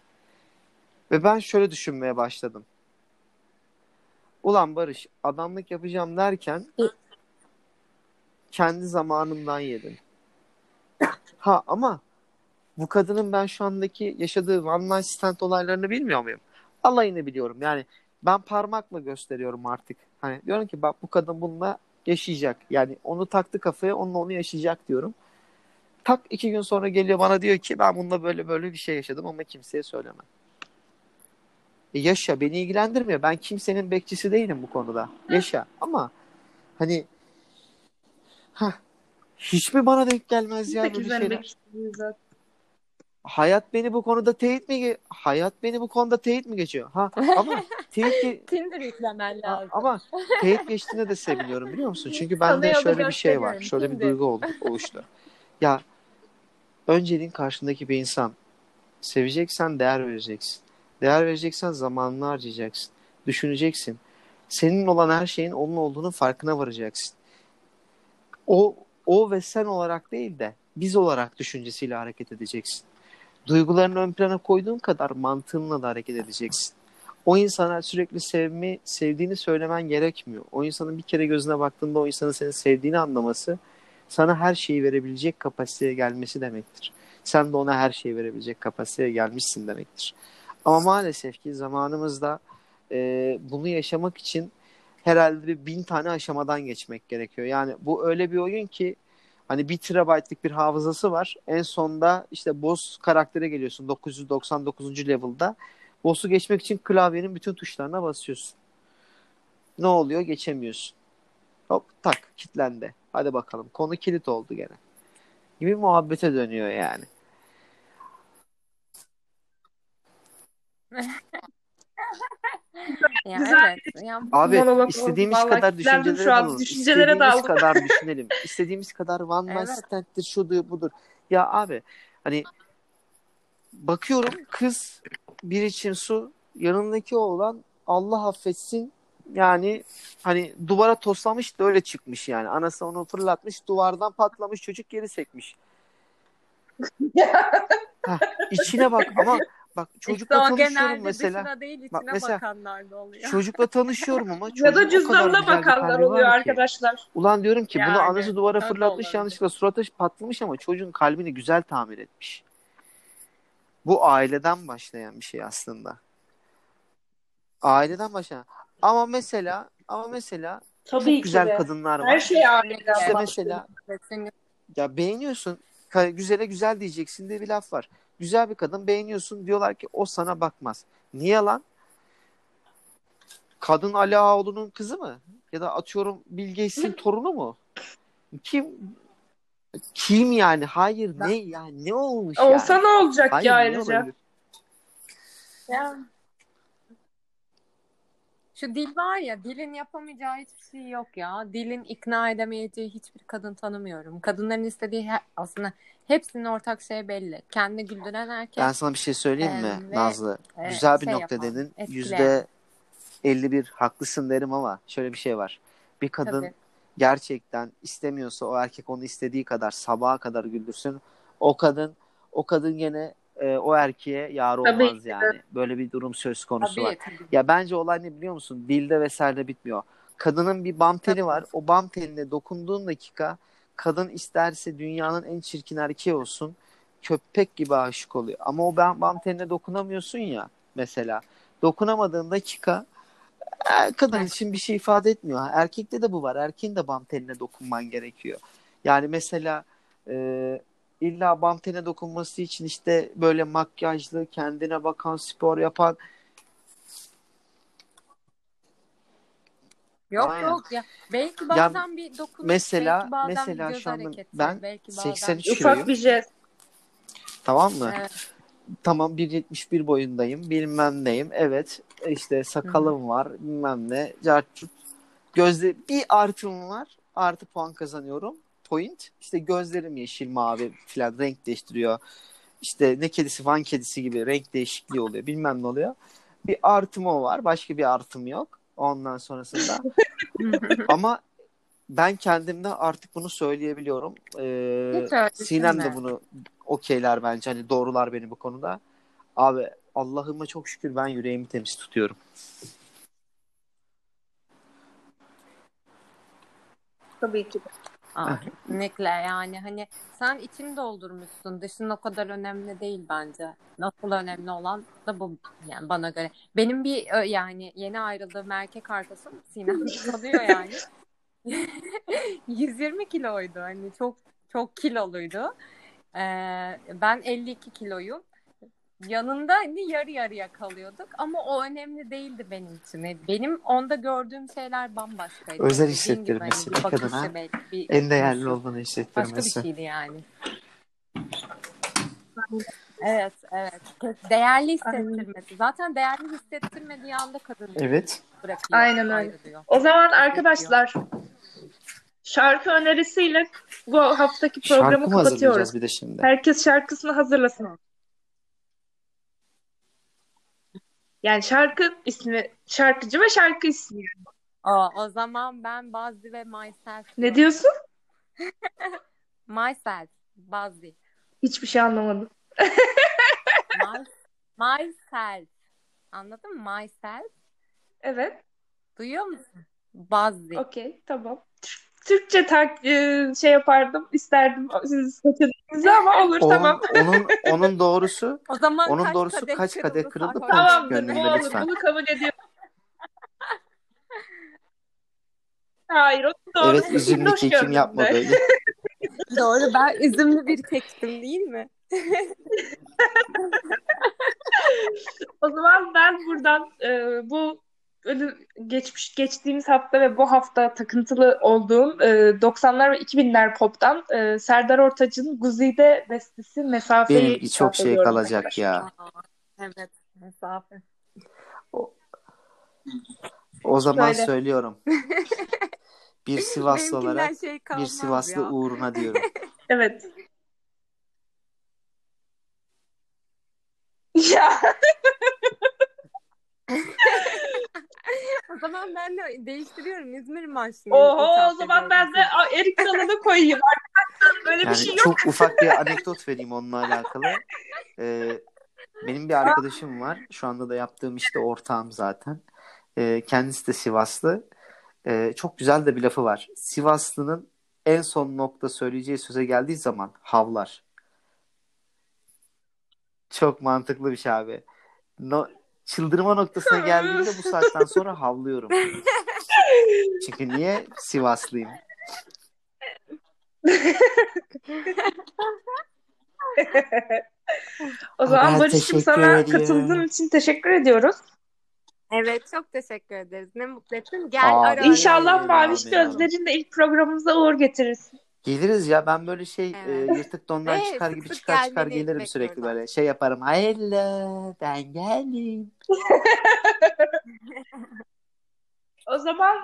Ve ben şöyle düşünmeye başladım. Ulan Barış, adamlık yapacağım derken kendi zamanımdan yedim. Ha ama bu kadının ben şu andaki yaşadığı one night stand olaylarını bilmiyor muyum? Alayını biliyorum. Yani ben parmakla gösteriyorum artık. Hani diyorum ki bak bu kadın bununla yaşayacak. Yani onu taktı kafaya, onunla onu yaşayacak diyorum. Tak 2 gün sonra geliyor bana diyor ki ben bununla böyle böyle bir şey yaşadım ama kimseye söylemem. Yaşa, beni ilgilendirmiyor. Ben kimsenin bekçisi değilim bu konuda. Yaşa ama hani hiç mi bana denk gelmez ya bu şeyler? Hayat beni bu konuda teyit mi? Hayat beni bu konuda teyit mi geçiyor? Ha ama teyit Tinder yüklemen lazım. Ama teyit geçtiğinde de seviniyorum biliyor musun? Çünkü bende şöyle bir şey var. Şöyle bir duygu oluştu. Ya önceliğin karşındaki bir insan. Seveceksen değer vereceksin. Değer vereceksen zamanını harcayacaksın. Düşüneceksin. Senin olan her şeyin onun olduğunun farkına varacaksın. O ve sen olarak değil de biz olarak düşüncesiyle hareket edeceksin. Duygularını ön plana koyduğun kadar mantığınla da hareket edeceksin. O insana sürekli sevdiğini söylemen gerekmiyor. O insanın bir kere gözüne baktığında o insanın seni sevdiğini anlaması, sana her şeyi verebilecek kapasiteye gelmesi demektir. Sen de ona her şeyi verebilecek kapasiteye gelmişsin demektir. Ama maalesef ki zamanımızda bunu yaşamak için herhalde bir 1000 tane aşamadan geçmek gerekiyor. Yani bu öyle bir oyun ki hani 1 TB'lık bir hafızası var. En sonda işte boss karaktere geliyorsun 999. level'da. Boss'u geçmek için klavyenin bütün tuşlarına basıyorsun. Ne oluyor? Geçemiyorsun. Hop tak kilitlendi. Hadi bakalım konu kilit oldu gene. Gibi muhabbete dönüyor yani. Ya evet. Yani abi istediğimiz kadar düşüncelere daldık. İstediğimiz kadar düşünelim. İstediğimiz kadar one night stand'tir, şudur budur. Ya abi hani bakıyorum kız bir içim su, yanındaki oğlan Allah affetsin yani hani duvara toslamış da öyle çıkmış yani. Anası onu fırlatmış, duvardan patlamış, çocuk geri sekmiş. İçine bak ama bak çocukla işte tanışıyorum mesela. Değil, bak, mesela oluyor. Çocukla tanışıyorum ama ya da cüzdanına bakanlar oluyor arkadaşlar. Ulan diyorum ki yani, bunu anası duvara fırlatmış yanlışlıkla surata patlamış ama çocuğun kalbini güzel tamir etmiş. Bu aileden başlayan bir şey aslında. Aileden başlayan. Ama mesela tabii çok güzel de kadınlar var. Her şey aileden işte mesela ya beğeniyorsun güzele güzel diyeceksin diye bir laf var. Güzel bir kadın beğeniyorsun. Diyorlar ki o sana bakmaz. Niye lan? Kadın Ali Ağaoğlu'nun kızı mı? Ya da atıyorum Bilge Hiss'in torunu mu? Kim yani? Hayır ne? Yani ne olmuş yani? Olsa ne olacak hayır, ya ayrıca? Ya. Şu dil var ya, dilin yapamayacağı hiçbir şey yok ya. Dilin ikna edemeyeceği hiçbir kadın tanımıyorum. Kadınların istediği aslında hepsinin ortak şey belli. Kendini güldüren erkek. Ben sana bir şey söyleyeyim mi Nazlı? Güzel bir şey nokta yapan, dedin. Etkileyen. %51 haklısın derim ama şöyle bir şey var. Bir kadın tabii gerçekten istemiyorsa o erkek onu istediği kadar sabaha kadar güldürsün. O kadın gene o erkeğe yar olmaz yani. Böyle bir durum söz konusu tabii, var. Tabii. Ya bence olay ne biliyor musun? Dilde vesairede bitmiyor. Kadının bir bam teli var. O bam teline dokunduğun dakika kadın isterse dünyanın en çirkin erkeği olsun, köpek gibi aşık oluyor. Ama o bam teline dokunamıyorsun ya mesela. Dokunamadığın dakika kadın için bir şey ifade etmiyor. Erkekte de bu var. Erkeğin de bam teline dokunman gerekiyor. Yani mesela illa bam teline dokunması için işte böyle makyajlı, kendine bakan, spor yapan. Yok aynen. Yok ya. Belki bazen ya, bir dokunuş. Mesela şu anda ben belki 83 ufak kiloyum. Ufak bir jest. Tamam mı? Evet. Tamam, 1.71 boyundayım. Bilmem neyim. Evet. İşte sakalım var. Bilmem ne. Gözde bir artım var. Artı puan kazanıyorum. Point. İşte gözlerim yeşil, mavi filan renk değiştiriyor. İşte ne kedisi, Van kedisi gibi renk değişikliği oluyor. Bilmem ne oluyor. Bir artım o var. Başka bir artım yok. Ondan sonrasında. Ama ben kendimde artık bunu söyleyebiliyorum. Sinem de bunu okeyler bence. Hani doğrular beni bu konuda. Abi Allah'ıma çok şükür ben yüreğimi temiz tutuyorum. Tabii ki. Kesinlikle yani hani sen içini doldurmuşsun. Dışın o kadar önemli değil bence. Nasıl önemli olan da bu yani bana göre. Benim bir yani yeni ayrıldığım erkek arkadaşım Sinem kalıyor yani. 120 kiloydu. Hani çok çok kiloluydu. Ben 52 kiloyum. Yanında hani yarı yarıya kalıyorduk ama o önemli değildi benim için. Benim onda gördüğüm şeyler bambaşkaydı. Özel hissettirmesi bir kadına en değerli olduğunu hissettirmesi. Başka bir şeydi yani. Evet, evet. Değerli hissettirmesi. Zaten değerli hissettirmediği anda kadını evet. Bırakıyor. Aynen öyle. O zaman arkadaşlar şarkı önerisiyle bu haftaki programı kapatıyoruz. Bir de şimdi. Herkes şarkısını hazırlasın. Yani şarkı ismi, şarkıcı ve şarkı ismi. Aa, o zaman ben Bazzi ve Myself. Ne diyorsun? Myself, Bazzi. Hiçbir şey anlamadım. Myself. Anladın mı? Myself. Evet. Duyuyor musun? Bazzi. Okey, tamam. Türkçe şey yapardım, isterdim siz kaçırdığınızı ama olur onun, tamam. Onun doğrusu, o zaman onun doğrusu kaç kadeh kırıldı konuştuk gönlümde lütfen. Bunu kabul ediyorum. Hayır, o doğru. Evet, üzümlü kekim yapmadı. Doğru, ben üzümlü bir kektim değil mi? O zaman ben buradan bu geçtiğimiz hafta ve bu hafta takıntılı olduğum 90'lar ve 2000'ler pop'tan Serdar Ortaç'ın Güzide bestesi Mesafe'yi benim çok şey kalacak olarak. Ya. Evet, mesafe. O zaman söylüyorum. Bir Sivaslı olarak şey bir Sivaslı ya. Uğruna diyorum. Evet. Ya. O zaman ben de değiştiriyorum İzmir maçını. Oho, o zaman ben de Erik Dalı'nı koyayım. Böyle yani bir şey yok. Çok ufak bir anekdot vereyim onunla alakalı. Benim bir arkadaşım var. Şu anda da yaptığım işte ortağım zaten. Kendisi de Sivaslı. Çok güzel de bir lafı var. Sivaslı'nın en son nokta söyleyeceği söze geldiği zaman havlar. Çok mantıklı bir şey abi. Çıldırma noktasına geldiğimde bu saatten sonra havlıyorum. Çünkü niye? Sivaslıyım. O zaman Barış'ım sana katıldığın için teşekkür ediyoruz. Evet, çok teşekkür ederiz. Ne mutlu ettin. Gel ara. İnşallah Maviş Gözlerin'le ilk programımıza uğur getirirsin. Geliriz ya. Ben böyle şey evet. Yırtık dondan çıkar gibi çıkar gelirim sürekli oradan. Böyle şey yaparım. Hayırlı ben geldim. O zaman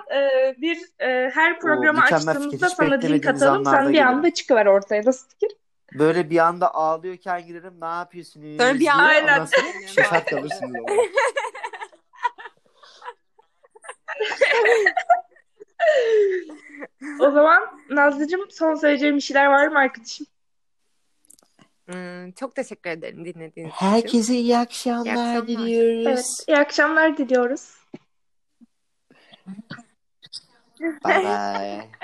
her programı açtığımızda sana link atalım. Sen bir anda çıkıver ortaya. Nasıl fikir? Böyle bir anda ağlıyorken girerim. Ne yapıyorsunuz? Böyle bir anda. Şifat kalırsınız. O zaman Nazlı'cığım son söyleyeceğim bir şeyler var mı arkadaşım? Çok teşekkür ederim dinlediğiniz için. Herkese iyi akşamlar, diliyoruz. Evet, iyi akşamlar diliyoruz. Bye bye.